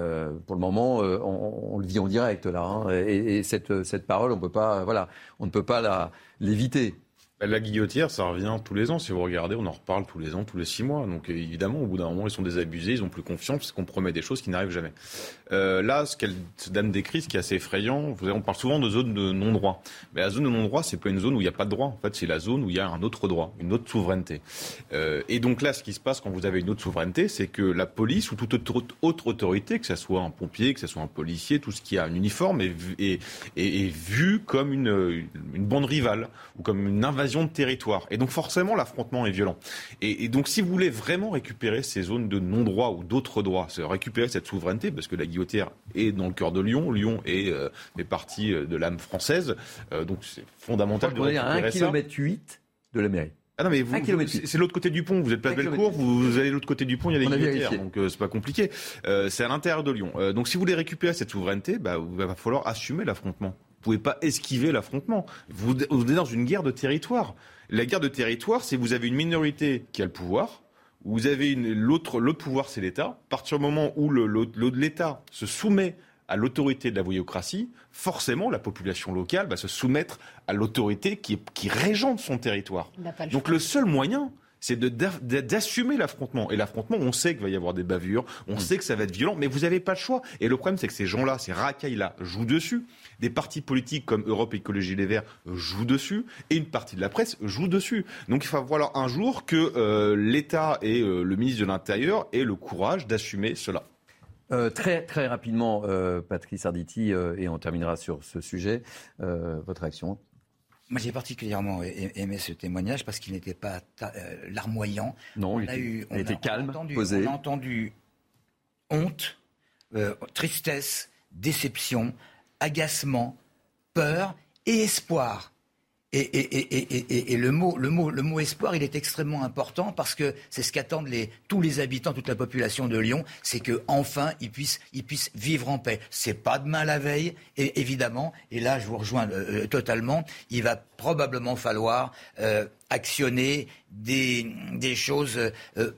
pour le moment, on le vit en direct là. Et cette parole, on peut pas, voilà, on ne peut pas l'éviter. La Guillotière, ça revient tous les ans. Si vous regardez, on en reparle tous les ans, tous les 6 mois. Donc évidemment, au bout d'un moment, ils sont désabusés, ils n'ont plus confiance parce qu'on promet des choses qui n'arrivent jamais. Là, cette dame décrit, ce qui est assez effrayant, on parle souvent de zone de non-droit. Mais la zone de non-droit, c'est pas une zone où il n'y a pas de droit. En fait, c'est la zone où il y a un autre droit, une autre souveraineté. Et donc là, ce qui se passe quand vous avez une autre souveraineté, c'est que la police ou toute autre autorité, que ce soit un pompier, que ce soit un policier, tout ce qui a un uniforme est vu comme une bande rivale ou comme une invasion de territoire. Et donc forcément, l'affrontement est violent. Et donc si vous voulez vraiment récupérer ces zones de non-droit ou d'autres droits, c'est récupérer cette souveraineté, parce que la Guillotière est dans le cœur de Lyon, Lyon fait partie de l'âme française, donc c'est fondamental de récupérer ça. On est à 1,8 km de la mairie. Ah non, mais c'est l'autre côté du pont, vous êtes place Bellecour, vous allez de l'autre côté du pont, il y a les Guillotières, donc c'est pas compliqué. C'est à l'intérieur de Lyon. Donc si vous voulez récupérer cette souveraineté, il va falloir assumer l'affrontement. Vous ne pouvez pas esquiver l'affrontement. Vous êtes dans une guerre de territoire. La guerre de territoire, c'est vous avez une minorité qui a le pouvoir, vous avez l'autre pouvoir, c'est l'État. À partir du moment où l'État se soumet à l'autorité de la voyoucratie, forcément, la population locale va se soumettre à l'autorité qui régente son territoire. Donc le seul moyen, c'est d'assumer l'affrontement. Et l'affrontement, on sait qu'il va y avoir des bavures, on sait que ça va être violent, mais vous n'avez pas le choix. Et le problème, c'est que ces gens-là, ces racailles-là, jouent dessus. Des partis politiques comme Europe Écologie Les Verts jouent dessus, et une partie de la presse joue dessus. Donc il va falloir un jour que l'État et le ministre de l'Intérieur aient le courage d'assumer cela. Très, très rapidement, Patrice Arditi, et on terminera sur ce sujet, votre réaction. Moi, j'ai particulièrement aimé ce témoignage parce qu'il n'était pas larmoyant. Non, il était calme, posé. On a entendu honte, tristesse, déception, agacement, peur et espoir. Et le mot espoir, il est extrêmement important parce que c'est ce qu'attendent tous les habitants, toute la population de Lyon, c'est que enfin ils puissent vivre en paix. C'est pas demain la veille, et évidemment. Et là, je vous rejoins totalement. Il va probablement falloir actionner des choses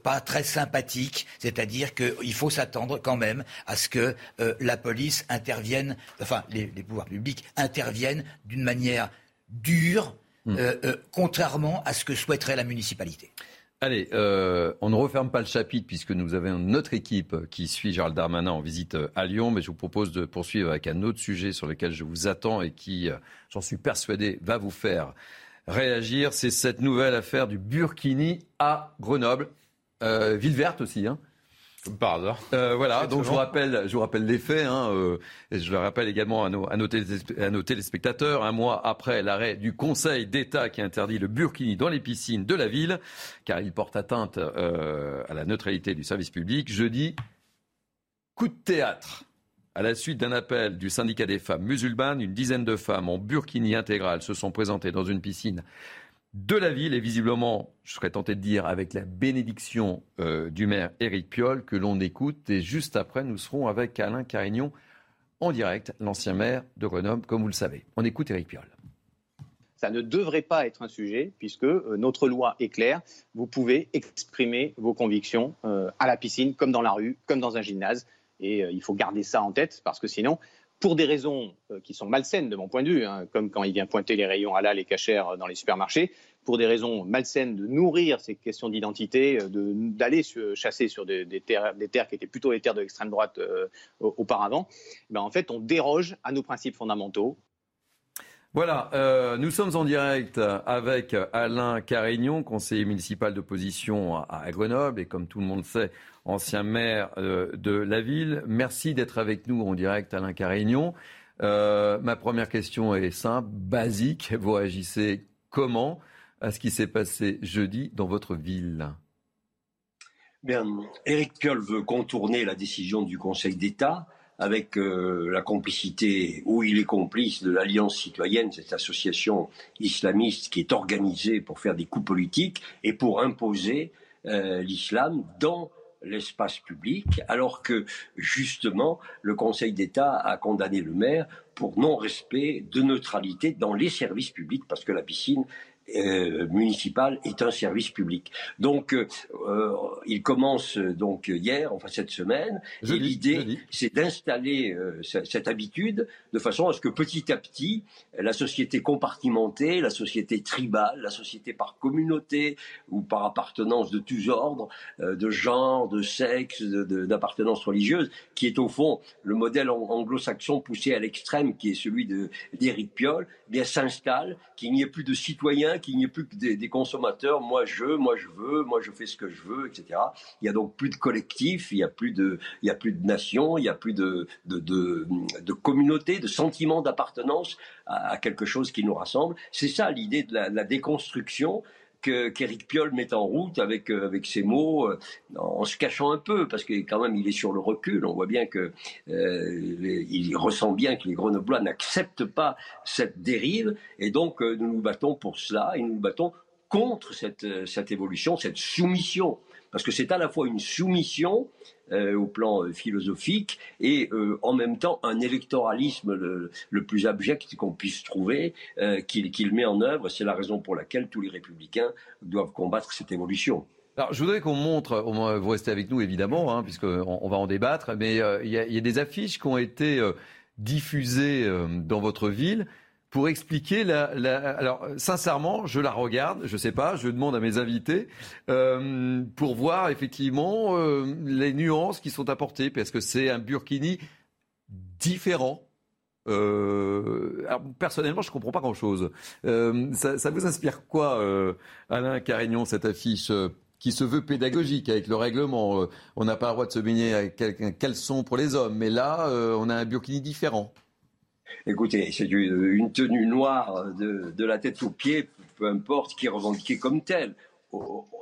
pas très sympathiques, c'est-à-dire qu'il faut s'attendre quand même à ce que la police intervienne, enfin les pouvoirs publics interviennent d'une manière dure, contrairement à ce que souhaiterait la municipalité. Allez, on ne referme pas le chapitre puisque nous avons notre équipe qui suit Gérald Darmanin en visite à Lyon, mais je vous propose de poursuivre avec un autre sujet sur lequel je vous attends et qui, j'en suis persuadé, va vous faire réagir. C'est cette nouvelle affaire du Burkini à Grenoble, ville verte aussi, hein. Par hasard. Voilà, donc je vous rappelle les faits. Et je le rappelle également à nos téléspectateurs. 1 mois après l'arrêt du Conseil d'État qui interdit le burkini dans les piscines de la ville, car il porte atteinte à la neutralité du service public, jeudi, coup de théâtre. À la suite d'un appel du syndicat des femmes musulmanes, une dizaine de femmes en burkini intégral se sont présentées dans une piscine de la ville et visiblement, je serais tenté de dire, avec la bénédiction du maire Éric Piolle, que l'on écoute. Et juste après, nous serons avec Alain Carignon en direct, l'ancien maire de Grenoble, comme vous le savez. On écoute Éric Piolle. Ça ne devrait pas être un sujet, puisque notre loi est claire. Vous pouvez exprimer vos convictions à la piscine, comme dans la rue, comme dans un gymnase. Et il faut garder ça en tête, parce que sinon... Pour des raisons qui sont malsaines de mon point de vue, hein, comme quand il vient pointer les rayons halal et cachère dans les supermarchés, pour des raisons malsaines de nourrir ces questions d'identité, d'aller chasser sur des terres qui étaient plutôt les terres de l'extrême droite auparavant, ben en fait on déroge à nos principes fondamentaux. Voilà, nous sommes en direct avec Alain Carignon, conseiller municipal d'opposition à Grenoble et comme tout le monde sait, ancien maire de la ville. Merci d'être avec nous en direct, Alain Carignon. Ma première question est simple, basique. Vous réagissez comment à ce qui s'est passé jeudi dans votre ville ? Bien, Éric Piolle veut contourner la décision du Conseil d'État avec la complicité, où il est complice de l'Alliance citoyenne, cette association islamiste qui est organisée pour faire des coups politiques et pour imposer l'islam dans l'espace public, alors que justement le Conseil d'État a condamné le maire pour non-respect de neutralité dans les services publics, parce que la piscine municipal est un service public. Donc, il commence donc hier, enfin cette semaine, et l'idée, c'est d'installer cette habitude de façon à ce que petit à petit, la société compartimentée, la société tribale, la société par communauté ou par appartenance de tous ordres, de genre, de sexe, d'appartenance religieuse, qui est au fond le modèle anglo-saxon poussé à l'extrême, qui est celui d'Éric Piolle, eh bien s'installe, qu'il n'y ait plus de citoyens, qu'il n'y ait plus que des consommateurs, moi je veux, moi je fais ce que je veux, etc. Il n'y a donc plus de collectif, il n'y a plus de nation, il n'y a plus de communauté, de sentiment d'appartenance à quelque chose qui nous rassemble. C'est ça l'idée de la déconstruction qu'Éric Piolle met en route avec ses mots, en se cachant un peu, parce que quand même il est sur le recul. On voit bien que il ressent bien que les Grenoblois n'acceptent pas cette dérive, et donc nous nous battons pour cela, et nous nous battons contre cette évolution, cette soumission, parce que c'est à la fois une soumission au plan philosophique et en même temps un électoralisme le plus abject qu'on puisse trouver qu'il met en œuvre. C'est la raison pour laquelle tous les républicains doivent combattre cette évolution. Alors, je voudrais qu'on montre, vous restez avec nous évidemment, hein, puisqu'on va en débattre, mais il y a des affiches qui ont été diffusées dans votre ville pour expliquer alors, sincèrement, je la regarde, je sais pas, je demande à mes invités pour voir effectivement les nuances qui sont apportées, parce que c'est un burkini différent. Alors, personnellement, je comprends pas grand-chose. Ça vous inspire quoi, Alain Carignon, cette affiche qui se veut pédagogique avec le règlement on n'a pas le droit de se baigner avec un caleçon pour les hommes, mais là, on a un burkini différent. Écoutez, c'est une tenue noire de la tête aux pieds, peu importe, qui est revendiquée comme telle.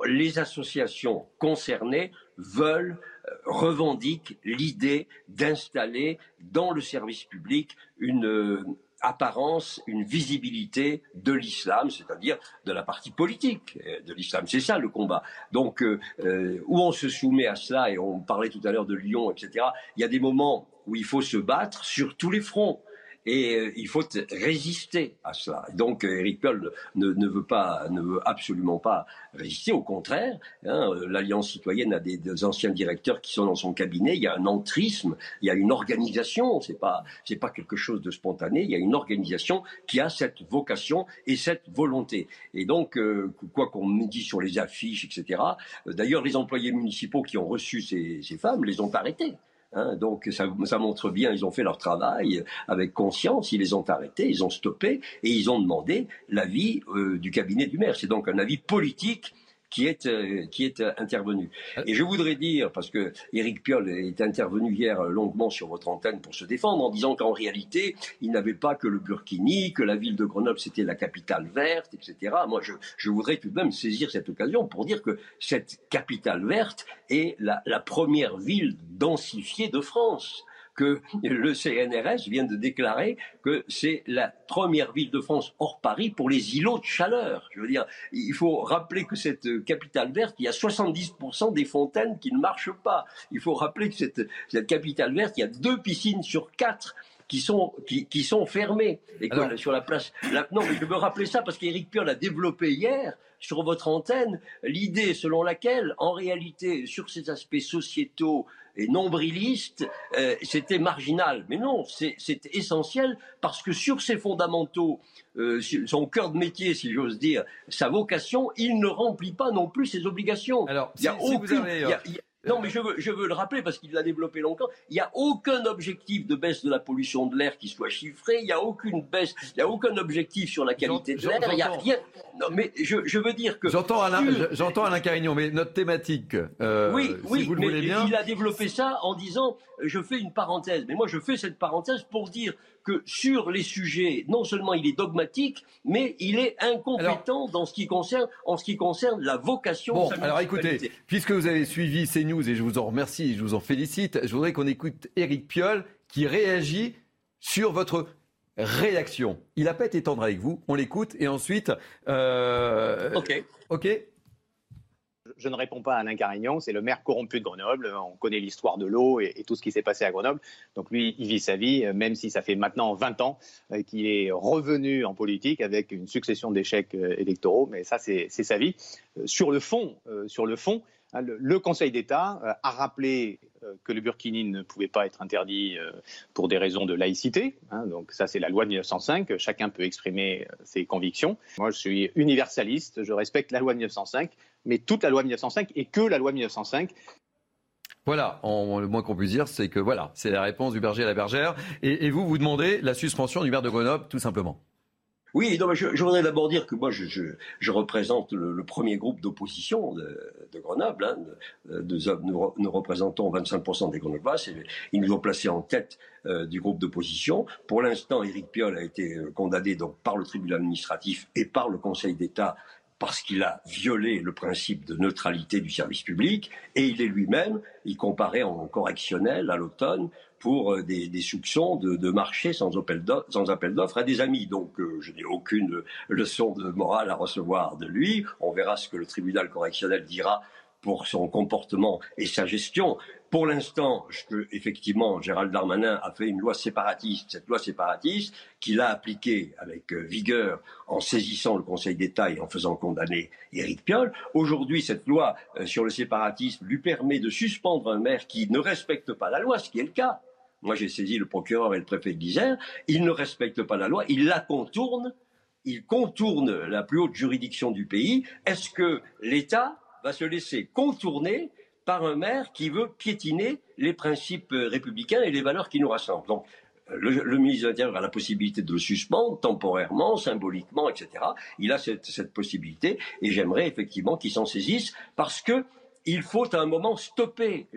Les associations concernées veulent, revendiquent l'idée d'installer dans le service public une apparence, une visibilité de l'islam, c'est-à-dire de la partie politique de l'islam. C'est ça le combat. Donc, où on se soumet à cela, et on parlait tout à l'heure de Lyon, etc., il y a des moments où il faut se battre sur tous les fronts. Et il faut résister à cela. Donc Éric Piolle ne veut absolument pas résister. Au contraire, hein, l'Alliance citoyenne a des anciens directeurs qui sont dans son cabinet. Il y a un entrisme, il y a une organisation. C'est pas quelque chose de spontané. Il y a une organisation qui a cette vocation et cette volonté. Et donc quoi qu'on me dise sur les affiches, etc. D'ailleurs, les employés municipaux qui ont reçu ces femmes les ont arrêtées. Hein, donc ça montre bien, ils ont fait leur travail avec conscience, ils les ont arrêtés, ils ont stoppé et ils ont demandé l'avis du cabinet du maire. C'est donc un avis politique qui est intervenu. Et je voudrais dire, parce que Éric Piolle est intervenu hier longuement sur votre antenne pour se défendre, en disant qu'en réalité, il n'avait pas que le burkini, que la ville de Grenoble, c'était la capitale verte, etc. Moi, je voudrais tout de même saisir cette occasion pour dire que cette capitale verte est la première ville densifiée de France. que le CNRS vient de déclarer que c'est la première ville de France hors Paris pour les îlots de chaleur. Je veux dire, il faut rappeler que cette capitale verte, il y a 70% des fontaines qui ne marchent pas. Il faut rappeler que cette capitale verte, il y a 2 piscines sur 4 qui sont fermées. Et alors, que sur la place... Non, mais je veux rappeler ça parce qu'Éric Piolle a développé hier... sur votre antenne, l'idée selon laquelle, en réalité, sur ces aspects sociétaux et nombrilistes, c'était marginal. Mais non, c'est essentiel parce que sur ses fondamentaux, son cœur de métier, si j'ose dire, sa vocation, il ne remplit pas non plus ses obligations. Alors, il y a non, mais je veux le rappeler parce qu'il l'a développé longtemps. Il n'y a aucun objectif de baisse de la pollution de l'air qui soit chiffré. Il n'y a aucune baisse, il n'y a aucun objectif sur la qualité de l'air. Il n'y a rien. Non, mais je veux dire que... J'entends Alain Carignon, mais notre thématique, si vous le voulez bien... Il a développé ça en disant, je fais une parenthèse. Mais moi, je fais cette parenthèse pour dire que sur les sujets, non seulement il est dogmatique, mais il est incompétent en ce qui concerne la vocation de sa municipalité. Alors écoutez, puisque vous avez suivi CNews, et je vous en remercie, et je vous en félicite, je voudrais qu'on écoute Éric Piolle qui réagit sur votre réaction. Il n'a pas été tendre avec vous, on l'écoute, et ensuite... Ok. Je ne réponds pas à Alain Carignon, c'est le maire corrompu de Grenoble, on connaît l'histoire de l'eau et tout ce qui s'est passé à Grenoble, donc lui il vit sa vie, même si ça fait maintenant 20 ans qu'il est revenu en politique avec une succession d'échecs électoraux, mais ça c'est sa vie. Sur le fond, le Conseil d'État a rappelé que le burkini ne pouvait pas être interdit pour des raisons de laïcité. Donc ça, c'est la loi de 1905. Chacun peut exprimer ses convictions. Moi, je suis universaliste. Je respecte la loi de 1905, mais toute la loi de 1905 et que la loi de 1905. Voilà, le moins qu'on puisse dire, c'est que voilà, c'est la réponse du berger à la bergère. Et vous, vous demandez la suspension du maire de Grenoble, tout simplement. Oui, non, mais je voudrais d'abord dire que moi, je représente le premier groupe d'opposition de Grenoble. Nous représentons 25% des Grenoblois. Ils nous ont placés en tête du groupe d'opposition. Pour l'instant, Éric Piolle a été condamné donc par le tribunal administratif et par le Conseil d'État parce qu'il a violé le principe de neutralité du service public. Et il est lui-même, il comparait en correctionnel à l'automne, pour des soupçons de marché sans appel d'offres à des amis. Donc je n'ai aucune leçon de morale à recevoir de lui. On verra ce que le tribunal correctionnel dira pour son comportement et sa gestion. Pour l'instant, effectivement, Gérald Darmanin a fait une loi séparatiste. Cette loi séparatiste qu'il a appliquée avec vigueur en saisissant le Conseil d'État et en faisant condamner Éric Piolle. Aujourd'hui, cette loi sur le séparatisme lui permet de suspendre un maire qui ne respecte pas la loi, ce qui est le cas. Moi, j'ai saisi le procureur et le préfet de l'Isère. Ils ne respectent pas la loi, ils la contournent. Ils contournent la plus haute juridiction du pays. Est-ce que l'État va se laisser contourner par un maire qui veut piétiner les principes républicains et les valeurs qui nous rassemblent? Donc, le ministre de l'Intérieur a la possibilité de le suspendre temporairement, symboliquement, etc. Il a cette possibilité et j'aimerais effectivement qu'il s'en saisisse parce que il faut à un moment stopper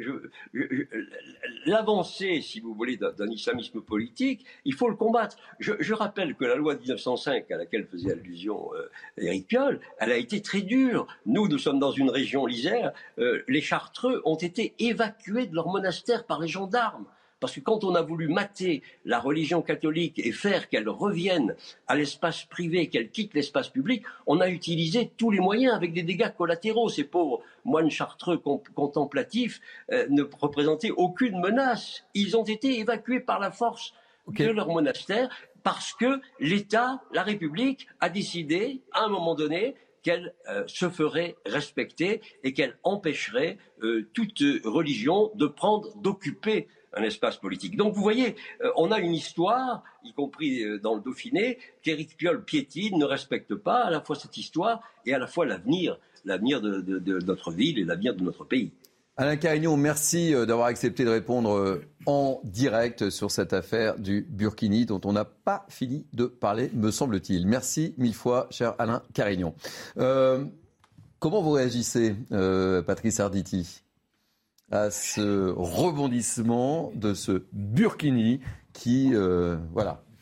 l'avancée, si vous voulez, d'un islamisme politique. Il faut le combattre. Je rappelle que la loi de 1905, à laquelle faisait allusion Éric Piolle, elle a été très dure. Nous sommes dans une région, l'Isère. Les Chartreux ont été évacués de leur monastère par les gendarmes. Parce que quand on a voulu mater la religion catholique et faire qu'elle revienne à l'espace privé, qu'elle quitte l'espace public, on a utilisé tous les moyens avec des dégâts collatéraux. Ces pauvres moines chartreux contemplatifs ne représentaient aucune menace. Ils ont été évacués par la force de leur monastère parce que l'État, la République, a décidé à un moment donné qu'elle se ferait respecter et qu'elle empêcherait toute religion d'occuper un espace politique. Donc vous voyez, on a une histoire, y compris dans le Dauphiné, qu'Éric Piolle piétine, ne respecte pas à la fois cette histoire et à la fois l'avenir de notre ville et l'avenir de notre pays. Alain Carignon, merci d'avoir accepté de répondre en direct sur cette affaire du burkini dont on n'a pas fini de parler, me semble-t-il. Merci mille fois, cher Alain Carignon. Comment vous réagissez, Patrice Arditi, à ce rebondissement de ce burkini qui,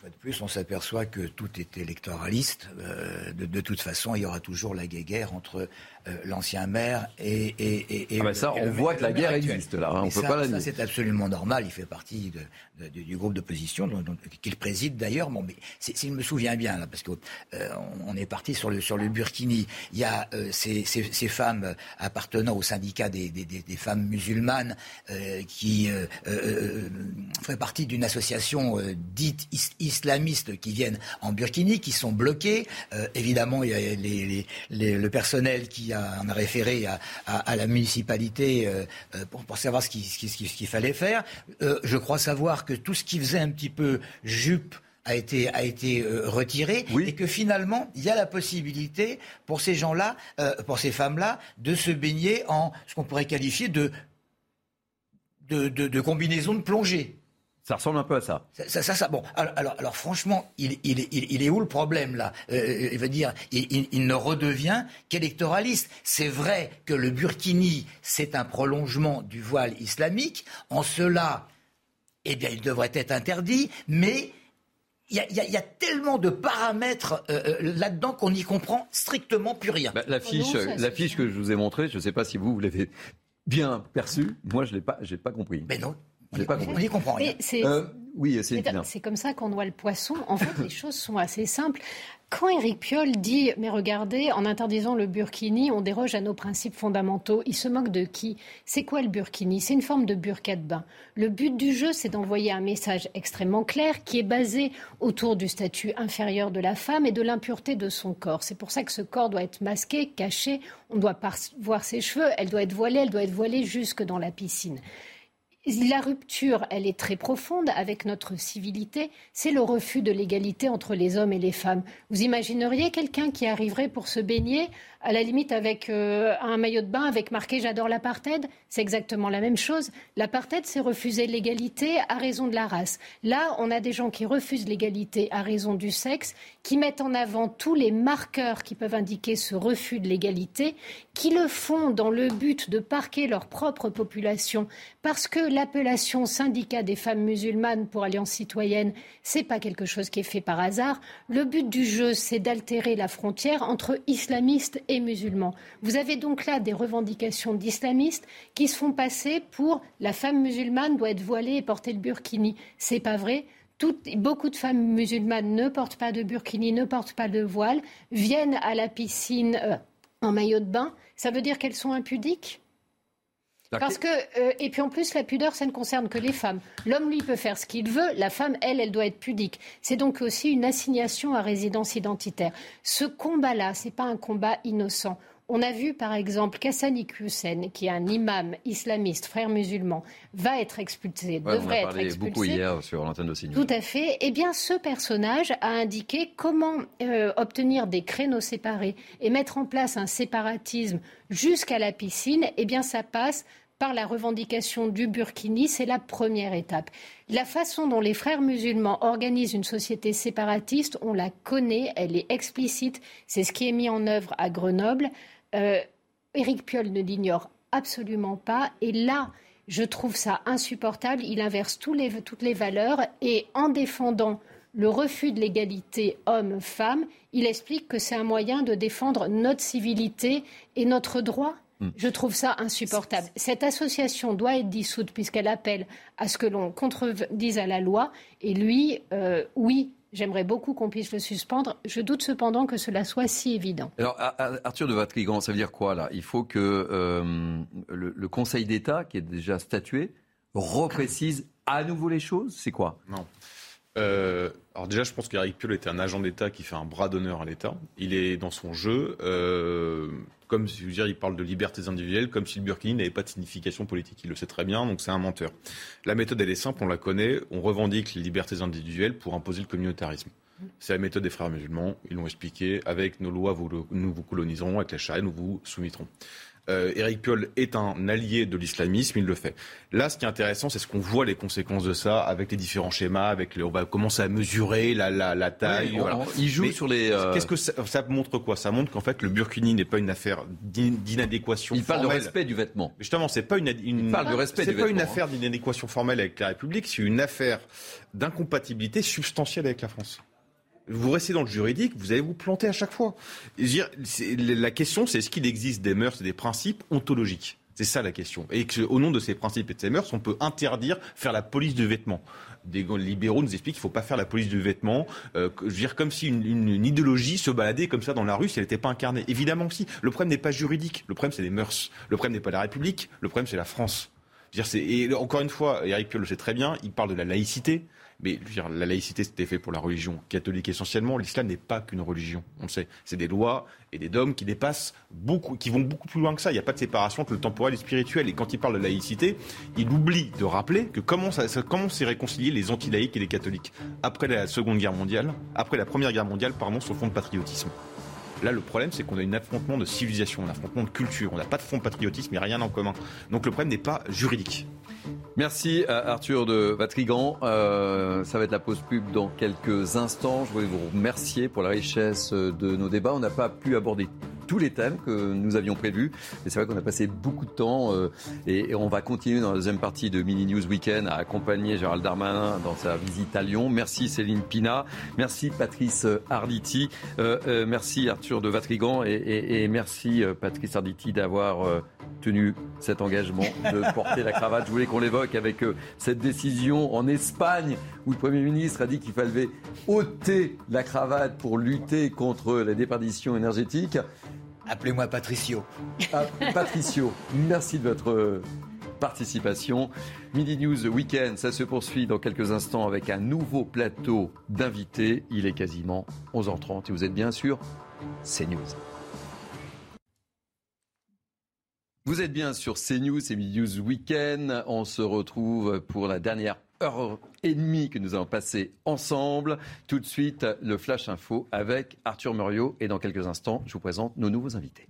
fois de plus, on s'aperçoit que tout est électoraliste. De toute façon, il y aura toujours la guéguerre entre l'ancien maire et ça, on voit que la guerre existe là. On peut pas la nier. C'est absolument normal. Il fait partie du groupe d'opposition qu'il préside d'ailleurs. Bon, mais s'il me souvient bien, là, parce que on est parti sur le Burkini. Il y a ces femmes appartenant au syndicat des femmes musulmanes qui feraient partie d'une association dite islamistes qui viennent en Burkini, qui sont bloqués. Évidemment, il y a le personnel qui en a référé à la municipalité pour savoir ce qu'il fallait faire. Je crois savoir que tout ce qui faisait un petit peu jupe a été retiré, oui. Et que finalement il y a la possibilité pour ces gens-là, pour ces femmes-là, de se baigner en ce qu'on pourrait qualifier de combinaison de plongée. Ça ressemble un peu à ça. Bon. Alors, franchement, il est où le problème là ? Il veut dire, il ne redevient qu'électoraliste. C'est vrai que le burkini, c'est un prolongement du voile islamique. En cela, eh bien, il devrait être interdit. Mais il y a tellement de paramètres là-dedans qu'on n'y comprend strictement plus rien. La fiche que je vous ai montrée, je ne sais pas si vous l'avez bien perçue. Moi, je l'ai pas compris. Mais non. On n'y comprend rien. C'est comme ça qu'on noie le poisson. En fait, les choses sont assez simples. Quand Éric Piolle dit « Mais regardez, en interdisant le burkini, on déroge à nos principes fondamentaux », il se moque de qui ? C'est quoi le burkini ? C'est une forme de burqa de bain. Le but du jeu, c'est d'envoyer un message extrêmement clair qui est basé autour du statut inférieur de la femme et de l'impureté de son corps. C'est pour ça que ce corps doit être masqué, caché, on ne doit pas voir ses cheveux, elle doit être voilée jusque dans la piscine. La rupture, elle est très profonde avec notre civilité. C'est le refus de l'égalité entre les hommes et les femmes. Vous imagineriez quelqu'un qui arriverait pour se baigner, à la limite avec un maillot de bain avec marqué « J'adore l'apartheid ». C'est exactement la même chose. L'apartheid, c'est refuser l'égalité à raison de la race. Là, on a des gens qui refusent l'égalité à raison du sexe, qui mettent en avant tous les marqueurs qui peuvent indiquer ce refus de l'égalité, qui le font dans le but de parquer leur propre population parce que l'appellation syndicat des femmes musulmanes pour Alliance citoyenne, c'est pas quelque chose qui est fait par hasard. Le but du jeu, c'est d'altérer la frontière entre islamistes et musulmans. Vous avez donc là des revendications d'islamistes qui se font passer pour la femme musulmane doit être voilée et porter le burkini. C'est pas vrai. Beaucoup de femmes musulmanes ne portent pas de burkini, ne portent pas de voile, viennent à la piscine en maillot de bain. Ça veut dire qu'elles sont impudiques ? Parce que, et puis en plus, la pudeur, ça ne concerne que les femmes. L'homme, lui, peut faire ce qu'il veut. La femme, elle doit être pudique. C'est donc aussi une assignation à résidence identitaire. Ce combat-là, c'est pas un combat innocent. On a vu, par exemple, qu'Hassani Hussein, qui est un imam islamiste, frère musulman, va être expulsé, devrait être expulsé. On a parlé beaucoup hier sur l'antenne de CNews. Tout à fait. Eh bien, ce personnage a indiqué comment obtenir des créneaux séparés et mettre en place un séparatisme jusqu'à la piscine. Eh bien, ça passe par la revendication du burkini. C'est la première étape. La façon dont les frères musulmans organisent une société séparatiste, on la connaît, elle est explicite. C'est ce qui est mis en œuvre à Grenoble. Éric Piolle ne l'ignore absolument pas. Et là, je trouve ça insupportable. Il inverse toutes les valeurs. Et en défendant le refus de l'égalité homme-femme, il explique que c'est un moyen de défendre notre civilité et notre droit. Je trouve ça insupportable. Cette association doit être dissoute puisqu'elle appelle à ce que l'on contredise à la loi. Et lui, oui, j'aimerais beaucoup qu'on puisse le suspendre. Je doute cependant que cela soit si évident. Alors, Arthur de Watrigant, ça veut dire quoi là ? Il faut que le Conseil d'État, qui est déjà statué, reprécise à nouveau les choses ? C'est quoi ? Non. Alors déjà, je pense qu'Éric Piolle était un agent d'État qui fait un bras d'honneur à l'État. Il est dans son jeu, comme si je veux dire, il parle de libertés individuelles, comme si le burkini n'avait pas de signification politique. Il le sait très bien, donc c'est un menteur. La méthode, elle est simple, on la connaît. On revendique les libertés individuelles pour imposer le communautarisme. C'est la méthode des frères musulmans. Ils l'ont expliqué. Avec nos lois, nous vous coloniserons. Avec la charia, nous vous soumettrons. Éric Piolle est un allié de l'islamisme, il le fait. Là, ce qui est intéressant, c'est ce qu'on voit les conséquences de ça avec les différents schémas, avec les, on va commencer à mesurer la taille. Oui, voilà. Il joue sur les... Qu'est-ce que ça montre quoi ? Ça montre qu'en fait, le burkini n'est pas une affaire d'inadéquation formelle. Il parle de respect du vêtement. Mais justement, c'est pas une affaire d'inadéquation formelle avec la République, c'est une affaire d'incompatibilité substantielle avec la France. Vous restez dans le juridique, vous allez vous planter à chaque fois. La question, c'est est-ce qu'il existe des mœurs et des principes ontologiques ? C'est ça la question. Et qu'au nom de ces principes et de ces mœurs, on peut interdire, faire la police du vêtement. Des libéraux nous expliquent qu'il ne faut pas faire la police du vêtement. Je veux dire, comme si une idéologie se baladait comme ça dans la rue si elle n'était pas incarnée. Évidemment que si. Le problème n'est pas juridique. Le problème, c'est les mœurs. Le problème n'est pas la République. Le problème, c'est la France. Je veux dire, et encore une fois, Éric Piolle le sait très bien, il parle de la laïcité. Mais la laïcité, c'était fait pour la religion catholique essentiellement. L'islam n'est pas qu'une religion, on le sait. C'est des lois et des dogmes qui dépassent beaucoup, qui vont beaucoup plus loin que ça. Il n'y a pas de séparation entre le temporel et le spirituel. Et quand il parle de laïcité, il oublie de rappeler que comment s'est réconcilié les antilaïques et les catholiques après la Seconde Guerre mondiale, après la Première Guerre mondiale, pardon, sur le fond de patriotisme. Là, le problème, c'est qu'on a un affrontement de civilisation, un affrontement de culture. On n'a pas de fond de patriotisme, il n'y a rien en commun. Donc le problème n'est pas juridique. Merci à Arthur de Watrigant. Ça va être la pause pub dans quelques instants. Je voulais vous remercier pour la richesse de nos débats. On n'a pas pu aborder tous les thèmes que nous avions prévus. Mais c'est vrai qu'on a passé beaucoup de temps et on va continuer dans la deuxième partie de Mini News Week-End à accompagner Gérald Darmanin dans sa visite à Lyon. Merci Céline Pina. Merci Patrice Arditi. Merci Arthur de Watrigant et merci Patrice Arditi d'avoir tenu cet engagement de porter la cravate. Je voulais qu'on l'évoque avec cette décision en Espagne où le Premier ministre a dit qu'il fallait ôter la cravate pour lutter contre la déperdition énergétique. Appelez-moi Patricio. Patricio, merci de votre participation. Midi News Week-end, ça se poursuit dans quelques instants avec un nouveau plateau d'invités. Il est quasiment 11h30 et vous êtes bien sûr CNews. Vous êtes bien sur CNews, c'est Midi News Week-end. On se retrouve pour la dernière heure et demie que nous allons passer ensemble. Tout de suite, le Flash Info avec Arthur Muriot. Et dans quelques instants, je vous présente nos nouveaux invités.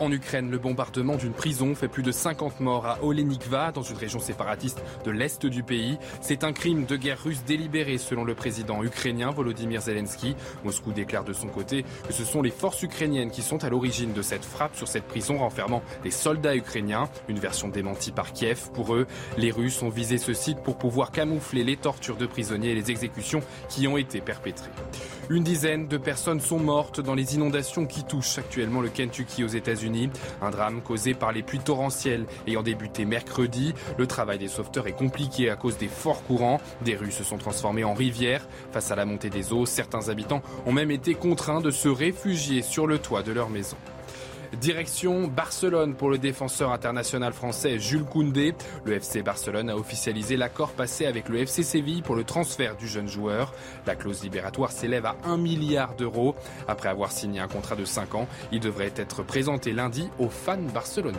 En Ukraine, le bombardement d'une prison fait plus de 50 morts à Olenikva, dans une région séparatiste de l'est du pays. C'est un crime de guerre russe délibéré, selon le président ukrainien Volodymyr Zelensky. Moscou déclare de son côté que ce sont les forces ukrainiennes qui sont à l'origine de cette frappe sur cette prison renfermant les soldats ukrainiens. Une version démentie par Kiev. Pour eux, les Russes ont visé ce site pour pouvoir camoufler les tortures de prisonniers et les exécutions qui ont été perpétrées. Une dizaine de personnes sont mortes dans les inondations qui touchent actuellement le Kentucky aux États-Unis. Un drame causé par les pluies torrentielles ayant débuté mercredi. Le travail des sauveteurs est compliqué à cause des forts courants. Des rues se sont transformées en rivières. Face à la montée des eaux, certains habitants ont même été contraints de se réfugier sur le toit de leur maison. Direction Barcelone pour le défenseur international français Jules Koundé. Le FC Barcelone a officialisé l'accord passé avec le FC Séville pour le transfert du jeune joueur. La clause libératoire s'élève à 1 milliard d'euros. Après avoir signé un contrat de 5 ans, il devrait être présenté lundi aux fans barcelonais.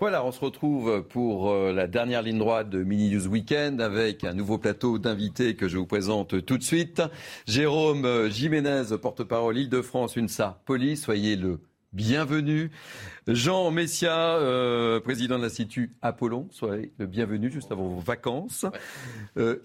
Voilà, on se retrouve pour la dernière ligne droite de Mini News Week-End avec un nouveau plateau d'invités que je vous présente tout de suite. Jérôme Jiménez, porte-parole Île-de-France, UNSA Police, soyez le bienvenu. Jean Messiha, président de l'Institut Apollon, soyez le bienvenu juste avant vos vacances.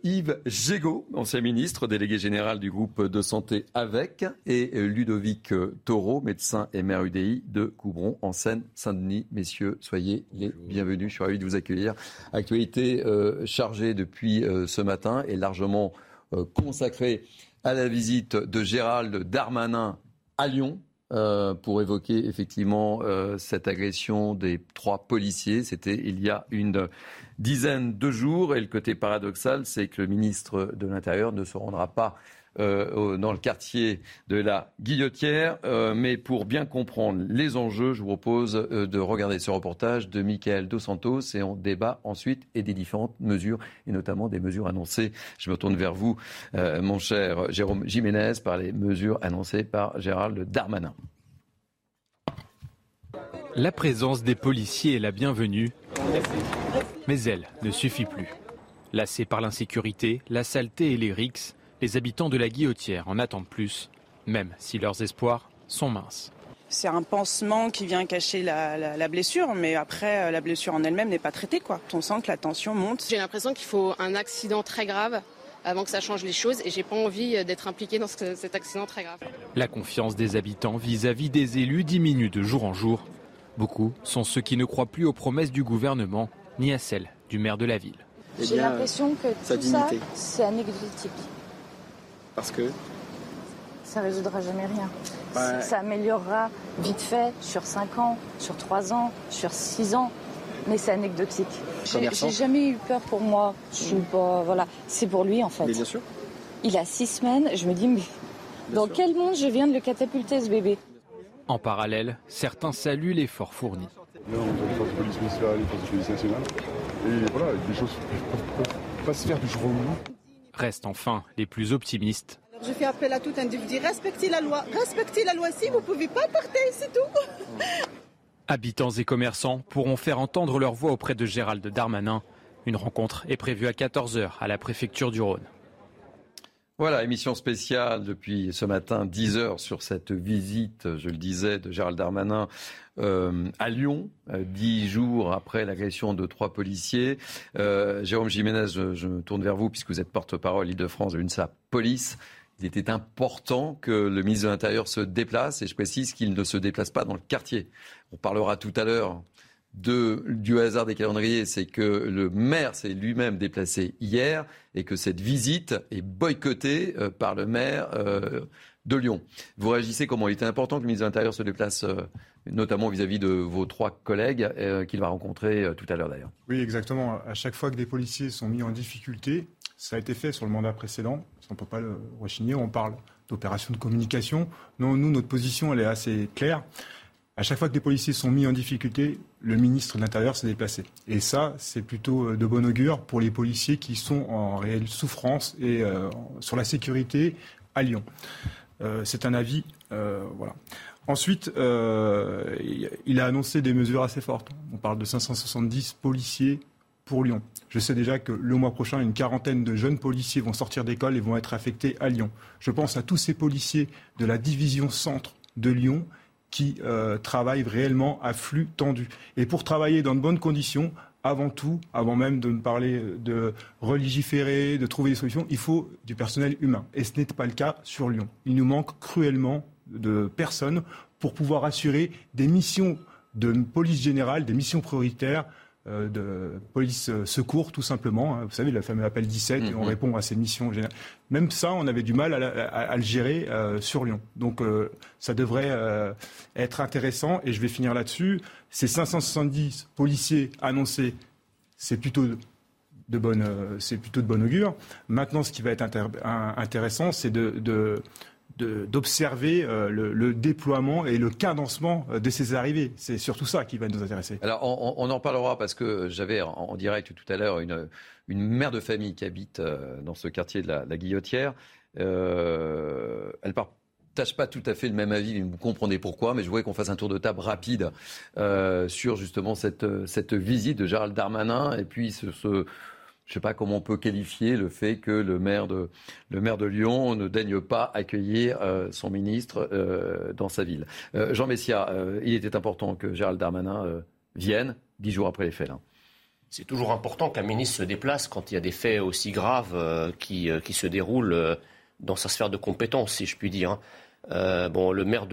Yves Jégo, ancien ministre, délégué général du groupe de santé AVEC, et Ludovic Toro, médecin et maire UDI de Coubron, en Seine-Saint-Denis. Messieurs, soyez les bienvenus. Je suis ravi de vous accueillir. Actualité chargée depuis ce matin et largement consacrée à la visite de Gérald Darmanin à Lyon. Pour évoquer effectivement cette agression des 3 policiers. C'était il y a une dizaine de jours. Et le côté paradoxal, c'est que le ministre de l'Intérieur ne se rendra pas dans le quartier de la Guillotière. Mais pour bien comprendre les enjeux, je vous propose de regarder ce reportage de Mickaël Dos Santos et on débat ensuite et des différentes mesures, et notamment des mesures annoncées. Je me tourne vers vous, mon cher Jérôme Jiménez, par les mesures annoncées par Gérald Darmanin. La présence des policiers est la bienvenue, mais elle ne suffit plus. Lassés par l'insécurité, la saleté et les rixes, les habitants de la Guillotière en attendent plus. même si leurs espoirs sont minces. C'est un pansement qui vient cacher la blessure, mais après, la blessure en elle-même n'est pas traitée, quoi. On sent que la tension monte. J'ai l'impression qu'il faut un accident très grave avant que ça change les choses, et j'ai pas envie d'être impliquée dans cet accident très grave. La confiance des habitants vis-à-vis des élus diminue de jour en jour. Beaucoup sont ceux qui ne croient plus aux promesses du gouvernement, ni à celles du maire de la ville. J'ai l'impression que tout ça, c'est anecdotique. Parce que ça ne résoudra jamais rien. Ouais. Ça améliorera vite fait sur 5 ans, sur 3 ans, sur 6 ans. Mais c'est anecdotique. J'ai jamais eu peur pour moi. Je suis pas, voilà. C'est pour lui en fait. Mais bien sûr. Il a 6 semaines. Je me dis mais dans quel monde je viens de le catapulter ce bébé ? En parallèle, certains saluent l'effort fourni. Non, on pense que le ministre de la police nationale. Et voilà, les choses ne peuvent pas se faire du jour au lendemain. Restent enfin les plus optimistes. Alors je fais appel à tout individu, respectez la loi. Respectez la loi si vous ne pouvez pas partir, c'est tout. Habitants et commerçants pourront faire entendre leur voix auprès de Gérald Darmanin. Une rencontre est prévue à 14h à la préfecture du Rhône. Voilà, émission spéciale depuis ce matin, 10h, sur cette visite, je le disais, de Gérald Darmanin à Lyon, 10 jours après l'agression de 3 policiers. Jérôme Jiménez, je me tourne vers vous, puisque vous êtes porte-parole Île-de-France de l'UNSA Police. Il était important que le ministre de l'Intérieur se déplace, et je précise qu'il ne se déplace pas dans le quartier. On parlera tout à l'heure du hasard des calendriers, c'est que le maire s'est lui-même déplacé hier et que cette visite est boycottée par le maire de Lyon. Vous réagissez comment? Il était important que le ministre de l'Intérieur se déplace, notamment vis-à-vis de vos 3 collègues qu'il va rencontrer tout à l'heure d'ailleurs. Oui, exactement. À chaque fois que des policiers sont mis en difficulté, ça a été fait sur le mandat précédent, on ne peut pas le rechigner, on parle d'opération de communication. Non, nous, notre position, elle est assez claire. À chaque fois que des policiers sont mis en difficulté, le ministre de l'Intérieur s'est déplacé. Et ça, c'est plutôt de bon augure pour les policiers qui sont en réelle souffrance et sur la sécurité à Lyon. C'est un avis, voilà. Ensuite, il a annoncé des mesures assez fortes. On parle de 570 policiers pour Lyon. Je sais déjà que le mois prochain, une quarantaine de jeunes policiers vont sortir d'école et vont être affectés à Lyon. Je pense à tous ces policiers de la division centre de Lyon qui travaillent réellement à flux tendu. Et pour travailler dans de bonnes conditions, avant tout, avant même de parler de religiférer, de trouver des solutions, il faut du personnel humain. Et ce n'est pas le cas sur Lyon. Il nous manque cruellement de personnes pour pouvoir assurer des missions de police générale, des missions prioritaires, de police secours tout simplement. Vous savez, le fameux appel 17, et on répond à ces missions générales. Même ça, on avait du mal à le gérer sur Lyon. Donc ça devrait être intéressant, et je vais finir là-dessus. Ces 570 policiers annoncés, c'est plutôt de bon augure. Maintenant, ce qui va être intéressant, c'est d'observer le déploiement et le cadencement de ces arrivées. C'est surtout ça qui va nous intéresser. Alors, on en parlera parce que j'avais en direct tout à l'heure une mère de famille qui habite dans ce quartier de la Guillotière. Elle partage pas tout à fait le même avis, vous comprenez pourquoi, mais je voulais qu'on fasse un tour de table rapide sur justement cette visite de Gérald Darmanin et puis je ne sais pas comment on peut qualifier le fait que le maire de Lyon ne daigne pas accueillir son ministre dans sa ville. Jean Messiha, il était important que Gérald Darmanin vienne 10 jours après les faits. Là. C'est toujours important qu'un ministre se déplace quand il y a des faits aussi graves qui se déroulent dans sa sphère de compétence, si je puis dire. Hein. Le maire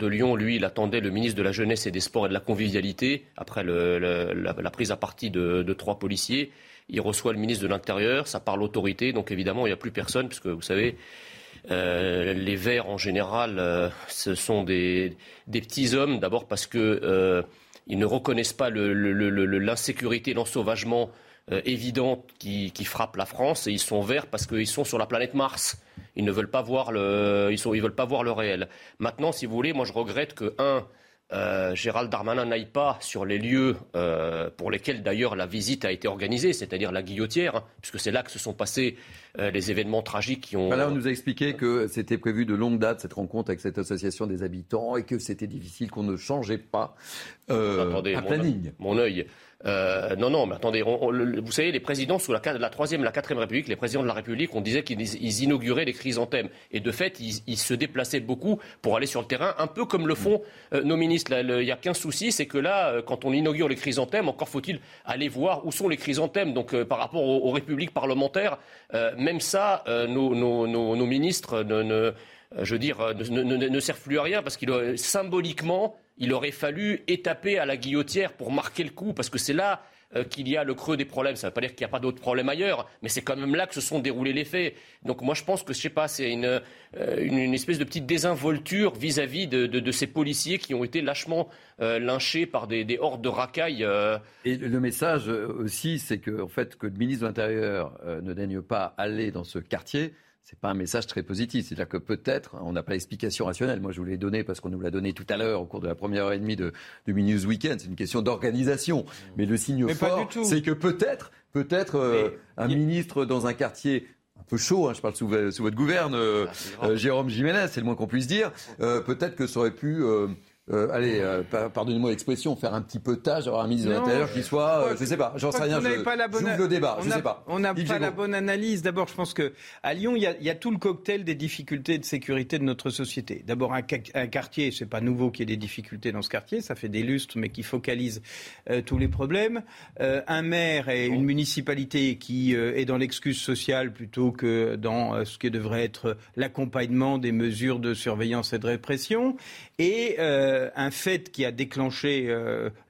de Lyon, lui, il attendait le ministre de la Jeunesse et des Sports et de la Convivialité après la prise à partie de 3 policiers. Il reçoit le ministre de l'Intérieur, ça parle autorité, donc évidemment il n'y a plus personne, puisque vous savez, les Verts en général, ce sont des petits hommes, d'abord parce que ils ne reconnaissent pas l'insécurité, l'ensauvagement évident qui frappe la France, et ils sont verts parce qu'ils sont sur la planète Mars. Ils ne veulent pas voir ils veulent pas voir le réel. Maintenant, si vous voulez, moi je regrette que Gérald Darmanin n'aille pas sur les lieux pour lesquels d'ailleurs la visite a été organisée, c'est-à-dire la Guillotière, hein, puisque c'est là que se sont passés les événements tragiques qui ont... Là, on nous a expliqué que c'était prévu de longue date, cette rencontre avec cette association des habitants, et que c'était difficile, qu'on ne changeait pas un planning. Mon œil. Non, mais attendez, vous savez, les présidents sous la 3e et la 4e République, les présidents de la République, on disait qu'ils inauguraient les chrysanthèmes. Et de fait, ils se déplaçaient beaucoup pour aller sur le terrain, un peu comme le font nos ministres. Il n'y a qu'un souci, c'est que là, quand on inaugure les chrysanthèmes, encore faut-il aller voir où sont les chrysanthèmes. Donc par rapport aux républiques parlementaires, même ça, nos ministres ne servent plus à rien parce qu'ils symboliquement... Il aurait fallu étaper à la Guillotière pour marquer le coup, parce que c'est là qu'il y a le creux des problèmes. Ça ne veut pas dire qu'il n'y a pas d'autres problèmes ailleurs, mais c'est quand même là que se sont déroulés les faits. Donc moi je pense que, je ne sais pas, c'est une espèce de petite désinvolture vis-à-vis de ces policiers qui ont été lâchement lynchés par des hordes de racailles. Et le message aussi, c'est que le ministre de l'Intérieur ne daigne pas aller dans ce quartier. C'est pas un message très positif. C'est-à-dire que peut-être, on n'a pas l'explication rationnelle. Moi, je vous l'ai donnée parce qu'on nous l'a donnée tout à l'heure au cours de la première heure et demie de Midi News Week-End. C'est une question d'organisation. Mais le signe fort, c'est que peut-être un ministre dans un quartier un peu chaud, hein, je parle sous votre gouverne, Jérôme Jiménez, c'est le moins qu'on puisse dire, peut-être que ça aurait pu... pardonnez-moi l'expression, faire un petit peu tâche, avoir un ministre de l'Intérieur qui soit, je ne sais pas, j'en sais rien, j'ouvre le débat, je ne sais pas. On n'a pas la bonne analyse. D'abord, je pense qu'à Lyon, il y a tout le cocktail des difficultés de sécurité de notre société. D'abord, un quartier, ce n'est pas nouveau qu'il y ait des difficultés dans ce quartier, ça fait des lustres, mais qui focalise tous les problèmes. Un maire et une municipalité qui est dans l'excuse sociale plutôt que dans ce qui devrait être l'accompagnement des mesures de surveillance et de répression. Et un fait qui a déclenché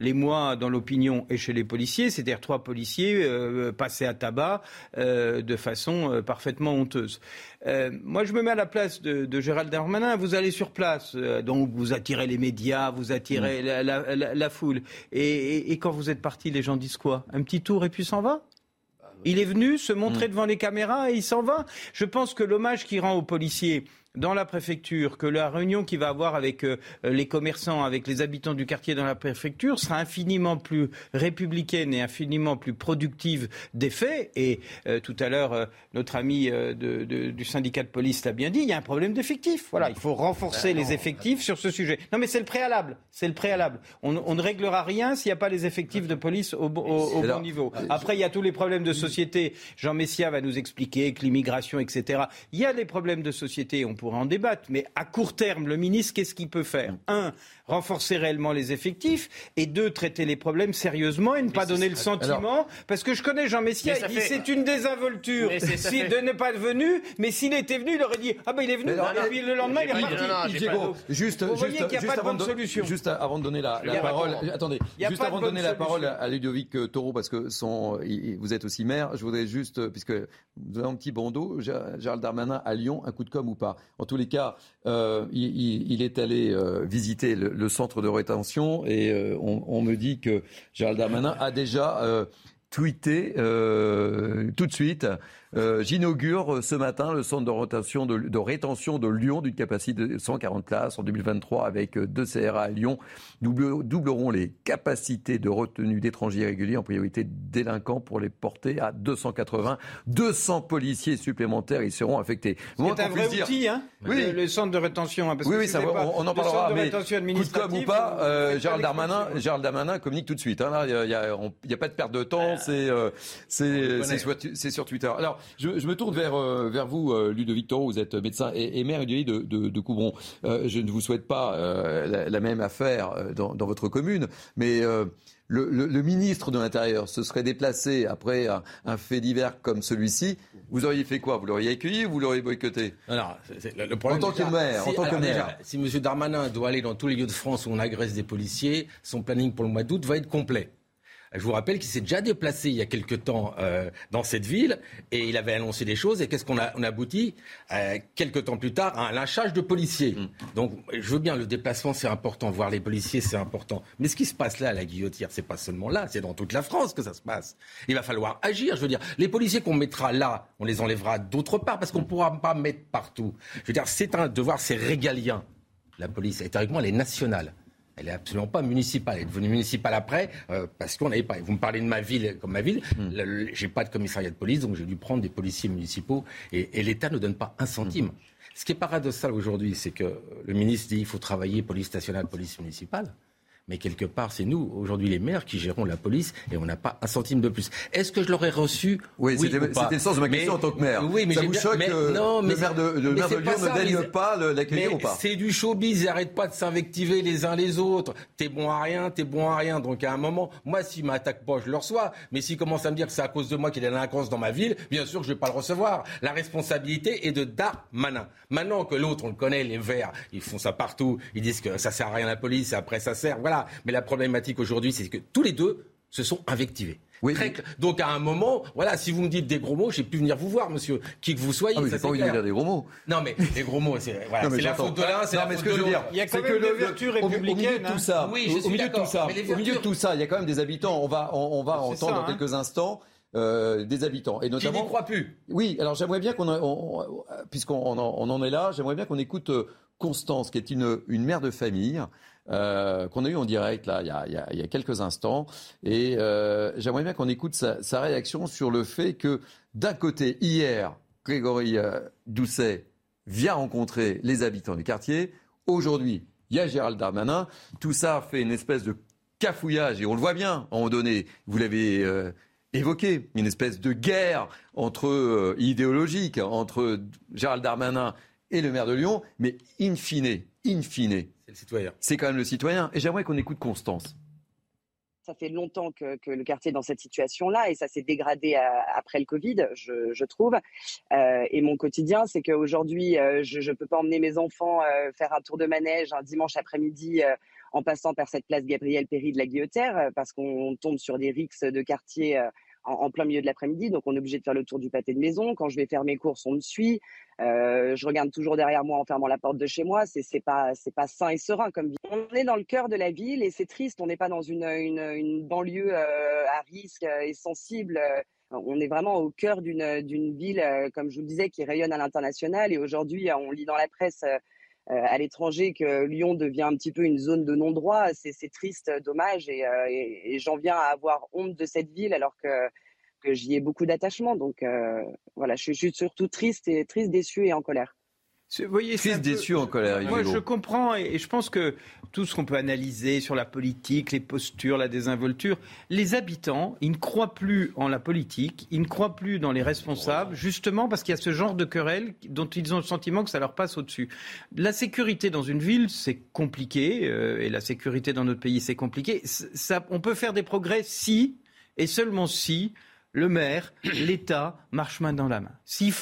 l'émoi dans l'opinion et chez les policiers, c'est-à-dire 3 policiers passés à tabac de façon parfaitement honteuse. Moi, je me mets à la place de Gérald Darmanin. Vous allez sur place, donc vous attirez les médias, vous attirez la foule. Et quand vous êtes parti, les gens disent quoi ? Un petit tour et puis s'en va ? Il est venu se montrer devant les caméras et il s'en va. Je pense que l'hommage qu'il rend aux policiers... dans la préfecture, que la réunion qu'il va avoir avec les commerçants, avec les habitants du quartier dans la préfecture sera infiniment plus républicaine et infiniment plus productive des faits. Et tout à l'heure, notre ami du syndicat de police l'a bien dit, il y a un problème d'effectifs. Voilà, il faut renforcer les effectifs sur ce sujet. Non mais c'est le préalable, On ne réglera rien s'il n'y a pas les effectifs de police au bon niveau. Après, il y a tous les problèmes de société. Jean Messiha va nous expliquer que l'immigration, etc. Il y a des problèmes de société, on pourrait en débattre, mais à court terme, le ministre, qu'est-ce qu'il peut faire ? 1, renforcer réellement les effectifs, et 2, traiter les problèmes sérieusement et ne pas donner le sentiment, parce que je connais Jean Messiha, il dit c'est une désinvolture de ne pas être venu, mais s'il était venu, il aurait dit « Ah ben il est venu », et puis le lendemain, il est reparti. Vous voyez qu'il n'y a pas de bonne solution. Juste avant de donner la parole, attendez, juste avant de donner la parole à Ludovic Toro, parce que vous êtes aussi maire, je voudrais juste, puisque nous avons un petit bandeau, Gérald Darmanin à Lyon, un coup de com' ou pas ? En tous les cas, il est allé visiter le centre de rétention et on me dit que Gérald Darmanin a déjà tweeté tout de suite. J'inaugure ce matin le centre de rétention de Lyon d'une capacité de 140 places en 2023 avec 2 CRA à Lyon. Nous doublerons les capacités de retenue d'étrangers irréguliers, en priorité délinquants, pour les porter à 280. 200 policiers supplémentaires y seront affectés. C'est un vrai outil, hein, le centre de rétention. Hein, parce que ça, on en parlera, mais coup de com' ou pas, Gérald Darmanin communique tout de suite. Hein, là, il n'y a pas de perte de temps, c'est sur Twitter. Alors, je me tourne vers vous, Ludovic Toro. Vous êtes médecin et maire de Coubron. Je ne vous souhaite pas la même affaire dans votre commune, mais le ministre de l'Intérieur se serait déplacé après un fait divers comme celui-ci. Vous auriez fait quoi ? Vous l'auriez accueilli ou vous l'auriez boycotté ? Alors, le problème, en tant que maire, si M. Darmanin doit aller dans tous les lieux de France où on agresse des policiers, son planning pour le mois d'août va être complet. Je vous rappelle qu'il s'est déjà déplacé il y a quelque temps dans cette ville et il avait annoncé des choses. Et qu'est-ce qu'on a abouti quelque temps plus tard à un lynchage de policiers. Donc je veux bien, le déplacement c'est important, voir les policiers c'est important. Mais ce qui se passe là à la Guillotière, c'est pas seulement là, c'est dans toute la France que ça se passe. Il va falloir agir. Je veux dire, les policiers qu'on mettra là, on les enlèvera d'autre part parce qu'on pourra pas mettre partout. Je veux dire, c'est un devoir, c'est régalien. La police, théoriquement, elle est nationale. Elle n'est absolument pas municipale. Elle est devenue municipale après parce qu'on n'avait pas... Vous me parlez de ma ville comme ma ville. Je n'ai pas de commissariat de police, donc j'ai dû prendre des policiers municipaux et l'État ne donne pas un centime. Ce qui est paradoxal aujourd'hui, c'est que le ministre dit qu'il faut travailler police nationale, police municipale. Mais quelque part, c'est nous, aujourd'hui les maires, qui gérons la police et on n'a pas un centime de plus. Est-ce que je l'aurais reçu ? Oui, c'était le sens de ma question en tant que maire. Oui, mais ça vous choque que le maire de Lyon ne daigne pas l'accueillir ou pas ? C'est du showbiz, ils n'arrêtent pas de s'invectiver les uns les autres. T'es bon à rien. Donc à un moment, moi, s'ils ne m'attaquent pas, je le reçois. Mais s'ils commencent à me dire que c'est à cause de moi qu'il y a de l'incohérence dans ma ville, bien sûr, je ne vais pas le recevoir. La responsabilité est de Darmanin. Maintenant que l'autre, on le connaît, les Verts, ils font ça partout. Ils disent que ça ne sert à rien la police et après ça sert. Voilà. Mais la problématique aujourd'hui, c'est que tous les deux se sont invectivés. Oui, donc à un moment, voilà, si vous me dites des gros mots, je ne vais plus venir vous voir, monsieur, qui que vous soyez. Ah oui, ça, j'ai pas envie de dire des gros mots. Non mais les gros mots, c'est, voilà, c'est la faute de l'un, c'est la faute de l'autre. Il y a quand même des vertus républicaines. Au milieu de tout ça, il y a quand même des habitants. On va entendre dans quelques instants. Des habitants et notamment. Qui n'y croit plus. Oui, alors j'aimerais bien puisqu'on en est là, j'aimerais bien qu'on écoute Constance, qui est une mère de famille qu'on a eu en direct là il y a quelques instants, et j'aimerais bien qu'on écoute sa réaction sur le fait que d'un côté hier Grégory Doucet vient rencontrer les habitants du quartier, aujourd'hui il y a Gérald Darmanin, tout ça fait une espèce de cafouillage et on le voit bien à un moment donné, vous l'avez évoqué, une espèce de guerre idéologique entre Gérald Darmanin et le maire de Lyon, mais in fine, c'est le citoyen. C'est quand même le citoyen. Et j'aimerais qu'on écoute Constance. Ça fait longtemps que le quartier est dans cette situation-là et ça s'est dégradé après le Covid, je trouve. Et mon quotidien, c'est qu'aujourd'hui, je ne peux pas emmener mes enfants faire un tour de manège un dimanche après-midi en passant par cette place Gabriel-Péry de la Guillotière parce qu'on tombe sur des rixes de quartier en plein milieu de l'après-midi, donc on est obligé de faire le tour du pâté de maison. Quand je vais faire mes courses, on me suit. Je regarde toujours derrière moi en fermant la porte de chez moi. C'est pas sain et serein comme vie. On est dans le cœur de la ville et c'est triste. On n'est pas dans une banlieue à risque et sensible. On est vraiment au cœur d'une ville, comme je vous le disais, qui rayonne à l'international. Et aujourd'hui, on lit dans la presse à l'étranger que Lyon devient un petit peu une zone de non-droit. C'est triste, dommage, et j'en viens à avoir honte de cette ville alors que j'y ai beaucoup d'attachement. Donc voilà, je suis surtout triste, déçue et en colère. Vous voyez, c'est déçu en colère. Moi, je comprends et je pense que tout ce qu'on peut analyser sur la politique, les postures, la désinvolture, les habitants, ils ne croient plus en la politique, ils ne croient plus dans les responsables, justement parce qu'il y a ce genre de querelle dont ils ont le sentiment que ça leur passe au-dessus. La sécurité dans une ville, c'est compliqué, et la sécurité dans notre pays, c'est compliqué. Ça, on peut faire des progrès si, et seulement si, le maire, l'État marchent main dans la main. S'ils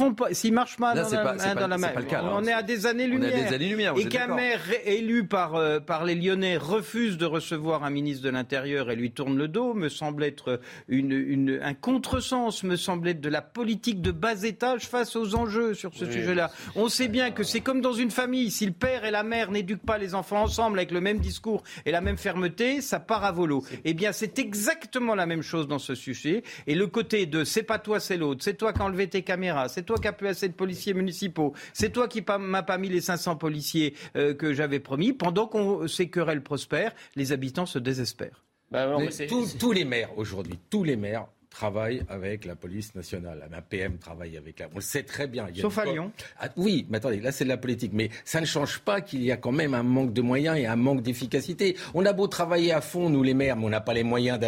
marchent main dans la main, on est à des années-lumière. Et qu'un maire élu par les Lyonnais refuse de recevoir un ministre de l'Intérieur et lui tourne le dos, me semble être un contresens, me semble être de la politique de bas étage face aux enjeux sur ce sujet-là. On sait bien que c'est comme dans une famille. Si le père et la mère n'éduquent pas les enfants ensemble avec le même discours et la même fermeté, ça part à volo. Eh bien, c'est exactement la même chose dans ce sujet. Et le côté de c'est pas toi, c'est l'autre, c'est toi qui as enlevé tes caméras, c'est toi qui as plus assez de policiers municipaux, c'est toi qui m'as pas mis les 500 policiers que j'avais promis. Pendant que ces querelles prospèrent, les habitants se désespèrent. Tous les maires aujourd'hui, travaille avec la police nationale. La PM travaille avec la... On le sait très bien. Sauf à Lyon. Ah, oui, mais attendez, là c'est de la politique. Mais ça ne change pas qu'il y a quand même un manque de moyens et un manque d'efficacité. On a beau travailler à fond, nous les maires, mais on n'a pas les moyens,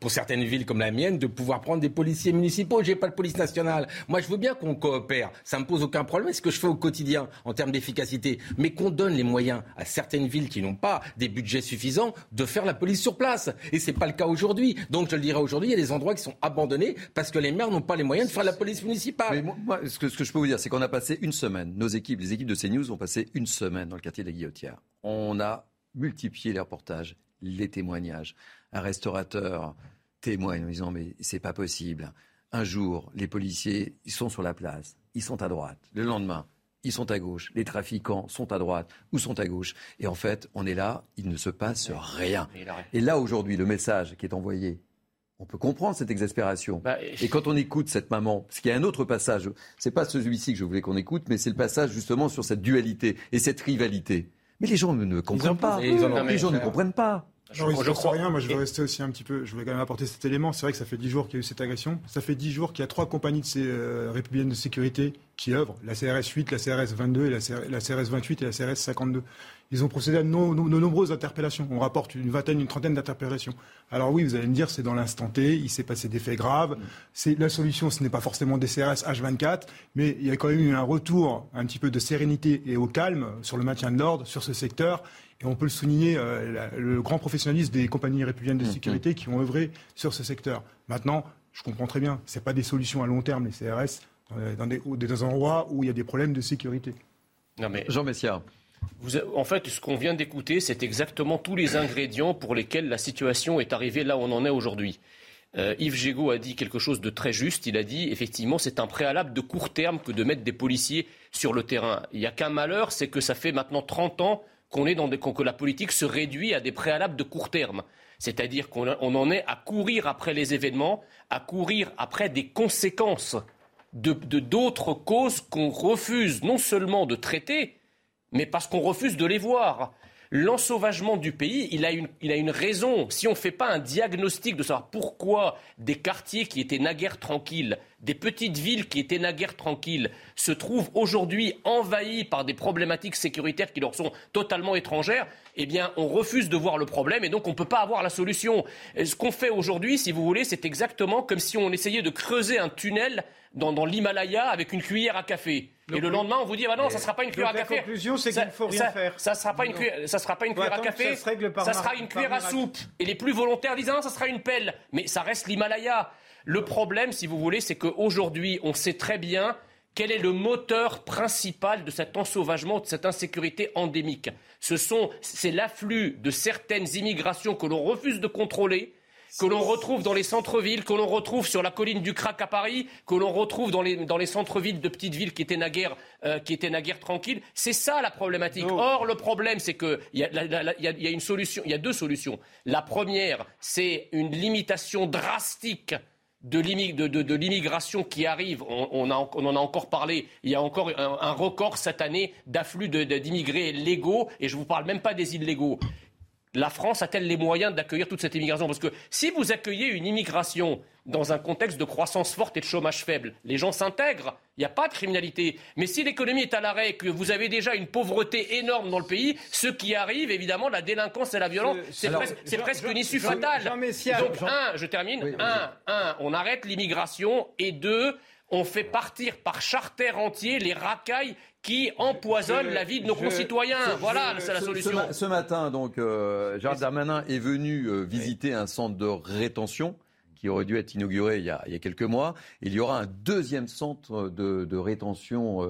pour certaines villes comme la mienne, de pouvoir prendre des policiers municipaux. J'ai pas de police nationale. Moi, je veux bien qu'on coopère. Ça me pose aucun problème. C'est ce que je fais au quotidien en termes d'efficacité. Mais qu'on donne les moyens à certaines villes qui n'ont pas des budgets suffisants de faire la police sur place. Et c'est pas le cas aujourd'hui. Donc, je le dirai aujourd'hui, il y a des endroits qui sont abandonnés parce que les maires n'ont pas les moyens de faire la police municipale. Mais moi, ce que je peux vous dire, c'est qu'on a passé une semaine. Les équipes de CNews ont passé une semaine dans le quartier de la Guillotière. On a multiplié les reportages, les témoignages. Un restaurateur témoigne en disant « mais c'est pas possible ». Un jour, les policiers, ils sont sur la place, ils sont à droite. Le lendemain, ils sont à gauche. Les trafiquants sont à droite ou sont à gauche. Et en fait, on est là, il ne se passe rien. Et là, aujourd'hui, le message qui est envoyé, on peut comprendre cette exaspération. Et quand on écoute cette maman, parce qu'il y a un autre passage, c'est pas celui-ci que je voulais qu'on écoute, mais c'est le passage justement sur cette dualité et cette rivalité. Mais les gens ne comprennent pas. Les gens ne comprennent pas. Je crois rien. Moi, je veux rester aussi un petit peu. Je voulais quand même apporter cet élément. C'est vrai que ça fait 10 jours qu'il y a eu cette agression. Ça fait 10 jours qu'il y a 3 compagnies de ces républicaines de sécurité qui œuvrent, la CRS 8, la CRS 22, et la CRS 28 et la CRS 52. Ils ont procédé à de nombreuses interpellations. On rapporte une vingtaine, une trentaine d'interpellations. Alors oui, vous allez me dire, c'est dans l'instant T, il s'est passé des faits graves. C'est, la solution, ce n'est pas forcément des CRS H24, mais il y a quand même eu un retour un petit peu de sérénité et au calme sur le maintien de l'ordre, sur ce secteur. Et on peut le souligner, le grand professionnalisme des compagnies républicaines de sécurité qui ont œuvré sur ce secteur. Maintenant, je comprends très bien, ce n'est pas des solutions à long terme, les CRS, dans un endroit où il y a des problèmes de sécurité. Non mais... Jean Messiha. En fait, ce qu'on vient d'écouter, c'est exactement tous les ingrédients pour lesquels la situation est arrivée là où on en est aujourd'hui. Yves Jégo a dit quelque chose de très juste. Il a dit, effectivement, c'est un préalable de court terme que de mettre des policiers sur le terrain. Il n'y a qu'un malheur, c'est que ça fait maintenant 30 ans que la politique se réduit à des préalables de court terme. C'est-à-dire qu'on en est à courir après les événements, à courir après des conséquences d'autres causes qu'on refuse non seulement de traiter, mais parce qu'on refuse de les voir. L'ensauvagement du pays, il a une raison. Si on ne fait pas un diagnostic de savoir pourquoi des quartiers qui étaient naguère tranquilles, des petites villes qui étaient naguère tranquilles, se trouvent aujourd'hui envahies par des problématiques sécuritaires qui leur sont totalement étrangères, eh bien, on refuse de voir le problème et donc on ne peut pas avoir la solution. Et ce qu'on fait aujourd'hui, si vous voulez, c'est exactement comme si on essayait de creuser un tunnel dans l'Himalaya avec une cuillère à café. Et le lendemain, on vous dit, non, ça ne sera pas une cuillère à café. La conclusion, c'est qu'il ne faut rien faire. Ça ne sera pas une cuillère à café, ça sera une cuillère à soupe. Et les plus volontaires disent, ça sera une pelle. Mais ça reste l'Himalaya. Le problème, si vous voulez, c'est qu'aujourd'hui, on sait très bien quel est le moteur principal de cet ensauvagement, de cette insécurité endémique. C'est l'afflux de certaines immigrations que l'on refuse de contrôler, que l'on retrouve dans les centres-villes, que l'on retrouve sur la colline du Crac à Paris, que l'on retrouve dans les centres-villes de petites villes qui étaient naguère tranquilles. C'est ça la problématique. Oh. Or, le problème, c'est qu'il y a deux solutions. La première, c'est une limitation drastique de l'immigration qui arrive. On en a encore parlé. Il y a encore un record cette année d'afflux d'immigrés légaux, et je ne vous parle même pas des illégaux. La France a-t-elle les moyens d'accueillir toute cette immigration ? Parce que si vous accueillez une immigration dans un contexte de croissance forte et de chômage faible, les gens s'intègrent, il n'y a pas de criminalité. Mais si l'économie est à l'arrêt, que vous avez déjà une pauvreté énorme dans le pays, ce qui arrive, évidemment, la délinquance et la violence, c'est presque une issue fatale. Donc, on arrête l'immigration, et deux, on fait partir par charter entier les racailles qui empoisonne la vie de nos concitoyens. C'est la solution. Ce matin, donc, Gérald Darmanin est venu visiter un centre de rétention qui aurait dû être inauguré il y a quelques mois. Il y aura un deuxième centre de rétention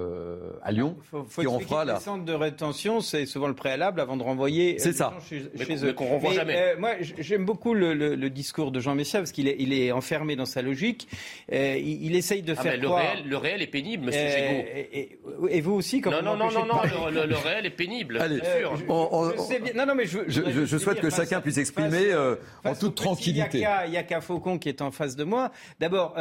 à Lyon. Faut qui en fera là. Les centres de rétention, c'est souvent le préalable avant de renvoyer les gens chez eux. Qu'on renvoie jamais. Moi, j'aime beaucoup le discours de Jean Messiha parce qu'il est, enfermé dans sa logique. Il essaye de faire croire... Le réel est pénible, monsieur Jégo. Et vous aussi, quand le réel est pénible. Allez, sûr. Je souhaite que chacun puisse exprimer en toute tranquillité. Il n'y a qu'à Faucon qui est en face de moi. D'abord,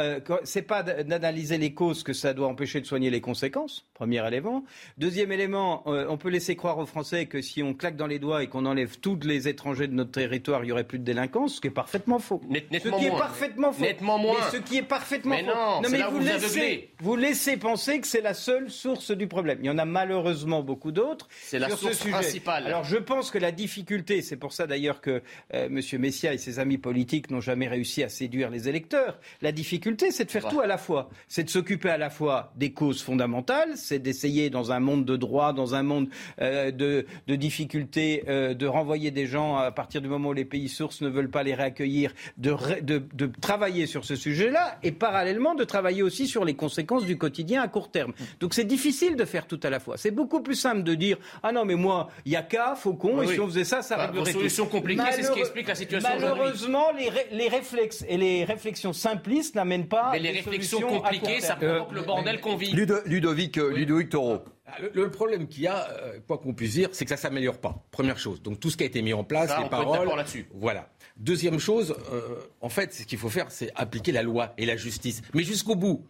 c'est pas d'analyser les causes que ça doit empêcher de soigner les conséquences. Premier élément. Deuxième élément, on peut laisser croire aux Français que si on claque dans les doigts et qu'on enlève tous les étrangers de notre territoire, il n'y aurait plus de délinquance, ce qui est parfaitement faux. Ce qui est parfaitement faux. Vous laissez penser que c'est la seule source du problème. Il y en a malheureusement beaucoup d'autres. C'est la source principale. Alors je pense que la difficulté, c'est pour ça d'ailleurs que M. Messiha et ses amis politiques n'ont jamais réussi à séduire les électeurs. La difficulté, c'est de faire tout à la fois. C'est de s'occuper à la fois des causes fondamentales, c'est d'essayer dans un monde de droit, dans un monde de difficultés, de renvoyer des gens à partir du moment où les pays sources ne veulent pas les réaccueillir, de travailler sur ce sujet-là et parallèlement de travailler aussi sur les conséquences du quotidien à court terme. Donc c'est difficile de faire tout à la fois. C'est beaucoup plus simple de dire « Ah non, mais moi, il y a qu'à, Faucon, et si on faisait ça, ça réglerait tout. » Solution compliquée, c'est ce qui explique la situation malheureusement, aujourd'hui. Malheureusement, les réflexions simplistes n'amènent pas. Mais les réflexions compliquées, ça provoque le bordel qu'on vit. Ludovic Toro. Le problème qu'il y a, quoi qu'on puisse dire, c'est que ça ne s'améliore pas. Première chose. Donc tout ce qui a été mis en place, les paroles. Voilà. Deuxième chose, en fait, ce qu'il faut faire, c'est appliquer la loi et la justice. Mais jusqu'au bout.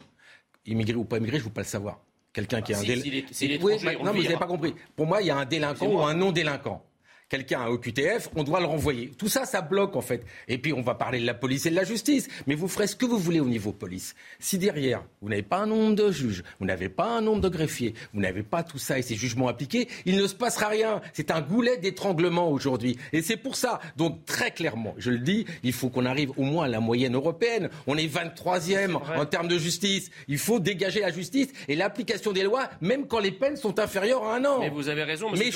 Immigré ou pas immigré, je ne veux pas le savoir. Quelqu'un qui est un délinquant. Non, mais vous n'avez pas compris. Pour moi, il y a un délinquant ou un non-délinquant. quelqu'un à OQTF, on doit le renvoyer. Tout ça, ça bloque en fait. Et puis on va parler de la police et de la justice, mais vous ferez ce que vous voulez au niveau police. Si derrière, vous n'avez pas un nombre de juges, vous n'avez pas un nombre de greffiers, vous n'avez pas tout ça et ces jugements appliqués, il ne se passera rien. C'est un goulet d'étranglement aujourd'hui. Et c'est pour ça, donc très clairement, je le dis, il faut qu'on arrive au moins à la moyenne européenne. On est 23e en termes de justice. Il faut dégager la justice et l'application des lois, même quand les peines sont inférieures à 1 an. Mais vous avez raison. Mais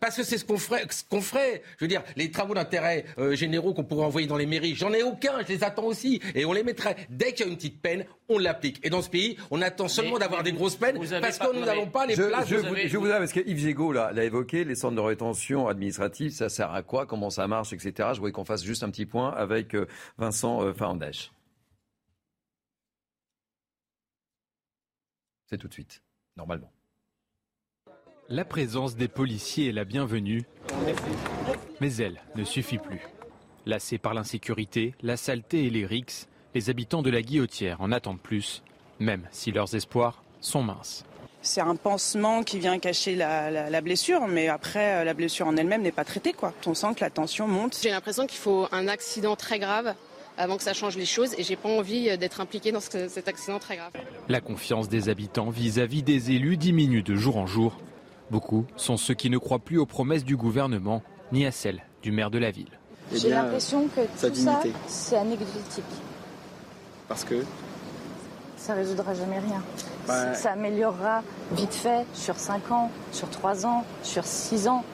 parce que c'est ce qu'on ferait. Je veux dire, les travaux d'intérêt généraux qu'on pourrait envoyer dans les mairies, j'en ai aucun, je les attends aussi. Et on les mettrait. Dès qu'il y a une petite peine, on l'applique. Et dans ce pays, on attend seulement d'avoir des grosses peines parce que nous n'avons pas les places. Je vous parce que Yves Jégo l'a évoqué, les centres de rétention administrative, ça sert à quoi, comment ça marche, etc. Je voulais qu'on fasse juste un petit point avec Vincent Farandèche. C'est tout de suite, normalement. La présence des policiers est la bienvenue, mais elle ne suffit plus. Lassés par l'insécurité, la saleté et les rixes, les habitants de la Guillotière en attendent plus, même si leurs espoirs sont minces. C'est un pansement qui vient cacher la blessure, mais après, la blessure en elle-même n'est pas traitée, quoi. On sent que la tension monte. J'ai l'impression qu'il faut un accident très grave avant que ça change les choses, et j'ai pas envie d'être impliquée dans cet accident très grave. La confiance des habitants vis-à-vis des élus diminue de jour en jour. Beaucoup sont ceux qui ne croient plus aux promesses du gouvernement, ni à celles du maire de la ville. J'ai l'impression que tout ça, c'est anecdotique. Parce que ça ne résoudra jamais rien. Ouais. Ça améliorera vite fait, sur 5 ans, sur 3 ans, sur 6 ans.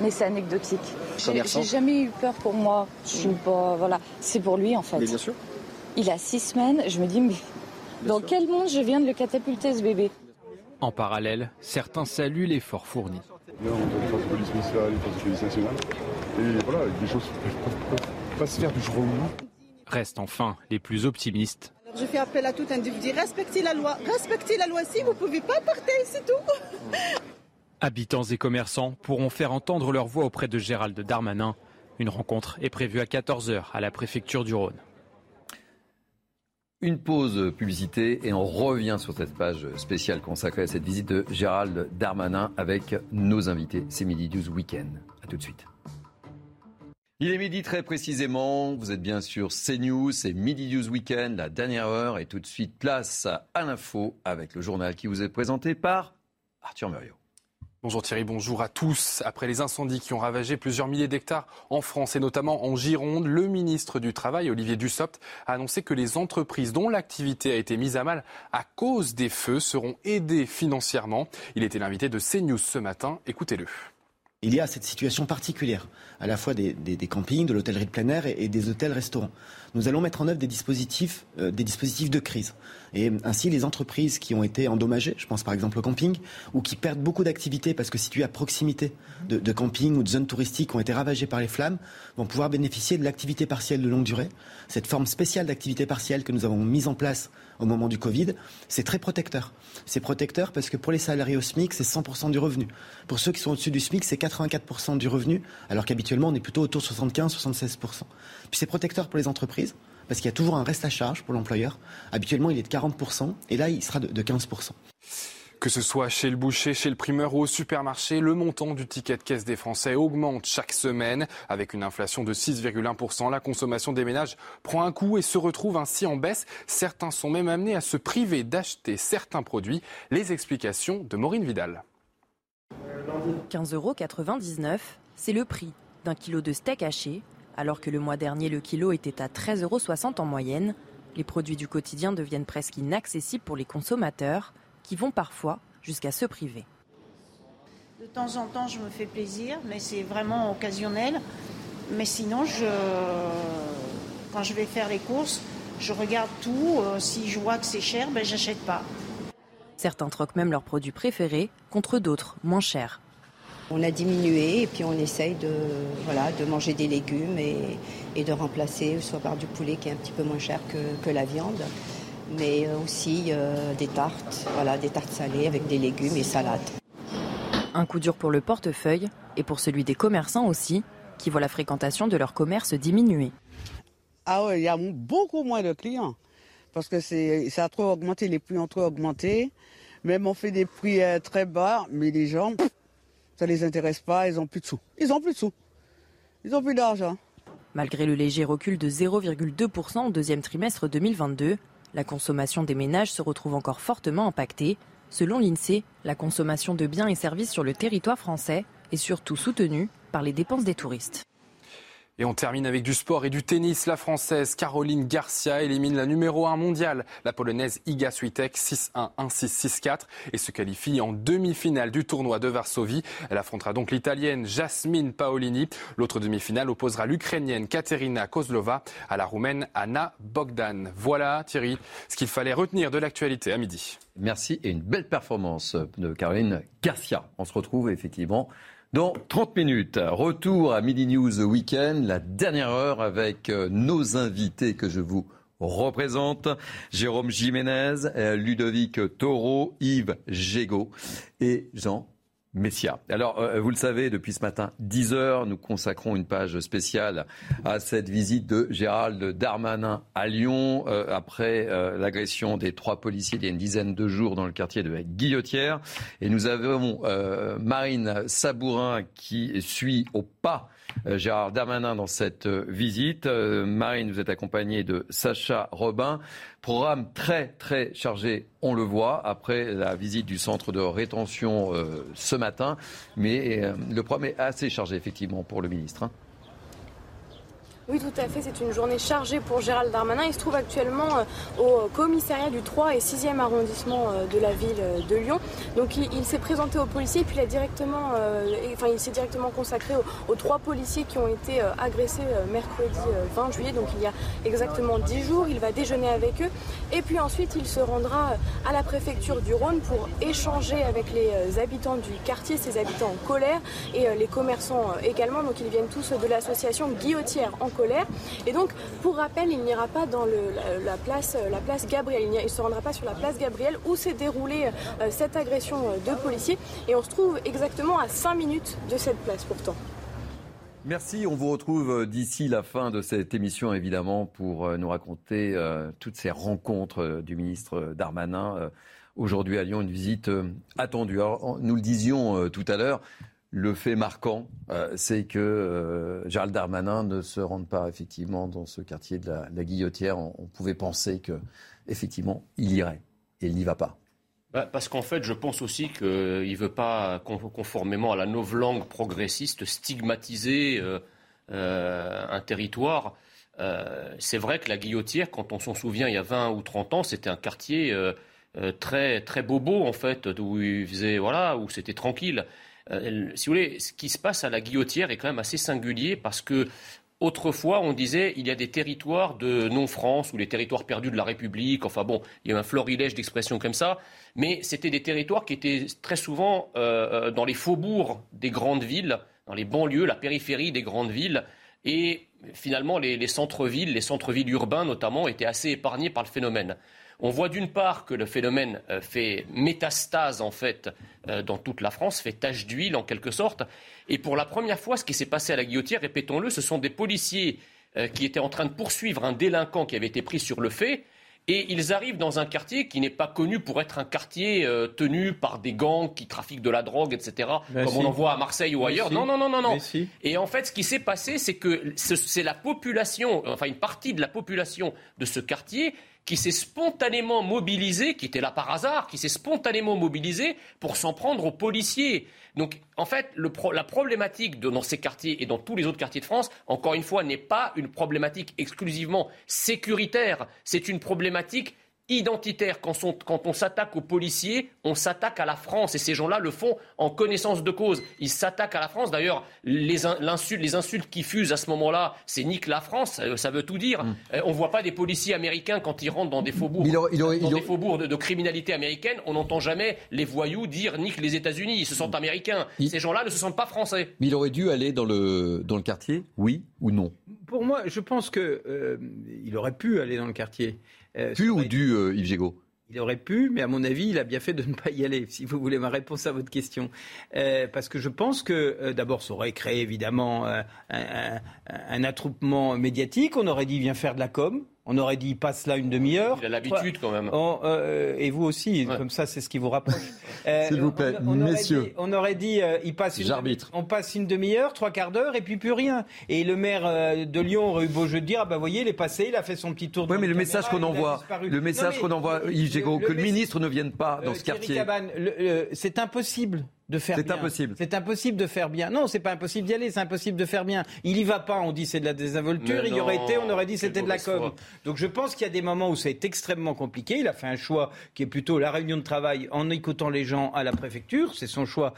Mais c'est anecdotique. J'ai jamais eu peur pour moi. Je suis pas, voilà. C'est pour lui en fait. Mais bien sûr. Il a 6 semaines. Je me dis mais dans quel monde je viens de le catapulter ce bébé ? En parallèle, certains saluent l'effort fourni. Non, les forces de police municipale, les forces de police nationale. Et voilà, les choses peuvent pas se faire du jour au lendemain. Restent enfin les plus optimistes. Je fais appel à tout individu. Respectez la loi. Respectez la loi. Si vous pouvez pas partir, c'est tout. Habitants et commerçants pourront faire entendre leur voix auprès de Gérald Darmanin. Une rencontre est prévue à 14h à la préfecture du Rhône. Une pause publicité et on revient sur cette page spéciale consacrée à cette visite de Gérald Darmanin avec nos invités. C'est Midi News Week-End. A tout de suite. Il est midi très précisément, vous êtes bien sûr CNews, c'est Midi News Week-End, la dernière heure. Et tout de suite, place à l'info avec le journal qui vous est présenté par Arthur Muriot. Bonjour Thierry, bonjour à tous. Après les incendies qui ont ravagé plusieurs milliers d'hectares en France et notamment en Gironde, le ministre du Travail, Olivier Dussopt, a annoncé que les entreprises dont l'activité a été mise à mal à cause des feux seront aidées financièrement. Il était l'invité de CNews ce matin, écoutez-le. Il y a cette situation particulière, à la fois des campings, de l'hôtellerie de plein air et des hôtels-restaurants. Nous allons mettre en œuvre des dispositifs de crise. Et ainsi, les entreprises qui ont été endommagées, je pense par exemple au camping, ou qui perdent beaucoup d'activités parce que situées à proximité de campings ou de zones touristiques ont été ravagées par les flammes, vont pouvoir bénéficier de l'activité partielle de longue durée. Cette forme spéciale d'activité partielle que nous avons mise en place au moment du Covid, c'est très protecteur. C'est protecteur parce que pour les salariés au SMIC, c'est 100% du revenu. Pour ceux qui sont au-dessus du SMIC, c'est 84% du revenu, alors qu'habituellement on est plutôt autour de 75-76%. Puis c'est protecteur pour les entreprises, parce qu'il y a toujours un reste à charge pour l'employeur. Habituellement il est de 40% et là il sera de 15%. Que ce soit chez le boucher, chez le primeur ou au supermarché, le montant du ticket de caisse des Français augmente chaque semaine. Avec une inflation de 6,1%, la consommation des ménages prend un coup et se retrouve ainsi en baisse. Certains sont même amenés à se priver d'acheter certains produits. Les explications de Maureen Vidal. 15,99€, c'est le prix d'un kilo de steak haché. Alors que le mois dernier, le kilo était à 13,60€ en moyenne, les produits du quotidien deviennent presque inaccessibles pour les consommateurs, qui vont parfois jusqu'à se priver. De temps en temps, je me fais plaisir, mais c'est vraiment occasionnel. Mais sinon, quand je vais faire les courses, je regarde tout. Si je vois que c'est cher, ben, j'achète pas. Certains troquent même leurs produits préférés contre d'autres moins chers. On a diminué et puis on essaye de manger des légumes et de remplacer soit par du poulet qui est un petit peu moins cher que la viande, mais aussi des tartes salées avec des légumes et salades. Un coup dur pour le portefeuille et pour celui des commerçants aussi, qui voient la fréquentation de leur commerce diminuer. Ah ouais, il y a beaucoup moins de clients. Parce que ça a trop augmenté, les prix ont trop augmenté. Même on fait des prix très bas, mais les gens, ça ne les intéresse pas, ils n'ont plus de sous. Ils n'ont plus d'argent. Malgré le léger recul de 0,2% au deuxième trimestre 2022, la consommation des ménages se retrouve encore fortement impactée. Selon l'INSEE, la consommation de biens et services sur le territoire français est surtout soutenue par les dépenses des touristes. Et on termine avec du sport et du tennis. La Française Caroline Garcia élimine la numéro 1 mondiale, la Polonaise Iga Świątek 6-1, 1-6, 6-4 et se qualifie en demi-finale du tournoi de Varsovie. Elle affrontera donc l'Italienne Jasmine Paolini. L'autre demi-finale opposera l'Ukrainienne Katerina Kozlova à la Roumaine Anna Bogdan. Voilà Thierry, ce qu'il fallait retenir de l'actualité à midi. Merci et une belle performance de Caroline Garcia. On se retrouve effectivement dans 30 minutes, retour à Midi News Week-End, la dernière heure avec nos invités que je vous représente. Jérôme Jiménez, Ludovic Toro, Yves Jégo et Jean Messiha. Alors, vous le savez, depuis ce matin, 10h, nous consacrons une page spéciale à cette visite de Gérald Darmanin à Lyon, après l'agression des 3 policiers il y a une dizaine de jours dans le quartier de la Guillotière. Et nous avons Marine Sabourin qui suit au pas Gérald Darmanin dans cette visite. Marine, vous êtes accompagnée de Sacha Robin. Programme très très chargé, on le voit, après la visite du centre de rétention ce matin. Mais le programme est assez chargé effectivement pour le ministre. Oui, tout à fait. C'est une journée chargée pour Gérald Darmanin. Il se trouve actuellement au commissariat du 3 et 6e arrondissement de la ville de Lyon. Donc, il s'est présenté aux policiers et puis il s'est directement consacré aux 3 policiers qui ont été agressés mercredi 20 juillet. Donc, il y a exactement 10 jours. Il va déjeuner avec eux. Et puis ensuite, il se rendra à la préfecture du Rhône pour échanger avec les habitants du quartier, ces habitants en colère et les commerçants également. Donc, ils viennent tous de l'association Guillotière en colère. Et donc, pour rappel, il n'ira pas dans la place Gabriel. Il ne se rendra pas sur la place Gabriel où s'est déroulée cette agression de policiers. Et on se trouve exactement à 5 minutes de cette place pourtant. Merci. On vous retrouve d'ici la fin de cette émission, évidemment, pour nous raconter toutes ces rencontres du ministre Darmanin. Aujourd'hui à Lyon, une visite attendue. Alors, nous le disions tout à l'heure. Le fait marquant, c'est que Gérald Darmanin ne se rende pas effectivement dans ce quartier de la Guillotière. On pouvait penser qu'effectivement, il irait. Et il n'y va pas. Parce qu'en fait, je pense aussi qu'il ne veut pas, conformément à la novlangue progressiste, stigmatiser un territoire. C'est vrai que la Guillotière, quand on s'en souvient il y a 20 ou 30 ans, c'était un quartier très, très bobo, en fait, où c'était tranquille. Si vous voulez, ce qui se passe à la Guillotière est quand même assez singulier parce que autrefois on disait il y a des territoires de non-France ou les territoires perdus de la République. Enfin bon, il y a un florilège d'expressions comme ça, mais c'était des territoires qui étaient très souvent dans les faubourgs des grandes villes, dans les banlieues, la périphérie des grandes villes, et finalement les centres-villes urbains notamment étaient assez épargnés par le phénomène. On voit d'une part que le phénomène fait métastase en fait dans toute la France, fait tache d'huile en quelque sorte. Et pour la première fois, ce qui s'est passé à la Guillotière, répétons-le, ce sont des policiers qui étaient en train de poursuivre un délinquant qui avait été pris sur le fait. Et ils arrivent dans un quartier qui n'est pas connu pour être un quartier tenu par des gangs qui trafiquent de la drogue, etc. Mais comme si. On en voit à Marseille ou ailleurs. Si. Non. Si. Et en fait, ce qui s'est passé, c'est que c'est la population, enfin une partie de la population de ce quartier qui s'est spontanément mobilisé, qui était là par hasard, qui s'est spontanément mobilisé pour s'en prendre aux policiers. Donc, en fait, la problématique dans ces quartiers et dans tous les autres quartiers de France, encore une fois, n'est pas une problématique exclusivement sécuritaire. C'est une problématique identitaire. Quand on s'attaque aux policiers, on s'attaque à la France. Et ces gens-là le font en connaissance de cause. Ils s'attaquent à la France. D'ailleurs, les insultes qui fusent à ce moment-là, c'est « nique la France », ça veut tout dire. On ne voit pas des policiers américains quand ils rentrent dans des faubourgs, des faubourgs de criminalité américaine. On n'entend jamais les voyous dire « nique les États-Unis », ils se sentent américains. Ces gens-là ne se sentent pas français. Mais il aurait dû aller dans le quartier, oui ou non ? Pour moi, je pense qu'il aurait pu aller dans le quartier. Yves Jégo ? Il aurait pu, mais à mon avis, il a bien fait de ne pas y aller, si vous voulez ma réponse à votre question. Parce que je pense que, d'abord, ça aurait créé évidemment un attroupement médiatique. On aurait dit, viens faire de la com'. On aurait dit, il passe là une demi-heure. Il a l'habitude quand même. Et vous aussi, ouais. Comme ça, c'est ce qui vous rapproche. S'il vous plaît, messieurs. On aurait dit, il passe une demi-heure. On passe une demi-heure, trois quarts d'heure, et puis plus rien. Et le maire de Lyon aurait eu beau jeu de dire, vous voyez, il est passé, il a fait son petit tour. Oui, mais le message qu'on envoie, Yves Jégo, que le ministre ne vienne pas dans ce quartier. Cabane, c'est impossible. De faire bien. Impossible. C'est impossible de faire bien. Non, c'est pas impossible d'y aller, c'est impossible de faire bien. Il y va pas, on dit c'est de la désinvolture, il y aurait été, on aurait dit c'était de la com. Donc je pense qu'il y a des moments où ça est extrêmement compliqué. Il a fait un choix qui est plutôt la réunion de travail en écoutant les gens à la préfecture. C'est son choix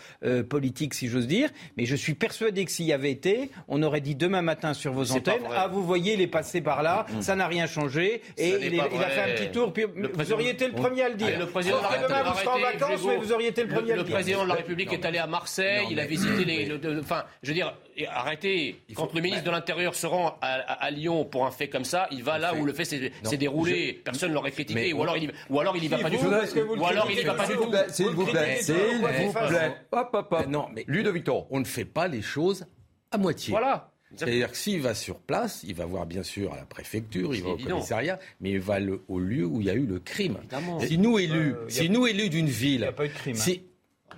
politique, si j'ose dire. Mais je suis persuadé que s'il y avait été, on aurait dit demain matin sur vos antennes, vous voyez, il est passé par là, ça n'a rien changé. Et il a fait un petit tour, puis vous auriez été le premier à le dire. Demain, vous serez en vacances, mais vous auriez été le premier à le dire. Est allé à Marseille, il a visité arrêtez. Quand le ministre de l'Intérieur se rend à Lyon pour un fait comme ça, il va là où le fait s'est déroulé. Personne ne l'aurait critiqué. Ou alors il n'y va pas du tout. Ou alors il n'y va pas du tout. S'il vous plaît. Hop. Non, mais Ludovic Toro, on ne fait pas les choses à moitié. Voilà. C'est-à-dire que s'il va sur place, il va voir bien sûr à la préfecture, il va au commissariat, mais il va au lieu où il y a eu le crime. Si nous, élus d'une ville... Il n'y a pas eu de crime.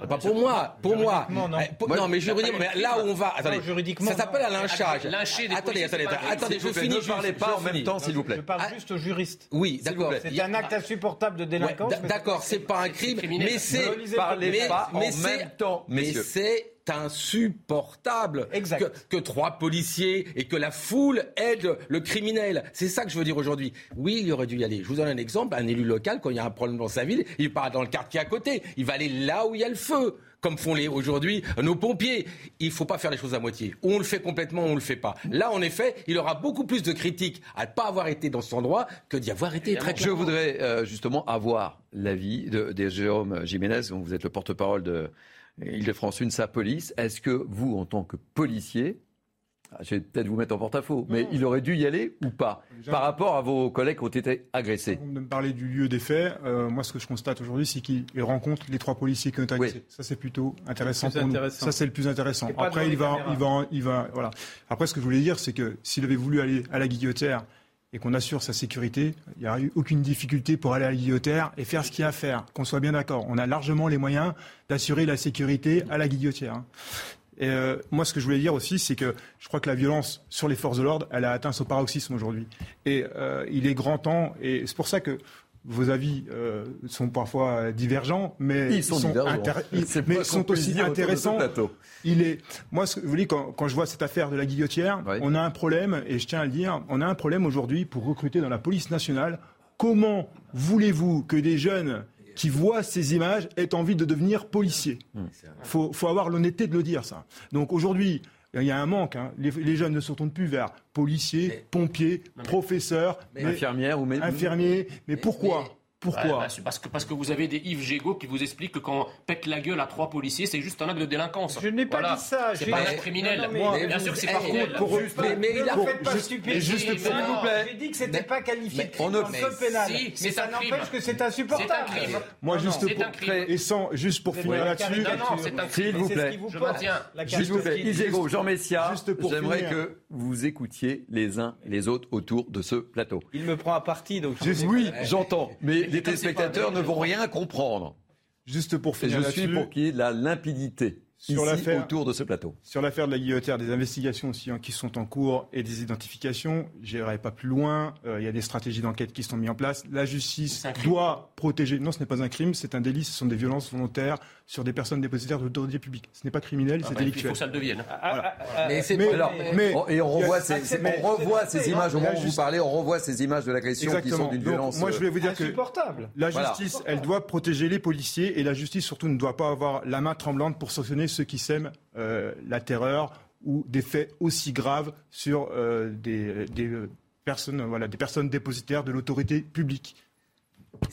Pas pour moi, Non, mais juridiquement, mais là où on va, attendez, ça s'appelle un lynchage. Attendez, je finis, ne parlez pas en même temps, s'il vous plaît. Je parle juste aux juristes. Oui, d'accord. C'est un acte insupportable de délinquance. D'accord, c'est pas un crime, mais c'est... Ne parlez pas en même temps, messieurs. Insupportable que trois policiers et que la foule aide le criminel. C'est ça que je veux dire aujourd'hui. Oui, il aurait dû y aller. Je vous donne un exemple. Un élu local, quand il y a un problème dans sa ville, il part dans le quartier à côté. Il va aller là où il y a le feu. Comme font aujourd'hui nos pompiers. Il ne faut pas faire les choses à moitié. Ou on le fait complètement, ou on ne le fait pas. Là, en effet, il aura beaucoup plus de critiques à ne pas avoir été dans cet endroit que d'y avoir été. Je voudrais justement avoir l'avis de Jérôme Jiménez, dont vous êtes le porte-parole de Île-de-France Une, sa police. Est-ce que vous, en tant que policier, je vais peut-être vous mettre en porte-à-faux, mais il aurait dû y aller ou pas, par rapport à vos collègues qui ont été agressés? Avant de me parler du lieu des faits, moi ce que je constate aujourd'hui, c'est qu'il rencontre les trois policiers qui ont été agressés. Ça c'est plutôt intéressant pour nous. Ça c'est le plus intéressant. Après voilà. Après ce que je voulais dire, c'est que s'il avait voulu aller à la Guillotière et qu'on assure sa sécurité, il n'y aurait eu aucune difficulté pour aller à la Guillotière et faire ce qu'il y a à faire. Qu'on soit bien d'accord, on a largement les moyens d'assurer la sécurité à la Guillotière. Et moi, ce que je voulais dire aussi, c'est que je crois que la violence sur les forces de l'ordre, elle a atteint son paroxysme aujourd'hui. Et il est grand temps, et c'est pour ça que vos avis sont parfois divergents, mais ils sont aussi intéressants. Moi, je vous dis, quand je vois cette affaire de la Guillotière, on a un problème, et je tiens à le dire, on a un problème aujourd'hui pour recruter dans la police nationale. Comment voulez-vous que des jeunes qui voient ces images aient envie de devenir policiers? Faut avoir l'honnêteté de le dire, ça. Donc aujourd'hui, il y a un manque. Les jeunes ne se tournent plus vers policiers, pompiers, professeurs, infirmiers. Mais pourquoi ? Pourquoi ? Parce que vous avez des Yves Jégo qui vous expliquent que quand on pète la gueule à trois policiers, c'est juste un acte de délinquance. Je n'ai pas dit ça. C'est pas un criminel. Bien sûr que c'est par contre. Mais il a fait pas stupide. S'il vous plaît. J'ai dit que c'était pas qualifié de crime pénal. Mais ça n'empêche que c'est insupportable. C'est un crime. Moi, juste pour finir là-dessus. S'il vous plaît. Je maintiens. S'il vous plaît. Yves Jégo, Jean Messiha, j'aimerais que vous écoutiez les uns les autres autour de ce plateau. Il me prend à partie, donc. Oui, j'entends. Mais les téléspectateurs ne vont rien comprendre. Juste pour finir là-dessus. Je suis pour qu'il y ait de la limpidité autour de ce plateau. Sur l'affaire de la Guillotière, des investigations aussi qui sont en cours et des identifications, je n'irai pas plus loin. Il y a des stratégies d'enquête qui sont mises en place. La justice doit protéger. Non, ce n'est pas un crime, c'est un délit. Ce sont des violences volontaires sur des personnes dépositaires de l'autorité publique. Ce n'est pas criminel, c'est délictuel. Il faut que ça le devienne. Et on revoit ces images au moment où vous parlez, on revoit ces images de l'agression qui sont d'une violence insupportable. Moi, je voulais vous dire que la justice, elle doit protéger les policiers et la justice surtout ne doit pas avoir la main tremblante pour sanctionner ceux qui sèment la terreur ou des faits aussi graves sur des personnes dépositaires de l'autorité publique.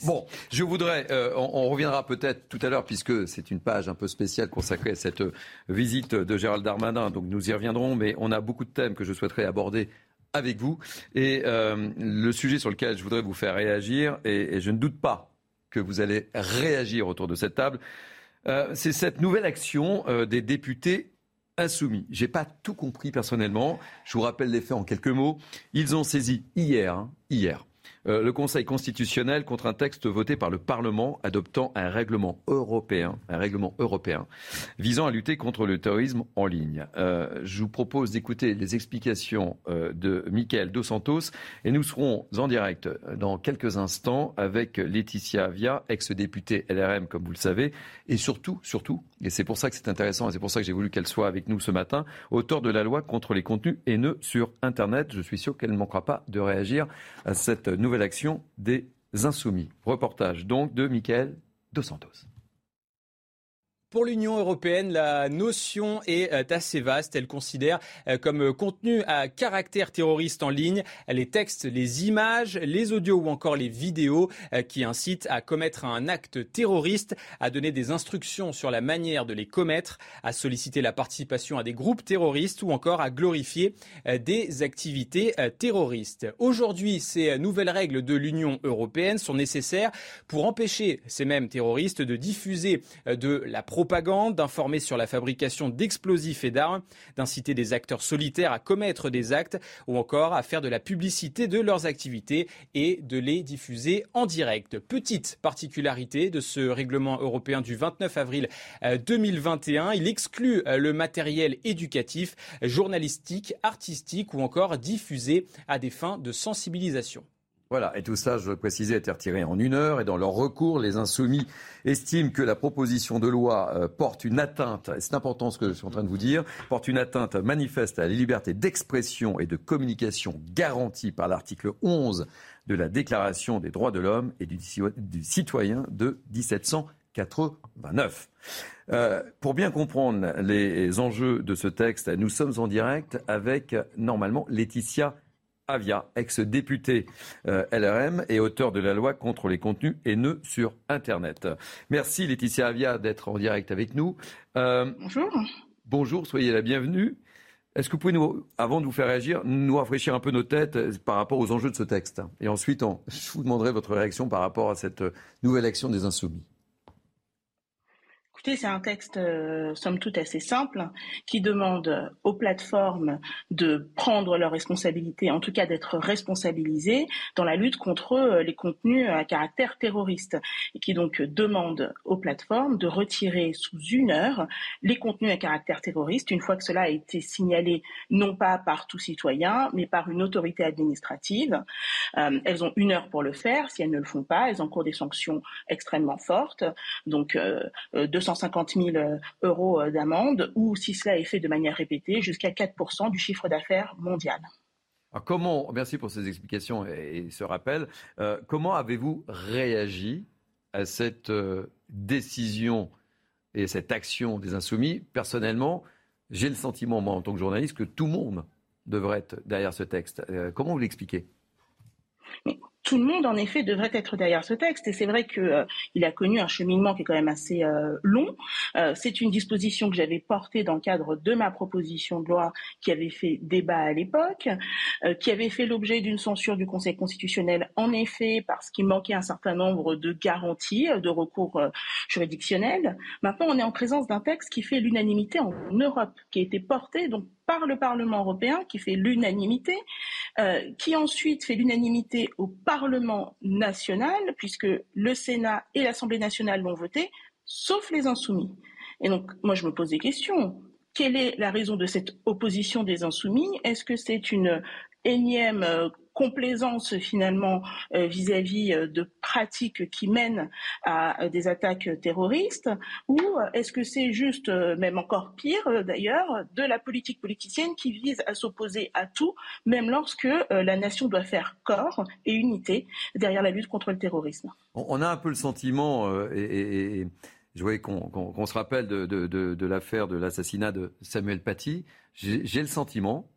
Bon, je voudrais, on reviendra peut-être tout à l'heure, puisque c'est une page un peu spéciale consacrée à cette visite de Gérald Darmanin, donc nous y reviendrons, mais on a beaucoup de thèmes que je souhaiterais aborder avec vous, et le sujet sur lequel je voudrais vous faire réagir, et je ne doute pas que vous allez réagir autour de cette table, c'est cette nouvelle action des députés insoumis. Je n'ai pas tout compris personnellement, je vous rappelle les faits en quelques mots. Ils ont saisi hier le Conseil constitutionnel contre un texte voté par le Parlement adoptant un règlement européen visant à lutter contre le terrorisme en ligne. Je vous propose d'écouter les explications de Mickaël Dos Santos et nous serons en direct dans quelques instants avec Laetitia Avia, ex-députée LRM comme vous le savez, et surtout, et c'est pour ça que c'est intéressant et c'est pour ça que j'ai voulu qu'elle soit avec nous ce matin, auteur de la loi contre les contenus haineux sur Internet. Je suis sûr qu'elle ne manquera pas de réagir à cette nouvelle action des Insoumis. Reportage donc de Mickaël Dos Santos. Pour l'Union européenne, la notion est assez vaste. Elle considère comme contenu à caractère terroriste en ligne les textes, les images, les audios ou encore les vidéos qui incitent à commettre un acte terroriste, à donner des instructions sur la manière de les commettre, à solliciter la participation à des groupes terroristes ou encore à glorifier des activités terroristes. Aujourd'hui, ces nouvelles règles de l'Union européenne sont nécessaires pour empêcher ces mêmes terroristes de diffuser de la propagande, d'informer sur la fabrication d'explosifs et d'armes, d'inciter des acteurs solitaires à commettre des actes ou encore à faire de la publicité de leurs activités et de les diffuser en direct. Petite particularité de ce règlement européen du 29 avril 2021, il exclut le matériel éducatif, journalistique, artistique ou encore diffusé à des fins de sensibilisation. Voilà, et tout ça, je dois le préciser, a été retiré en une heure. Et dans leur recours, les Insoumis estiment que la proposition de loi porte une atteinte, et c'est important ce que je suis en train de vous dire, porte une atteinte manifeste à la liberté d'expression et de communication garantie par l'article 11 de la Déclaration des droits de l'homme et du citoyen de 1789. Pour bien comprendre les enjeux de ce texte, nous sommes en direct avec, normalement, Laetitia Avia, ex-députée LRM et auteur de la loi contre les contenus haineux sur Internet. Merci Laetitia Avia d'être en direct avec nous. Bonjour. Bonjour, soyez la bienvenue. Est-ce que vous pouvez, avant de vous faire réagir, nous rafraîchir un peu nos têtes par rapport aux enjeux de ce texte? Et ensuite, je vous demanderai votre réaction par rapport à cette nouvelle action des Insoumis. Écoutez, c'est un texte, somme toute, assez simple, qui demande aux plateformes de prendre leurs responsabilités, en tout cas d'être responsabilisées dans la lutte contre les contenus à caractère terroriste, et qui donc demande aux plateformes de retirer sous une heure les contenus à caractère terroriste, une fois que cela a été signalé non pas par tout citoyen, mais par une autorité administrative. Elles ont une heure pour le faire. Si elles ne le font pas, elles encourent des sanctions extrêmement fortes, donc 250 000 € d'amende, ou si cela est fait de manière répétée, jusqu'à 4% du chiffre d'affaires mondial. Alors merci pour ces explications et ce rappel. Comment avez-vous réagi à cette décision et cette action des Insoumis? Personnellement, j'ai le sentiment, moi, en tant que journaliste, que tout le monde devrait être derrière ce texte. Comment vous l'expliquez? Tout le monde, en effet, devrait être derrière ce texte. Et c'est vrai qu'il a connu un cheminement qui est quand même assez long. C'est une disposition que j'avais portée dans le cadre de ma proposition de loi qui avait fait débat à l'époque, qui avait fait l'objet d'une censure du Conseil constitutionnel, en effet, parce qu'il manquait un certain nombre de garanties, de recours juridictionnels. Maintenant, on est en présence d'un texte qui fait l'unanimité en Europe, qui a été porté donc par le Parlement européen, qui fait l'unanimité, qui ensuite fait l'unanimité au Parlement national, puisque le Sénat et l'Assemblée nationale l'ont voté, sauf les Insoumis. Et donc, moi, je me pose des questions. Quelle est la raison de cette opposition des Insoumis? Est-ce que c'est une énième complaisance finalement vis-à-vis de pratiques qui mènent à des attaques terroristes, ou est-ce que c'est juste, même encore pire d'ailleurs, de la politique politicienne qui vise à s'opposer à tout, même lorsque la nation doit faire corps et unité derrière la lutte contre le terrorisme? On a un peu le sentiment, je voyais qu'on se rappelle de l'affaire de l'assassinat de Samuel Paty, j'ai le sentiment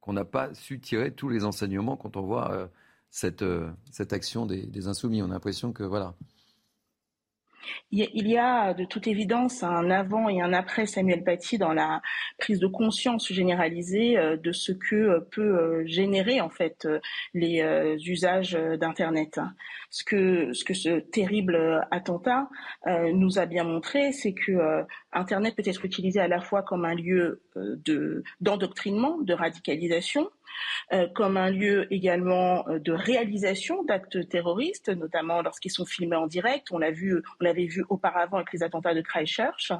qu'on n'a pas su tirer tous les enseignements quand on voit cette action des Insoumis. On a l'impression que, voilà. Il y a de toute évidence un avant et un après Samuel Paty dans la prise de conscience généralisée de ce que peut générer en fait les usages d'Internet. Ce que ce terrible attentat nous a bien montré, c'est que Internet peut être utilisé à la fois comme un lieu d'endoctrinement, de radicalisation, comme un lieu également de réalisation d'actes terroristes, notamment lorsqu'ils sont filmés en direct. On l'avait vu auparavant avec les attentats de Christchurch,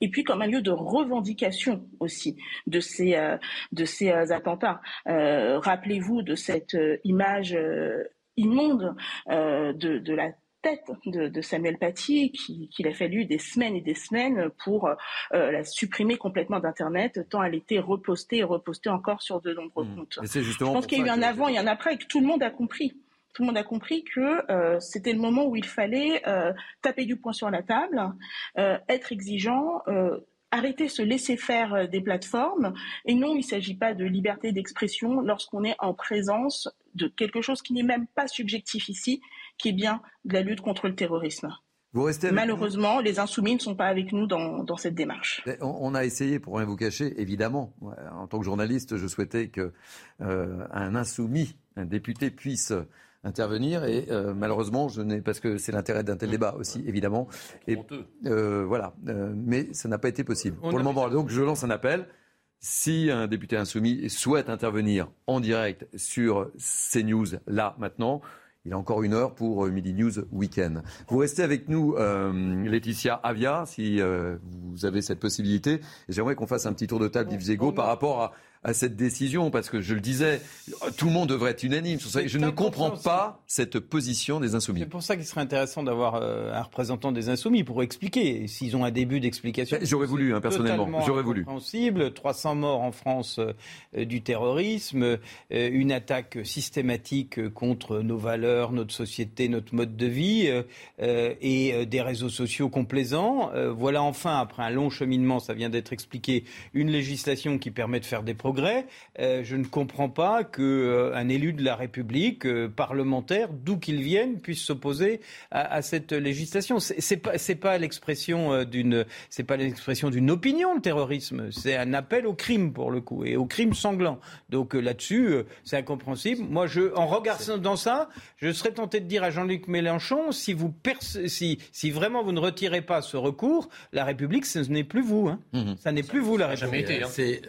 et puis comme un lieu de revendication aussi de ces attentats. Rappelez-vous de cette image immonde de la tête de Samuel Paty, qu'il a fallu des semaines et des semaines pour la supprimer complètement d'Internet, tant elle était repostée et repostée encore sur de nombreux comptes. Je pense qu'il y a eu un avant et un après et que tout le monde a compris. Tout le monde a compris que c'était le moment où il fallait taper du poing sur la table, être exigeant, arrêter se laisser faire des plateformes. Et non, il ne s'agit pas de liberté d'expression lorsqu'on est en présence de quelque chose qui n'est même pas subjectif ici, qui est bien de la lutte contre le terrorisme. Malheureusement, les insoumis ne sont pas avec nous dans cette démarche. On a essayé, pour rien vous cacher, évidemment. En tant que journaliste, je souhaitais qu'un insoumis, un député puisse intervenir et malheureusement, parce que c'est l'intérêt d'un tel débat aussi, évidemment. Et, voilà. Mais ça n'a pas été possible pour le moment. Donc je lance un appel. Si un député insoumis souhaite intervenir en direct sur CNews, là, maintenant, il a encore une heure pour Midi News Week-End. Vous restez avec nous, Laetitia Avia, si vous avez cette possibilité. J'aimerais qu'on fasse un petit tour de table d'Yves Jégo par rapport à cette décision, parce que je le disais, tout le monde devrait être unanime. Je ne comprends pas cette position des insoumis. C'est pour ça qu'il serait intéressant d'avoir un représentant des insoumis pour expliquer, s'ils ont un début d'explication. J'aurais voulu, personnellement. J'aurais voulu. 300 morts en France du terrorisme, une attaque systématique contre nos valeurs, notre société, notre mode de vie et des réseaux sociaux complaisants. Voilà enfin, après un long cheminement, ça vient d'être expliqué, une législation qui permet de faire des progrès. Je ne comprends pas qu'un élu de la République, parlementaire, d'où qu'il vienne, puisse s'opposer à cette législation. C'est pas l'expression d'une opinion, le terrorisme. C'est un appel au crime, pour le coup, et au crime sanglant. Donc là-dessus, c'est incompréhensible. Moi, en regardant dans ça, je serais tenté de dire à Jean-Luc Mélenchon, si vraiment vous ne retirez pas ce recours, la République, ce n'est plus vous. Hein. Ça n'est plus vous, la République. Jamais été,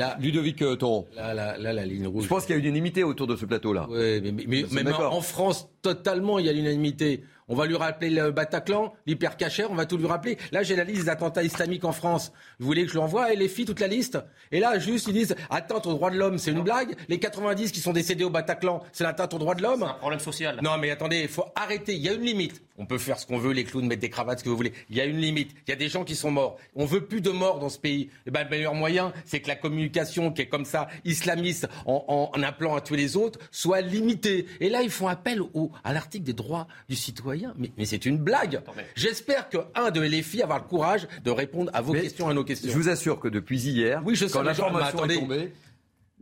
hein. Ludovic Toro. Là, la ligne rouge. Je pense qu'il y a une unanimité autour de ce plateau-là. Oui, mais même en France, totalement, il y a l'unanimité. On va lui rappeler le Bataclan, l'hypercacher, on va tout lui rappeler. Là, j'ai la liste des attentats islamiques en France. Vous voulez que je l'envoie, LFI, toute la liste ? Et là, juste, ils disent atteinte aux droits de l'homme, c'est une blague. Les 90 qui sont décédés au Bataclan, c'est l'atteinte aux droits de l'homme. C'est un problème social. Non, mais attendez, il faut arrêter. Il y a une limite. On peut faire ce qu'on veut, les clowns, mettre des cravates, ce que vous voulez. Il y a une limite. Il y a des gens qui sont morts. On veut plus de morts dans ce pays. Et ben, le meilleur moyen, c'est que la communication qui est comme ça, islamiste, en appelant à tuer les autres, soit limitée. Et là, ils font appel à l'article des droits du citoyen. Mais c'est une blague. Attendez. J'espère que un de LFI avoir le courage de répondre à vos questions, à nos questions. Je vous assure que depuis hier, quand l'information est tombée,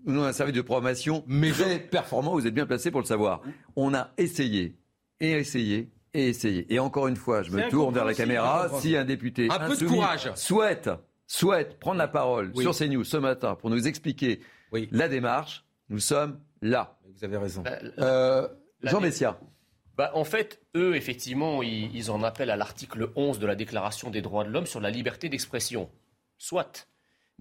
nous avons un service de programmation très performant. Vous êtes bien placé pour le savoir. On a essayé. Et encore une fois, je me tourne vers la caméra. Si un député insoumis souhaite prendre la parole sur CNews ce matin pour nous expliquer la démarche, nous sommes là. Vous avez raison. Jean Messiha. En fait, eux, effectivement, ils en appellent à l'article 11 de la Déclaration des droits de l'homme sur la liberté d'expression. Soit.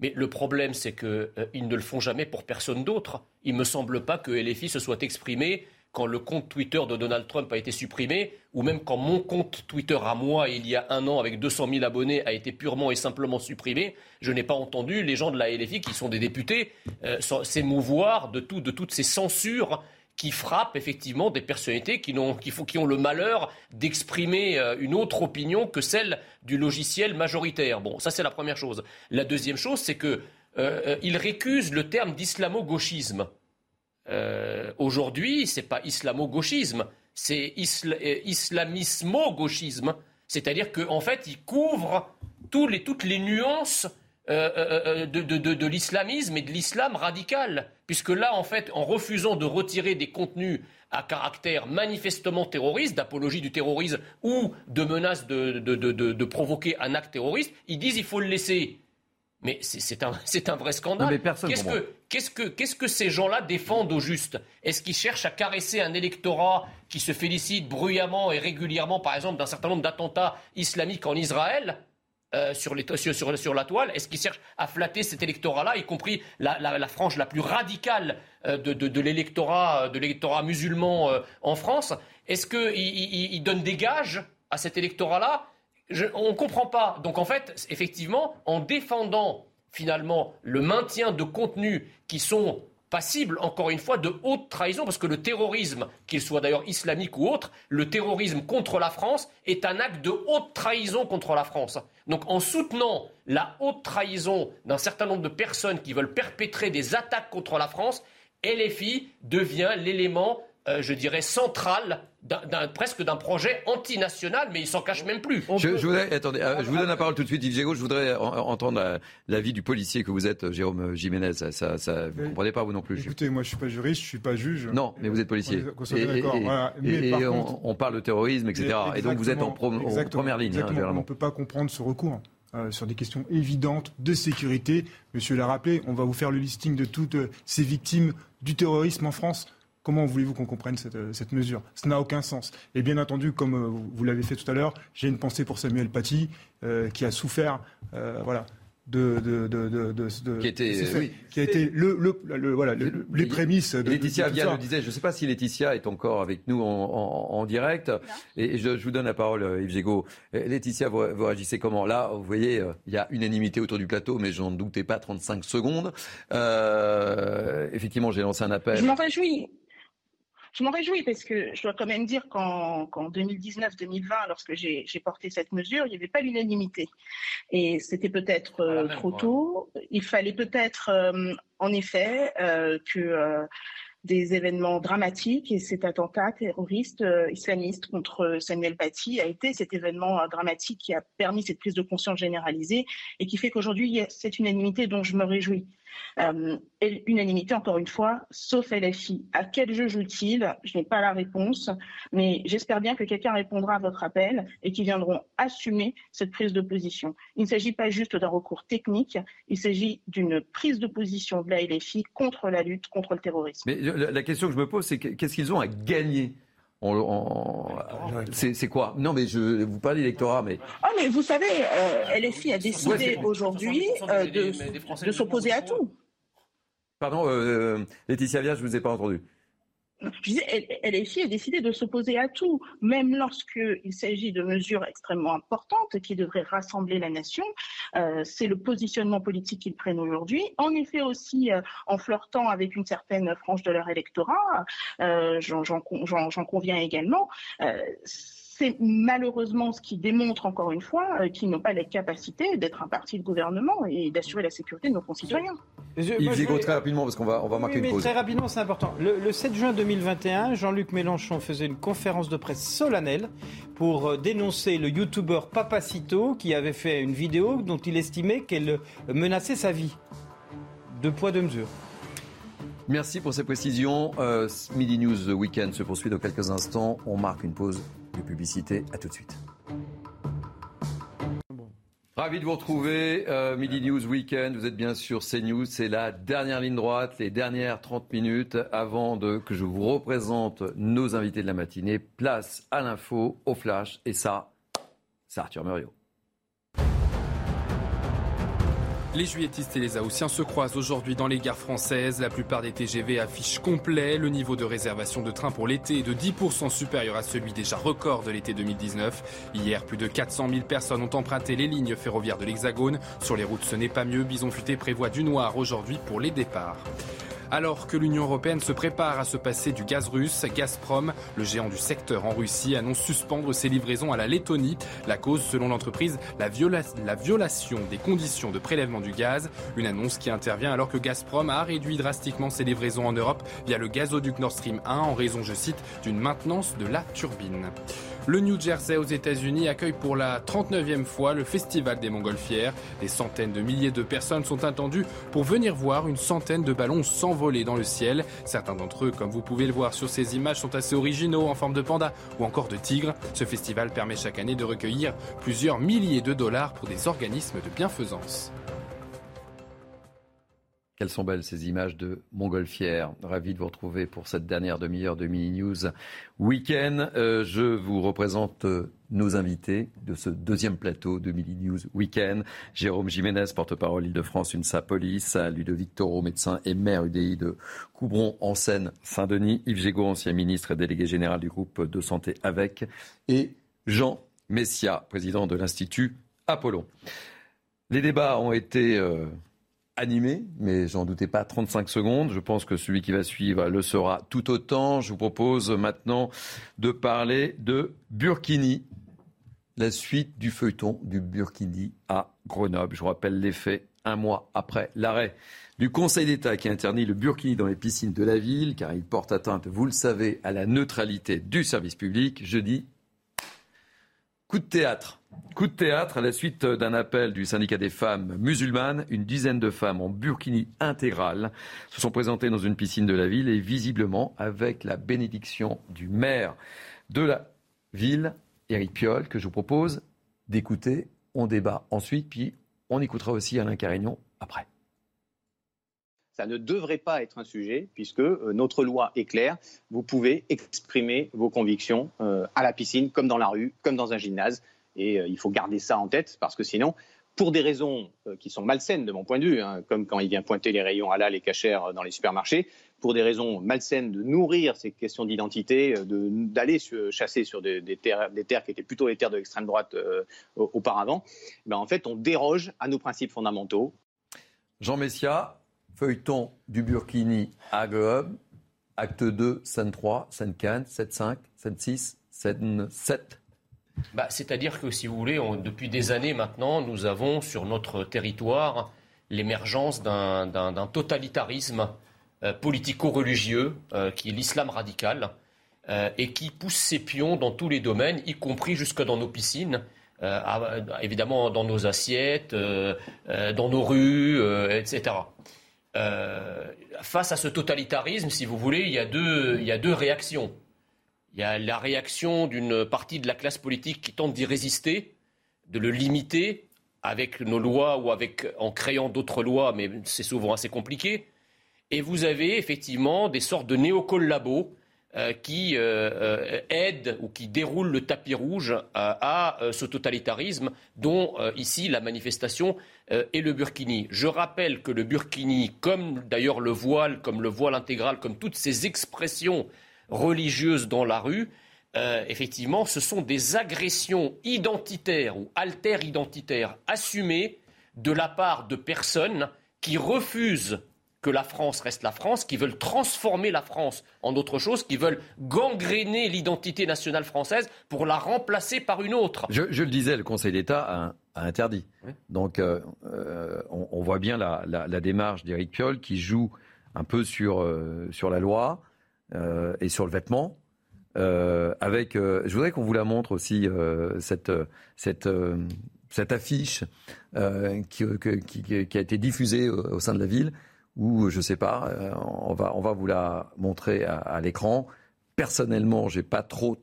Mais le problème, c'est qu'ils ne le font jamais pour personne d'autre. Il ne me semble pas que LFI se soit exprimé quand le compte Twitter de Donald Trump a été supprimé, ou même quand mon compte Twitter à moi, il y a un an, avec 200 000 abonnés, a été purement et simplement supprimé. Je n'ai pas entendu les gens de la LFI, qui sont des députés, s'émouvoir de toutes ces censures qui frappe effectivement des personnalités qui ont le malheur d'exprimer une autre opinion que celle du logiciel majoritaire. Bon, ça c'est la première chose. La deuxième chose, c'est qu'ils récusent le terme d'islamo-gauchisme. Aujourd'hui, c'est pas islamo-gauchisme, c'est islamismo-gauchisme. C'est-à-dire qu'en fait, ils couvrent toutes les nuances de l'islamisme et de l'islam radical. Puisque là, en fait, en refusant de retirer des contenus à caractère manifestement terroriste, d'apologie du terrorisme ou de menace de provoquer un acte terroriste, ils disent qu'il faut le laisser. Mais c'est un vrai scandale. Mais qu'est-ce que ces gens-là défendent au juste ? Est-ce qu'ils cherchent à caresser un électorat qui se félicite bruyamment et régulièrement, par exemple, d'un certain nombre d'attentats islamiques en Israël ? Sur la toile, est-ce qu'ils cherchent à flatter cet électorat-là, y compris la frange la plus radicale de l'électorat musulman en France ? Est-ce qu'ils donnent des gages à cet électorat-là ? On ne comprend pas. Donc en fait, effectivement, en défendant finalement le maintien de contenus qui sont passibles, encore une fois, de haute trahison, parce que le terrorisme, qu'il soit d'ailleurs islamique ou autre, le terrorisme contre la France est un acte de haute trahison contre la France. Donc en soutenant la haute trahison d'un certain nombre de personnes qui veulent perpétrer des attaques contre la France, LFI devient l'élément, je dirais, central presque d'un projet antinational, mais il s'en cache même plus. Je vous donne la parole tout de suite, Yves Jégo. Je voudrais entendre l'avis du policier que vous êtes, Jérôme Jiménez. Vous ne comprenez pas, vous non plus. Écoutez, moi je ne suis pas juriste, je ne suis pas juge. Non, mais vous êtes policier. On parle de terrorisme, etc. Et donc vous êtes en première ligne. Hein, on ne peut pas comprendre ce recours. Sur des questions évidentes de sécurité. Monsieur l'a rappelé, on va vous faire le listing de toutes ces victimes du terrorisme en France. Comment voulez-vous qu'on comprenne cette mesure ? Ça n'a aucun sens. Et bien entendu, comme vous l'avez fait tout à l'heure, j'ai une pensée pour Samuel Paty, qui a souffert, qui a été les prémices de Laetitia Avia le disait. Je ne sais pas si Laetitia est encore avec nous en direct. Et je vous donne la parole, Yves Jégo. Laetitia, vous réagissez comment ? Là, vous voyez, il y a unanimité autour du plateau, mais je n'en doutais pas 35 secondes. Effectivement, j'ai lancé un appel. Je m'en réjouis. Je m'en réjouis parce que je dois quand même dire qu'en 2019-2020, lorsque j'ai porté cette mesure, il n'y avait pas l'unanimité. Et c'était peut-être trop tôt. Il fallait peut-être, en effet, que des événements dramatiques, et cet attentat terroriste islamiste contre Samuel Paty a été cet événement dramatique qui a permis cette prise de conscience généralisée et qui fait qu'aujourd'hui, il y a cette unanimité dont je me réjouis. Unanimité, encore une fois, sauf LFI. À quel jeu joue-t-il ? Je n'ai pas la réponse, mais j'espère bien que quelqu'un répondra à votre appel et qu'ils viendront assumer cette prise de position. Il ne s'agit pas juste d'un recours technique, il s'agit d'une prise de position de la LFI contre la lutte contre le terrorisme. Mais la question que je me pose, c'est qu'est-ce qu'ils ont à gagner ? C'est quoi ? Non, mais vous parlez d'électorat, mais... Ah, mais vous savez, LFI a décidé aujourd'hui de s'opposer à tout. Pardon, Laetitia Avia, je ne vous ai pas entendu. Je disais, LFI a décidé de s'opposer à tout, même lorsqu'il s'agit de mesures extrêmement importantes qui devraient rassembler la nation. C'est le positionnement politique qu'ils prennent aujourd'hui. En effet aussi, en flirtant avec une certaine frange de leur électorat, j'en conviens également, c'est malheureusement ce qui démontre encore une fois qu'ils n'ont pas les capacités d'être un parti de gouvernement et d'assurer la sécurité de nos concitoyens. Yves Jégo, très rapidement, parce qu'on va marquer une pause. Très rapidement, c'est important. Le 7 juin 2021, Jean-Luc Mélenchon faisait une conférence de presse solennelle pour dénoncer le youtubeur Papacito qui avait fait une vidéo dont il estimait qu'elle menaçait sa vie. Deux poids, deux mesures. Merci pour ces précisions. Midi News Week-End se poursuit dans quelques instants. On marque une pause de publicité. À tout de suite. Ravi de vous retrouver. Midi News Week-End. Vous êtes bien sur CNews. C'est la dernière ligne droite, les dernières 30 minutes avant que je vous représente nos invités de la matinée. Place à l'info, au flash. Et ça, c'est Arthur Muriot. Les juilletistes et les haussiens se croisent aujourd'hui dans les gares françaises. La plupart des TGV affichent complet. Le niveau de réservation de train pour l'été est de 10% supérieur à celui déjà record de l'été 2019. Hier, plus de 400 000 personnes ont emprunté les lignes ferroviaires de l'Hexagone. Sur les routes, ce n'est pas mieux. Bison Futé prévoit du noir aujourd'hui pour les départs. Alors que l'Union européenne se prépare à se passer du gaz russe, Gazprom, le géant du secteur en Russie, annonce suspendre ses livraisons à la Lettonie. La cause, selon l'entreprise, la violation des conditions de prélèvement du gaz. Une annonce qui intervient alors que Gazprom a réduit drastiquement ses livraisons en Europe via le gazoduc Nord Stream 1 en raison, je cite, d'une maintenance de la turbine. Le New Jersey aux États-Unis accueille pour la 39e fois le Festival des Montgolfières. Des centaines de milliers de personnes sont attendues pour venir voir une centaine de ballons s'envoler dans le ciel. Certains d'entre eux, comme vous pouvez le voir sur ces images, sont assez originaux, en forme de panda ou encore de tigre. Ce festival permet chaque année de recueillir plusieurs milliers de dollars pour des organismes de bienfaisance. Quelles sont belles ces images de Montgolfière. Ravi de vous retrouver pour cette dernière demi-heure de Midi News Week-End. Je vous représente nos invités de ce deuxième plateau de Midi News Week-End. Jérôme Jiménez, porte-parole Île-de-France, UNSA Police. Ludovic Toro, médecin et maire UDI de Coubron en Seine-Saint-Denis. Yves Jégo, ancien ministre et délégué général du groupe de santé AVEC. Et Jean Messiha, président de l'Institut Apollon. Les débats ont été animé, mais j'en doutais pas, 35 secondes. Je pense que celui qui va suivre le sera tout autant. Je vous propose maintenant de parler de Burkini, la suite du feuilleton du Burkini à Grenoble. Je vous rappelle les faits, 1 mois après l'arrêt du Conseil d'État qui interdit le Burkini dans les piscines de la ville, car il porte atteinte, vous le savez, à la neutralité du service public. Jeudi, coup de théâtre. Coup de théâtre à la suite d'un appel du syndicat des femmes musulmanes. Une dizaine de femmes en burkini intégral se sont présentées dans une piscine de la ville et visiblement avec la bénédiction du maire de la ville, Éric Piolle, que je vous propose d'écouter. On débat ensuite, puis on écoutera aussi Alain Carignon après. Ça ne devrait pas être un sujet puisque notre loi est claire. Vous pouvez exprimer vos convictions à la piscine, comme dans la rue, comme dans un gymnase. Et il faut garder ça en tête parce que sinon, pour des raisons qui sont malsaines de mon point de vue, hein, comme quand il vient pointer les rayons halal et cachère dans les supermarchés, pour des raisons malsaines de nourrir ces questions d'identité, d'aller chasser sur des terres qui étaient plutôt les terres de l'extrême droite auparavant, ben en fait, on déroge à nos principes fondamentaux. Jean Messiha, feuilleton du Burkini à Grenoble, acte 2, scène 3, scène 4, scène 5, scène 6, scène 7. C'est-à-dire que, si vous voulez, depuis des années maintenant, nous avons sur notre territoire l'émergence d'un totalitarisme politico-religieux qui est l'islam radical et qui pousse ses pions dans tous les domaines, y compris jusque dans nos piscines. Évidemment dans nos assiettes, dans nos rues, etc. Face à ce totalitarisme, si vous voulez, il y a deux réactions. Il y a la réaction d'une partie de la classe politique qui tente d'y résister, de le limiter avec nos lois ou en créant d'autres lois, mais c'est souvent assez compliqué. Et vous avez effectivement des sortes de néocollabos qui aide ou qui déroule le tapis rouge à ce totalitarisme dont ici la manifestation est le burkini. Je rappelle que le burkini, comme d'ailleurs le voile, comme le voile intégral, comme toutes ces expressions religieuses dans la rue, effectivement, ce sont des agressions identitaires ou alter-identitaires assumées de la part de personnes qui refusent que la France reste la France, qui veulent transformer la France en autre chose, qui veulent gangréner l'identité nationale française pour la remplacer par une autre. Je le disais, le Conseil d'État a interdit. Oui. Donc on voit bien la démarche d'Éric Piolle qui joue un peu sur la loi et sur le vêtement. Je voudrais qu'on vous la montre aussi, cette affiche qui a été diffusée au sein de la ville. Ou je sais pas, on va vous la montrer à l'écran. Personnellement, j'ai pas trop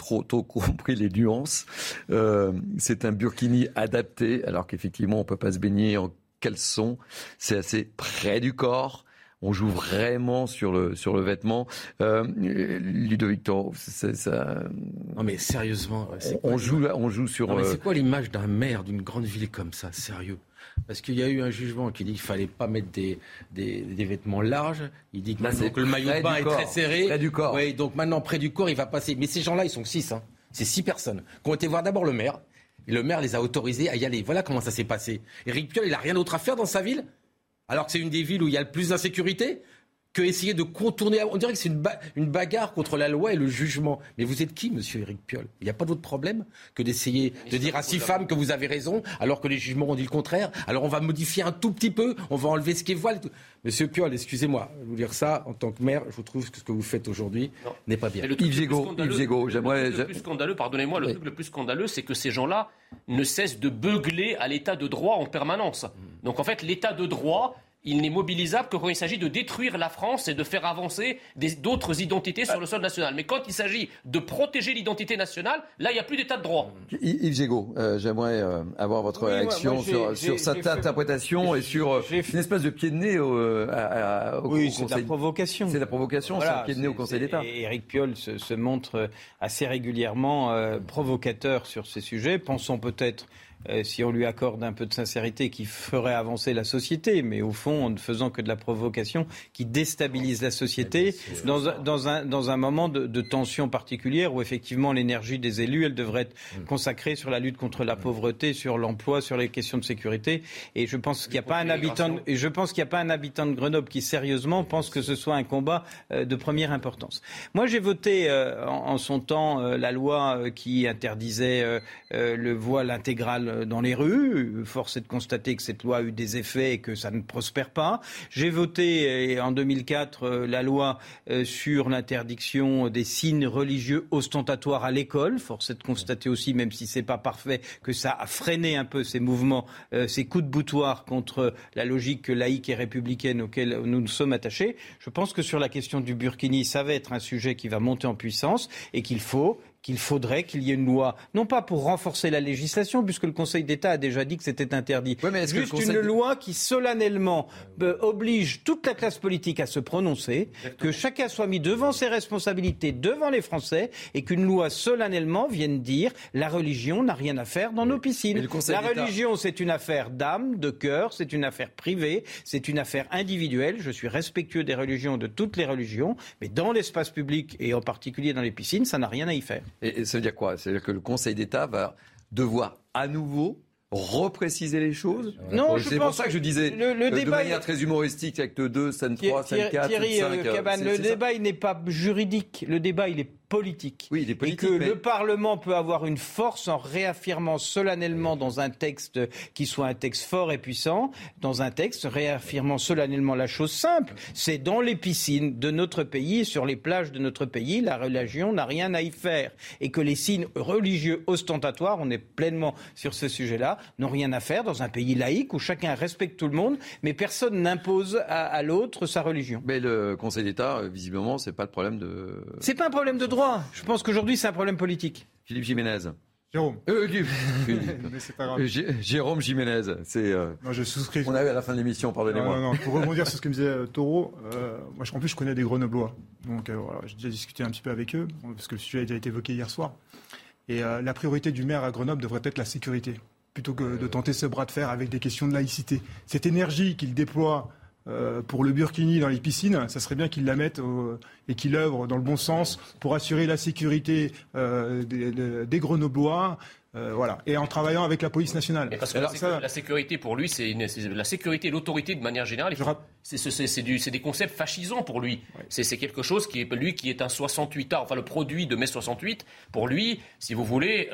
compris les nuances. C'est un burkini adapté, alors qu'effectivement, on peut pas se baigner en caleçon. C'est assez près du corps. On joue vraiment sur le vêtement. Ludovic Toro, c'est ça. Non mais sérieusement, on joue sur. Non mais c'est quoi l'image d'un maire d'une grande ville comme ça, sérieux? Parce qu'il y a eu un jugement qui dit qu'il ne fallait pas mettre des vêtements larges. Il dit que, le maillot de bain est très serré. Près du corps. Oui, donc maintenant, près du corps, il va passer. Mais ces gens-là, ils sont 6. Hein. C'est 6 personnes qui ont été voir d'abord le maire. Et le maire les a autorisés à y aller. Voilà comment ça s'est passé. Éric Piolle, il n'a rien d'autre à faire dans sa ville. Alors que c'est une des villes où il y a le plus d'insécurité. que essayer de contourner. On dirait que c'est une bagarre contre la loi et le jugement. Mais vous êtes qui, monsieur Éric Piolle ? Il n'y a pas d'autre problème que d'essayer de dire à 6 femmes que vous avez raison, alors que les jugements ont dit le contraire. Alors on va modifier un tout petit peu, on va enlever ce qui est voile. Monsieur Piolle, excusez-moi, vous dire ça, en tant que maire, je trouve que ce que vous faites aujourd'hui n'est pas bien. Yves Jégo, j'aimerais... Le plus scandaleux, pardonnez-moi, le truc le plus scandaleux, c'est que ces gens-là ne cessent de beugler à l'état de droit en permanence. Donc en fait, l'état de droit... il n'est mobilisable que quand il s'agit de détruire la France et de faire avancer d'autres identités sur le sol national. Mais quand il s'agit de protéger l'identité nationale, là, il n'y a plus d'état de droit. Yves Jégo, j'aimerais avoir votre réaction sur cette interprétation et sur une espèce de pied de nez au Conseil. C'est de la provocation. C'est de la provocation, voilà, c'est un pied de nez au Conseil d'État. Et Éric Piolle se montre assez régulièrement provocateur sur ces sujets. Pensons peut-être... si on lui accorde un peu de sincérité, qui ferait avancer la société, mais au fond, en ne faisant que de la provocation, qui déstabilise la société dans un moment de tension particulière où effectivement l'énergie des élus, elle devrait être consacrée sur la lutte contre la pauvreté, sur l'emploi, sur les questions de sécurité. Et je pense qu'il n'y a pas un habitant de Grenoble qui sérieusement pense que ce soit un combat de première importance. Moi, j'ai voté en son temps la loi qui interdisait le voile intégral dans les rues. Force est de constater que cette loi a eu des effets et que ça ne prospère pas. J'ai voté en 2004 la loi sur l'interdiction des signes religieux ostentatoires à l'école. Force est de constater aussi, même si c'est pas parfait, que ça a freiné un peu ces mouvements, ces coups de boutoir contre la logique laïque et républicaine auquel nous nous sommes attachés. Je pense que sur la question du burkini, ça va être un sujet qui va monter en puissance et qu'il faudrait qu'il y ait une loi, non pas pour renforcer la législation, puisque le Conseil d'État a déjà dit que c'était interdit, mais juste une loi qui solennellement oblige toute la classe politique à se prononcer, que chacun soit mis devant ses responsabilités, devant les Français, et qu'une loi solennellement vienne dire « la religion n'a rien à faire dans nos piscines ». La religion, c'est une affaire d'âme, de cœur, c'est une affaire privée, c'est une affaire individuelle. Je suis respectueux des religions, de toutes les religions, mais dans l'espace public, et en particulier dans les piscines, ça n'a rien à y faire. Et ça veut dire quoi ? Ça veut dire que le Conseil d'État va devoir à nouveau repréciser les choses ? Non, c'est pour ça que je disais de manière très humoristique, acte 2, scène 3, scène 4, scène 5... Thierry Cabane, le débat il n'est pas juridique, le débat il est politique. Oui, il est politique. Et que le Parlement peut avoir une force en réaffirmant solennellement dans un texte qui soit un texte fort et puissant, dans un texte réaffirmant solennellement la chose simple, c'est dans les piscines de notre pays, sur les plages de notre pays, la religion n'a rien à y faire. Et que les signes religieux ostentatoires, on est pleinement sur ce sujet-là, n'ont rien à faire dans un pays laïque où chacun respecte tout le monde, mais personne n'impose à l'autre sa religion. Mais le Conseil d'État, visiblement, c'est pas le problème de... C'est pas un problème de droit. Je pense qu'aujourd'hui, c'est un problème politique. Philippe Jiménez. Mais c'est pas grave. Jérôme Jiménez. C'est, non, je souscris. On avait à la fin de l'émission, pardonnez-moi. Non. Pour rebondir sur ce que me disait Toro, moi, en plus, je connais des Grenoblois. Donc, j'ai déjà discuté un petit peu avec eux, parce que le sujet a déjà été évoqué hier soir. Et la priorité du maire à Grenoble devrait être la sécurité, plutôt que de tenter ce bras de fer avec des questions de laïcité. Cette énergie qu'il déploie pour le burkini dans les piscines, ça serait bien qu'ils la mettent et qu'ils œuvrent dans le bon sens pour assurer la sécurité des Grenoblois. Voilà. Et en travaillant avec la police nationale. Et parce que la sécurité pour lui, c'est la sécurité et l'autorité de manière générale. C'est des concepts fascisants pour lui. Ouais. C'est quelque chose qui est, lui, qui est un 68A, enfin le produit de mai 68. Pour lui, si vous voulez,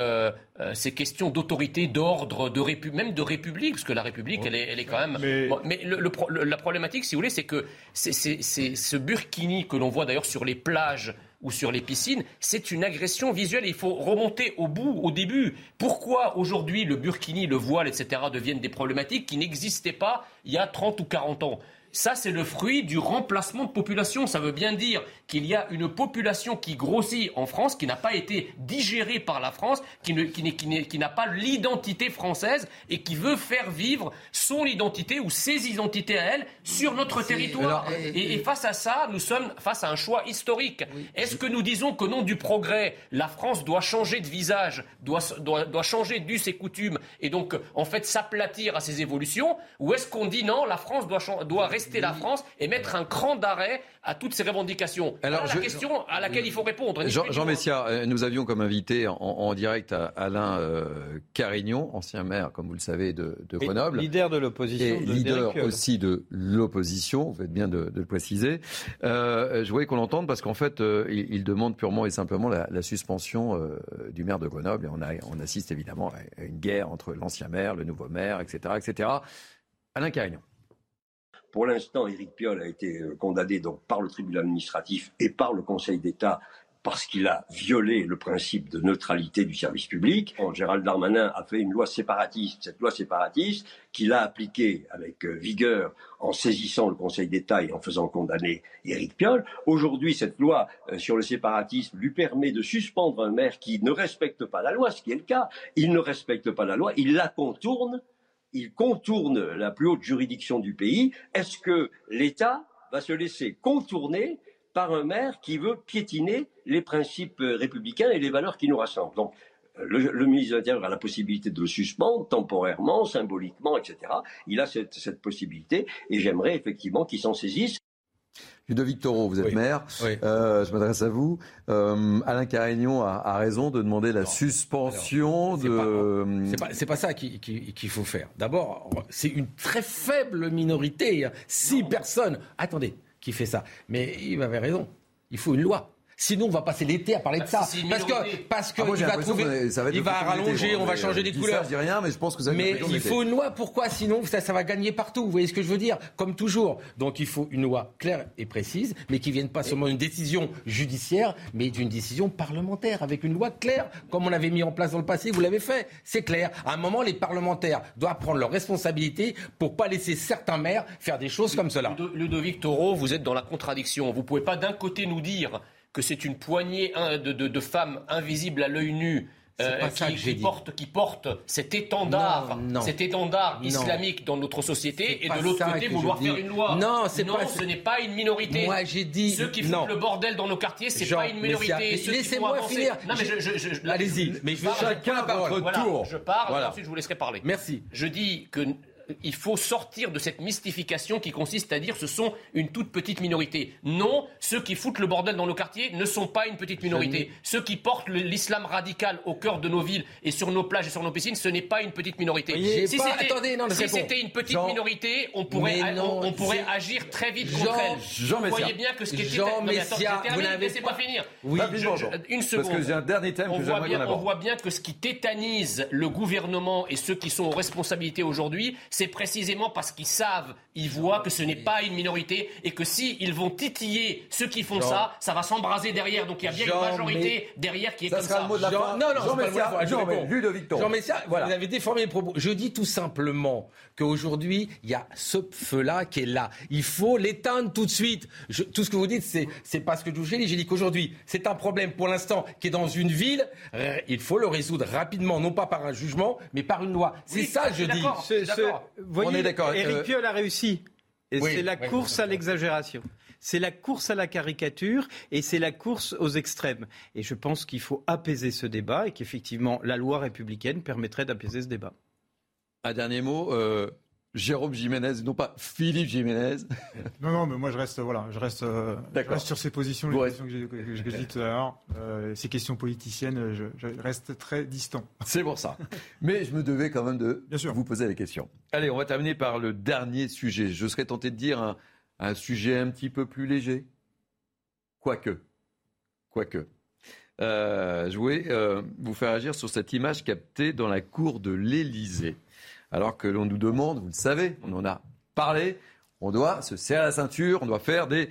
ces questions d'autorité, d'ordre, même de république, parce que la république, elle est quand même. Mais, bon, mais la problématique, si vous voulez, c'est que c'est ce burkini que l'on voit d'ailleurs sur les plages ou sur les piscines, c'est une agression visuelle. Il faut remonter au bout, au début. Pourquoi aujourd'hui le burkini, le voile, etc. deviennent des problématiques qui n'existaient pas il y a 30 ou 40 ans ? Ça, c'est le fruit du remplacement de population. Ça veut bien dire qu'il y a une population qui grossit en France, qui n'a pas été digérée par la France, qui n'a pas l'identité française et qui veut faire vivre son identité ou ses identités à elle sur notre territoire. Alors, et face à ça, nous sommes face à un choix historique. Oui. Est-ce que nous disons qu'au nom du progrès, la France doit changer de visage, doit changer d'us et coutumes et donc en fait s'aplatir à ses évolutions ? Ou est-ce qu'on dit non, la France doit rester contester la France et mettre un cran d'arrêt à toutes ces revendications. Alors, la question à laquelle il faut répondre. Jean Messiha, nous avions comme invité en direct Alain Carignon, ancien maire, comme vous le savez, de Grenoble. Et leader de l'opposition. Et de leader aussi de l'opposition, vous faites bien de le préciser. Je voulais qu'on l'entende parce qu'en fait, il demande purement et simplement la suspension du maire de Grenoble. Et on assiste évidemment à une guerre entre l'ancien maire, le nouveau maire, etc. etc. Alain Carignon. Pour l'instant, Éric Piolle a été condamné donc par le tribunal administratif et par le Conseil d'État parce qu'il a violé le principe de neutralité du service public. Gérald Darmanin a fait une loi séparatiste, cette loi séparatiste qu'il a appliquée avec vigueur en saisissant le Conseil d'État et en faisant condamner Éric Piolle. Aujourd'hui, cette loi sur le séparatisme lui permet de suspendre un maire qui ne respecte pas la loi, ce qui est le cas. Il ne respecte pas la loi, il la contourne. Il contourne la plus haute juridiction du pays. Est-ce que l'État va se laisser contourner par un maire qui veut piétiner les principes républicains et les valeurs qui nous rassemblent? Donc, le ministre de l'Intérieur a la possibilité de le suspendre temporairement, symboliquement, etc. Il a cette possibilité et j'aimerais effectivement qu'il s'en saisisse. Ludovic Toro, vous êtes maire, je m'adresse à vous. Alain Carignon a raison de demander la suspension de... C'est pas ça qu'il faut faire. D'abord, c'est une très faible minorité, 6 personnes, attendez, qui fait ça. Mais il avait raison, il faut une loi. Sinon, on va passer l'été à parler de ça. Parce que moi, il va trouver, il va rallonger, on va changer les couleurs. Je dis rien, mais je pense que ça. Mais il faut une loi. Pourquoi ? Sinon, ça va gagner partout. Vous voyez ce que je veux dire ? Comme toujours. Donc, il faut une loi claire et précise, mais qui vienne pas seulement d'une décision judiciaire, mais d'une décision parlementaire avec une loi claire, comme on l'avait mis en place dans le passé. Vous l'avez fait. C'est clair. À un moment, les parlementaires doivent prendre leurs responsabilités pour pas laisser certains maires faire des choses comme cela. Ludovic Toro, vous êtes dans la contradiction. Vous pouvez pas d'un côté nous dire que c'est une poignée de femmes invisibles à l'œil nu qui portent cet étendard islamique dans notre société et de l'autre côté vouloir faire une loi. Ce n'est pas une minorité. Moi, j'ai dit, ceux qui foutent le bordel dans nos quartiers, c'est pas une minorité. Laissez-moi finir. Allez-y. Mais chacun à votre tour. Je parle, ensuite je vous laisserai parler. Merci. Je dis que... Il faut sortir de cette mystification qui consiste à dire ce sont une toute petite minorité. Non, ceux qui foutent le bordel dans nos quartiers ne sont pas une petite minorité. Ceux qui portent l'islam radical au cœur de nos villes et sur nos plages et sur nos piscines, ce n'est pas une petite minorité. Si c'était une petite minorité, on pourrait agir très vite contre elle. Vous voyez bien que ce qui était... Laissez-moi finir. Une seconde. Parce que j'ai un dernier thème que j'aimerais qu'on aborde. On voit bien que ce qui tétanise le gouvernement et ceux qui sont aux responsabilités aujourd'hui, c'est précisément parce qu'ils savent, ils voient que ce n'est pas une minorité et que si ils vont titiller ceux qui font ça va s'embraser derrière. Donc il y a bien une majorité derrière qui est comme ça. Jean Messiha, vous avez déformé les propos. Je dis tout simplement qu'aujourd'hui, il y a ce feu-là qui est là. Il faut l'éteindre tout de suite. Tout ce que vous dites, c'est pas ce que je dis. J'ai dit qu'aujourd'hui, c'est un problème pour l'instant qui est dans une ville. Il faut le résoudre rapidement, non pas par un jugement, mais par une loi. C'est ça, je dis. Voyez, on est d'accord. Éric Piolle a réussi. Et c'est la course à l'exagération. C'est la course à la caricature et c'est la course aux extrêmes. Et je pense qu'il faut apaiser ce débat et qu'effectivement, la loi républicaine permettrait d'apaiser ce débat. Un dernier mot, Jérôme Jiménez, non pas Philippe Jiménez. Non, mais moi je reste sur ces positions, les questions que j'ai dit tout à l'heure. Ces questions politiciennes, je reste très distant. C'est pour ça. Mais je me devais quand même de vous poser les questions. Allez, on va terminer par le dernier sujet. Je serais tenté de dire un sujet un petit peu plus léger. Quoique. Je voulais vous faire agir sur cette image captée dans la cour de l'Élysée. Alors que l'on nous demande, vous le savez, on en a parlé, on doit se serrer la ceinture, on doit faire des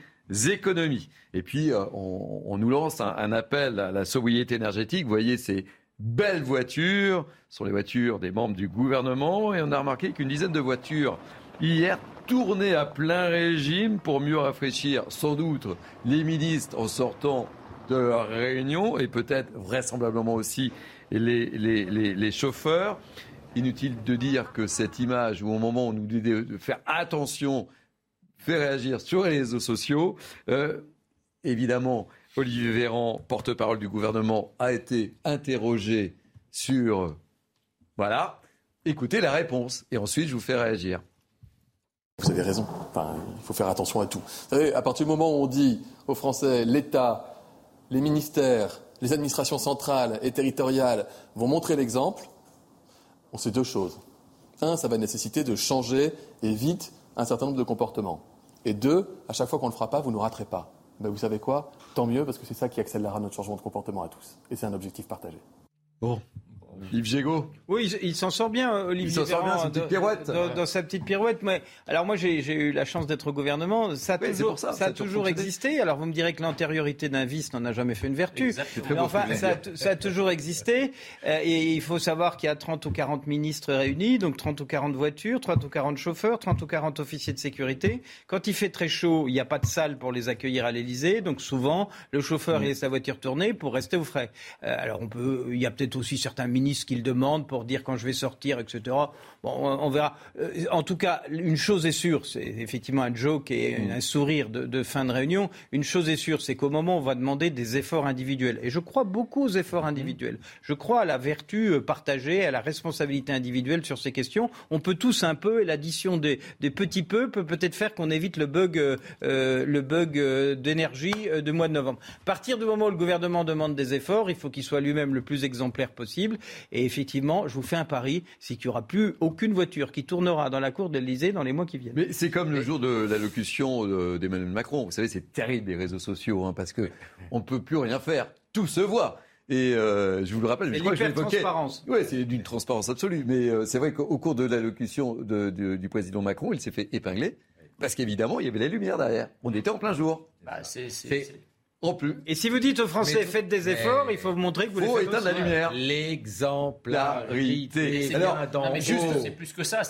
économies. Et puis, on nous lance un appel à la sobriété énergétique. Vous voyez ces belles voitures, ce sont les voitures des membres du gouvernement. Et on a remarqué qu'une dizaine de voitures, hier, tournaient à plein régime pour mieux rafraîchir, sans doute, les ministres en sortant de leur réunion. Et peut-être, vraisemblablement aussi, les chauffeurs. Inutile de dire que cette image, où au moment où on nous dit de faire attention, fait réagir sur les réseaux sociaux. Évidemment, Olivier Véran, porte-parole du gouvernement, a été interrogé sur... Écoutez la réponse et ensuite je vous fais réagir. Vous avez raison. Enfin, il faut faire attention à tout. Vous savez, à partir du moment où on dit aux Français, l'État, les ministères, les administrations centrales et territoriales vont montrer l'exemple, on sait deux choses. Un, ça va nécessiter de changer et vite un certain nombre de comportements. Et deux, à chaque fois qu'on ne le fera pas, vous ne nous raterez pas. Ben vous savez quoi ? Tant mieux, parce que c'est ça qui accélérera notre changement de comportement à tous. Et c'est un objectif partagé. Bon. Yves Jégo. Oui, il s'en sort bien, Olivier Dussopt. Il s'en sort bien, c'est une petite pirouette. Dans sa petite pirouette. Mais, alors moi, j'ai eu la chance d'être au gouvernement. Ça a toujours existé. Alors vous me direz que l'antériorité d'un vice n'en a jamais fait une vertu. Mais enfin, ça a toujours existé. Et il faut savoir qu'il y a 30 ou 40 ministres réunis, donc 30 ou 40 voitures, 30 ou 40 chauffeurs, 30 ou 40 officiers de sécurité. Quand il fait très chaud, il n'y a pas de salle pour les accueillir à l'Élysée. Donc souvent, le chauffeur et sa voiture tournée pour rester au frais. Alors il y a peut-être aussi certains ministres ce qu'il demande pour dire quand je vais sortir, etc. Bon, on verra. En tout cas, une chose est sûre, c'est effectivement un joke et un sourire de fin de réunion. Une chose est sûre, c'est qu'au moment, on va demander des efforts individuels. Et je crois beaucoup aux efforts individuels. Je crois à la vertu partagée, à la responsabilité individuelle sur ces questions. On peut tous un peu, et l'addition des petits peu peut peut-être faire qu'on évite le bug d'énergie du mois de novembre. À partir du moment où le gouvernement demande des efforts, il faut qu'il soit lui-même le plus exemplaire possible. Et effectivement, je vous fais un pari, c'est qu'il n'y aura plus aucune voiture qui tournera dans la cour de l'Élysée dans les mois qui viennent. Mais c'est comme le jour de l'allocution d'Emmanuel Macron. Vous savez, c'est terrible les réseaux sociaux, hein, parce qu'on ne peut plus rien faire. Tout se voit. Et je vous le rappelle, je crois que je l'évoquais. Oui, c'est d'une transparence absolue. Mais c'est vrai qu'au cours de l'allocution du président Macron, il s'est fait épingler parce qu'évidemment, il y avait la lumière derrière. On était en plein jour. Bah, c'est... En plus. Et si vous dites aux Français faites des efforts, il faut vous montrer que vous les faites. Il faut éteindre la lumière. L'exemplarité. C'est plus que ça.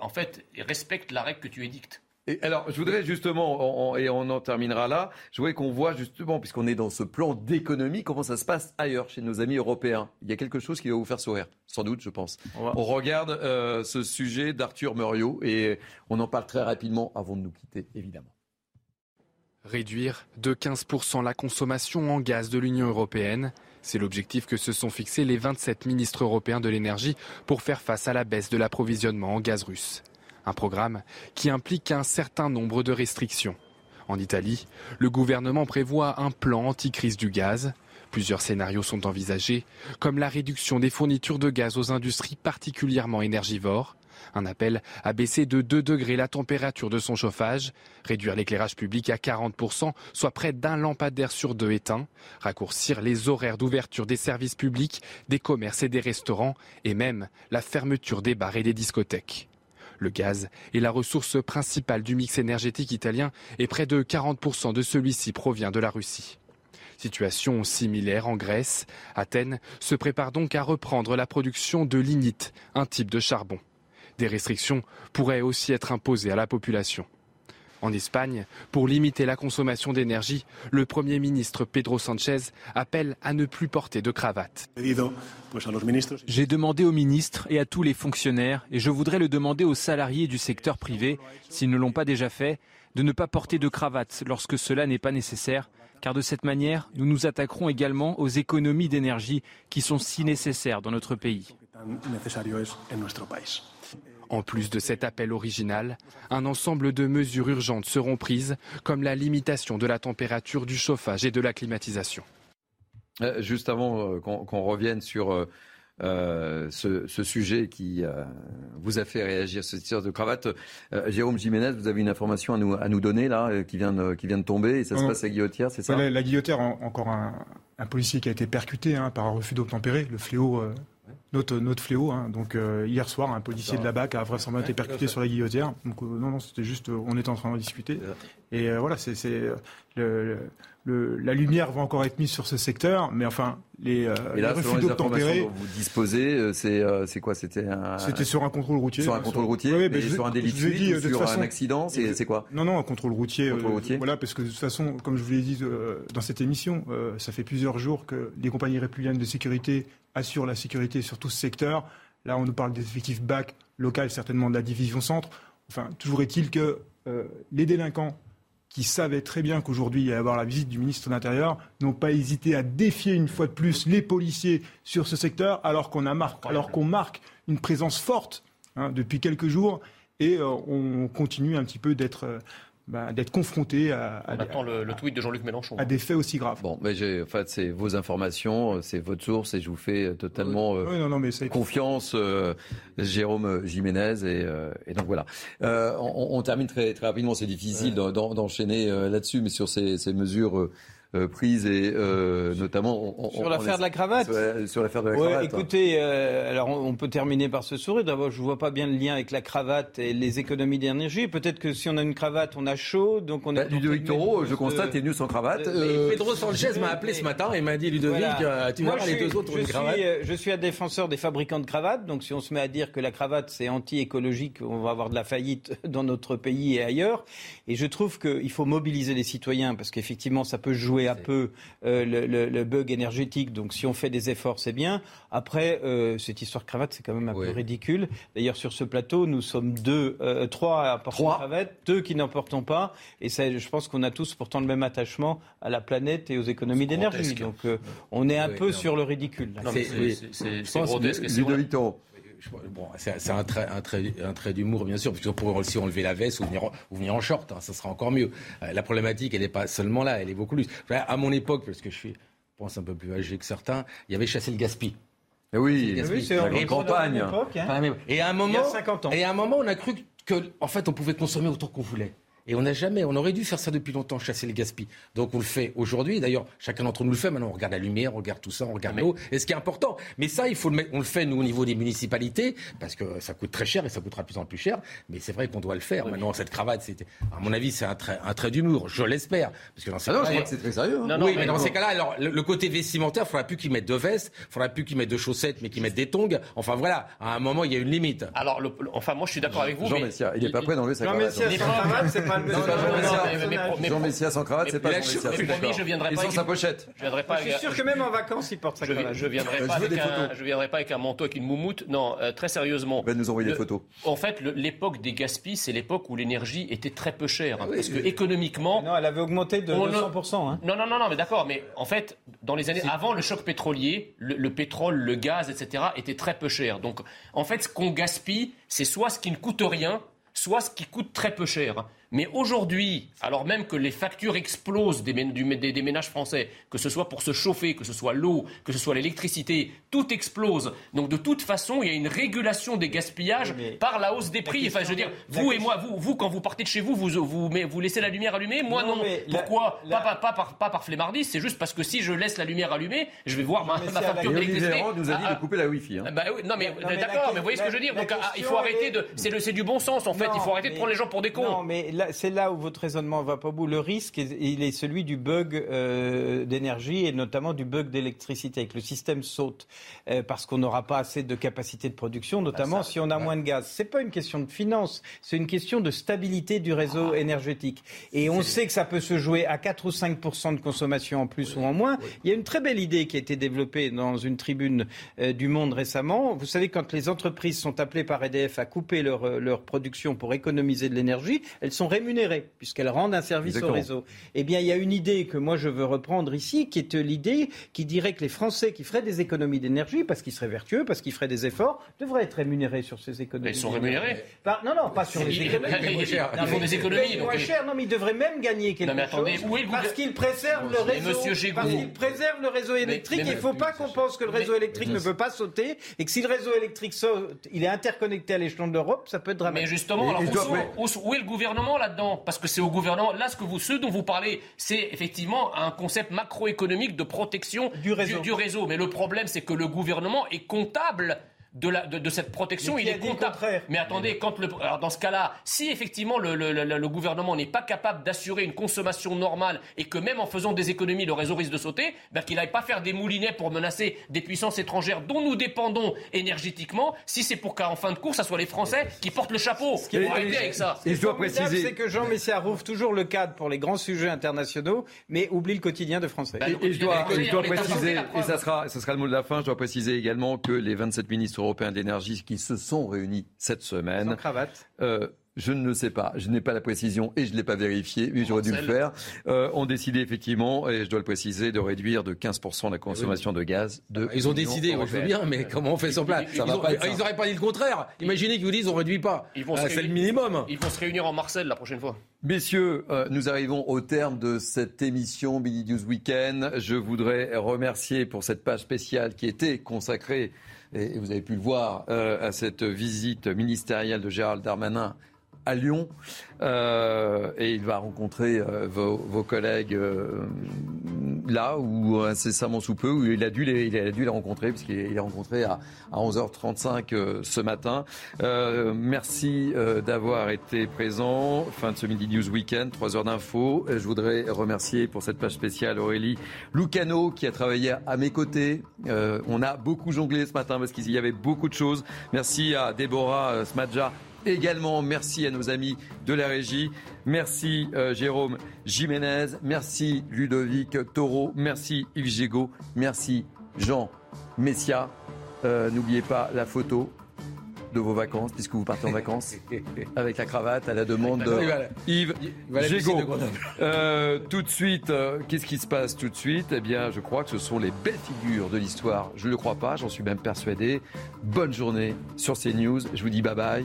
En fait, respecte la règle que tu édictes. Et alors, je voudrais justement, et on en terminera là, je voudrais qu'on voit justement, puisqu'on est dans ce plan d'économie, comment ça se passe ailleurs, chez nos amis européens. Il y a quelque chose qui va vous faire sourire, sans doute, je pense. On regarde ce sujet d'Arthur Muriot et on en parle très rapidement avant de nous quitter, évidemment. Réduire de 15% la consommation en gaz de l'Union européenne. C'est l'objectif que se sont fixés les 27 ministres européens de l'énergie pour faire face à la baisse de l'approvisionnement en gaz russe. Un programme qui implique un certain nombre de restrictions. En Italie, le gouvernement prévoit un plan anti-crise du gaz. Plusieurs scénarios sont envisagés, comme la réduction des fournitures de gaz aux industries particulièrement énergivores. Un appel à baisser de 2 degrés la température de son chauffage, réduire l'éclairage public à 40%, soit près d'un lampadaire sur 2 éteint, raccourcir les horaires d'ouverture des services publics, des commerces et des restaurants, et même la fermeture des bars et des discothèques. Le gaz est la ressource principale du mix énergétique italien et près de 40% de celui-ci provient de la Russie. Situation similaire en Grèce, Athènes se prépare donc à reprendre la production de lignite, un type de charbon. Des restrictions pourraient aussi être imposées à la population. En Espagne, pour limiter la consommation d'énergie, le Premier ministre Pedro Sanchez appelle à ne plus porter de cravate. J'ai demandé aux ministres et à tous les fonctionnaires, et je voudrais le demander aux salariés du secteur privé, s'ils ne l'ont pas déjà fait, de ne pas porter de cravate lorsque cela n'est pas nécessaire, car de cette manière, nous nous attaquerons également aux économies d'énergie qui sont si nécessaires dans notre pays. En plus de cet appel original, un ensemble de mesures urgentes seront prises, comme la limitation de la température du chauffage et de la climatisation. Juste avant qu'on revienne sur ce sujet qui vous a fait réagir, ce tireur de cravate, Jérôme Jiménez, vous avez une information à nous donner là, qui vient de tomber, et ça se passe à Guillotière, c'est ça ? La Guillotière, encore un policier qui a été percuté par un refus d'obtempérer, le fléau... Notre fléau, donc hier soir, un policier de la BAC a vraisemblablement été percuté sur la Guillotière. Donc non, c'était juste, on était en train de discuter. Et voilà, la lumière va encore être mise sur ce secteur, mais enfin, les refus d'obtempérer... dont vous disposez, c'est quoi ? C'était sur un contrôle routier. Sur un contrôle routier, sur un délit de fuite, ou sur un accident, c'est quoi ? Non, un contrôle routier. Voilà, parce que de toute façon, comme je vous l'ai dit dans cette émission, ça fait plusieurs jours que les compagnies républicaines de sécurité assurent la sécurité sur tout ce secteur. Là, on nous parle des effectifs BAC locales, certainement de la division centre. Enfin, toujours est-il que les délinquants qui savaient très bien qu'aujourd'hui il y allait avoir la visite du ministre de l'Intérieur, n'ont pas hésité à défier une fois de plus les policiers sur ce secteur, alors qu'on marque une présence forte depuis quelques jours et on continue un petit peu d'être confronté à... On attend le tweet de Jean-Luc Mélenchon. À des faits aussi graves. Bon, mais c'est vos informations, c'est votre source et je vous fais totalement confiance, Jérôme Jiménez. Et donc voilà. On termine très, très rapidement, c'est difficile d'enchaîner là-dessus, mais sur ces mesures... prise et notamment... sur l'affaire de la cravate. Sur l'affaire de la cravate. Écoutez, alors on peut terminer par ce sourire. D'abord, je ne vois pas bien le lien avec la cravate et les économies d'énergie. Peut-être que si on a une cravate, on a chaud. Donc on est Ludovic Toro, je constate, est venu sans cravate. Pedro Sanchez m'a appelé ce matin et m'a dit, Ludovic, tu vois, les deux autres ont une cravate. Je suis un défenseur des fabricants de cravates. Donc si on se met à dire que la cravate, c'est anti-écologique, on va avoir de la faillite dans notre pays et ailleurs. Et je trouve qu'il faut mobiliser les citoyens parce qu'effectivement, ça peut jouer à peu le bug énergétique. Donc si on fait des efforts, c'est bien. Après, cette histoire de cravate, c'est quand même un peu ridicule. D'ailleurs, sur ce plateau, nous sommes trois à porter une cravate, deux qui n'en portons pas. Et ça, je pense qu'on a tous pourtant le même attachement à la planète et aux économies d'énergie. Donc on est un peu sur le ridicule. Là. C'est grotesque. Bon, c'est un trait d'humour, bien sûr, parce qu'on pourrait aussi enlever la veste ou venir en short, ça sera encore mieux. La problématique, elle n'est pas seulement là, elle est beaucoup plus. À mon époque, parce que je pense, un peu plus âgé que certains, il y avait chassé le gaspille. C'est la grande campagne. Et à un moment, il y a 50 ans. Et à un moment, on a cru qu'en fait, on pouvait consommer autant qu'on voulait. Et on aurait dû faire ça depuis longtemps, chasser le gaspille. Donc on le fait aujourd'hui. D'ailleurs, chacun d'entre nous le fait. Maintenant, on regarde la lumière, on regarde tout ça, on regarde l'eau. Et ce qui est important, mais ça, on le fait, nous, au niveau des municipalités, parce que ça coûte très cher et ça coûtera de plus en plus cher. Mais c'est vrai qu'on doit le faire. Oui. Maintenant, cette cravate, à mon avis, c'est un trait d'humour. Je l'espère. Parce que je crois que c'est très sérieux. Hein. Non, mais dans ces cas-là, alors, le côté vestimentaire, il ne faudra plus qu'ils mettent de veste, il ne faudra plus qu'ils mettent de chaussettes, mais qu'ils mettent des tongs. Enfin, voilà. À un moment, il y a une limite. Alors, moi, je suis d'accord avec vous. Jean Messiha, il n'est pas prêt d'enlever sa cravate. Jean Messiha sans cravate, c'est pas Jean Messiha. Je viendrai pas sans sa pochette. Je suis sûr que même en vacances, il porte sa cravate. Je viendrai pas avec un manteau, avec une moumoute. Non, très sérieusement. Ben nous envoyer des photos. En fait, l'époque des gaspilles, c'est l'époque où l'énergie était très peu chère, parce que économiquement. Non, elle avait augmenté de 200%. Non, mais d'accord. Mais en fait, dans les années avant le choc pétrolier, le pétrole, le gaz, etc., était très peu cher. Donc, en fait, ce qu'on gaspille, c'est soit ce qui ne coûte rien, soit ce qui coûte très peu cher. Mais aujourd'hui, alors même que les factures explosent des ménages français, que ce soit pour se chauffer, que ce soit l'eau, que ce soit l'électricité, tout explose. Donc de toute façon, il y a une régulation des gaspillages par la hausse des prix. Enfin, je veux dire, vous et moi, vous quand vous partez de chez vous, vous laissez la lumière allumée. Moi non. Pourquoi ? Pas par flemmardise. C'est juste parce que si je laisse la lumière allumée, je vais voir ma facture d'électricité. Gérald nous a dit de couper la Wi-Fi. Non mais d'accord. Mais vous voyez ce que je veux dire. Donc il faut arrêter de. C'est du bon sens en fait. Il faut arrêter de prendre les gens pour des cons. C'est là où votre raisonnement va pas au bout. Le risque, il est celui du bug d'énergie et notamment du bug d'électricité. Et que le système saute parce qu'on n'aura pas assez de capacité de production, notamment si on a moins de gaz. C'est pas une question de finance, c'est une question de stabilité du réseau énergétique. Et on sait que ça peut se jouer à 4 ou 5% de consommation en plus ou en moins. Il y a une très belle idée qui a été développée dans une tribune du Monde récemment. Vous savez, quand les entreprises sont appelées par EDF à couper leur production pour économiser de l'énergie, elles sont rémunérées, puisqu'elles rendent un service au réseau. Eh bien, il y a une idée que moi je veux reprendre ici, qui est l'idée qui dirait que les Français qui feraient des économies d'énergie, parce qu'ils seraient vertueux, parce qu'ils feraient des efforts, devraient être rémunérés sur ces économies. Ils sont rémunérés. Pas sur les économies. Ils font des économies. Moins cher, mais ils devraient même gagner quelque chose, parce qu'ils préservent le réseau. Parce qu'ils préservent le réseau électrique. Il ne faut pas qu'on pense que le réseau électrique ne peut pas sauter, et que si le réseau électrique saute, il est interconnecté à l'échelon de l'Europe, ça peut être dramatique. Mais justement, alors où est le gouvernement là-dedans, parce que c'est au gouvernement. Là, ce dont vous parlez, c'est effectivement un concept macroéconomique de protection du réseau. Mais le problème, c'est que le gouvernement est comptable de cette protection. Il est comptable. Mais attendez, alors dans ce cas-là, si effectivement le gouvernement n'est pas capable d'assurer une consommation normale et que même en faisant des économies, le réseau risque de sauter, qu'il n'aille pas faire des moulinets pour menacer des puissances étrangères dont nous dépendons énergétiquement, si c'est pour qu'en fin de course, ça soit les Français qui portent le chapeau. Ce qui est arrêté avec ça. Et je dois préciser, c'est que Jean Messiha rouvre toujours le cadre pour les grands sujets internationaux, mais oublie le quotidien de Français. Et je dois préciser, et ça sera le mot de la fin, je dois préciser également que les 27 ministres européens de l'énergie qui se sont réunis cette semaine Je ne le sais pas, je n'ai pas la précision et je ne l'ai pas vérifié, mais j'aurais dû le faire. Ont décidé effectivement, et je dois le préciser, de réduire de 15% la consommation de gaz. Ils ont décidé, je veux bien, mais comment on fait sur place ? Ils n'auraient pas dit le contraire. Imaginez qu'ils vous disent on ne réduit pas. C'est le minimum. Ils vont se réunir en Marseille la prochaine fois. Messieurs, nous arrivons au terme de cette émission Midi News Week-End. Je voudrais remercier pour cette page spéciale qui était consacrée, et vous avez pu le voir, à cette visite ministérielle de Gérald Darmanin à Lyon, et il va rencontrer vos collègues là, ou incessamment sous peu, où il a dû les rencontrer, puisqu'il les a rencontrés à 11h35 ce matin. Merci d'avoir été présent. Fin de ce Midi News Week-end, 3 heures d'infos. Je voudrais remercier pour cette page spéciale Aurélie Lucano, qui a travaillé à mes côtés. On a beaucoup jonglé ce matin, parce qu'il y avait beaucoup de choses. Merci à Déborah Smadja, également, merci à nos amis de la régie. Merci Jérôme Jiménez. Merci Ludovic Toro. Merci Yves Jégo. Merci Jean Messiha. N'oubliez pas la photo de vos vacances, puisque vous partez en vacances avec la cravate à la demande de Yves Jégo. Tout de suite, qu'est-ce qui se passe tout de suite ? Eh bien, je crois que ce sont les belles figures de l'histoire. Je ne le crois pas, j'en suis même persuadé. Bonne journée sur CNews. Je vous dis bye bye.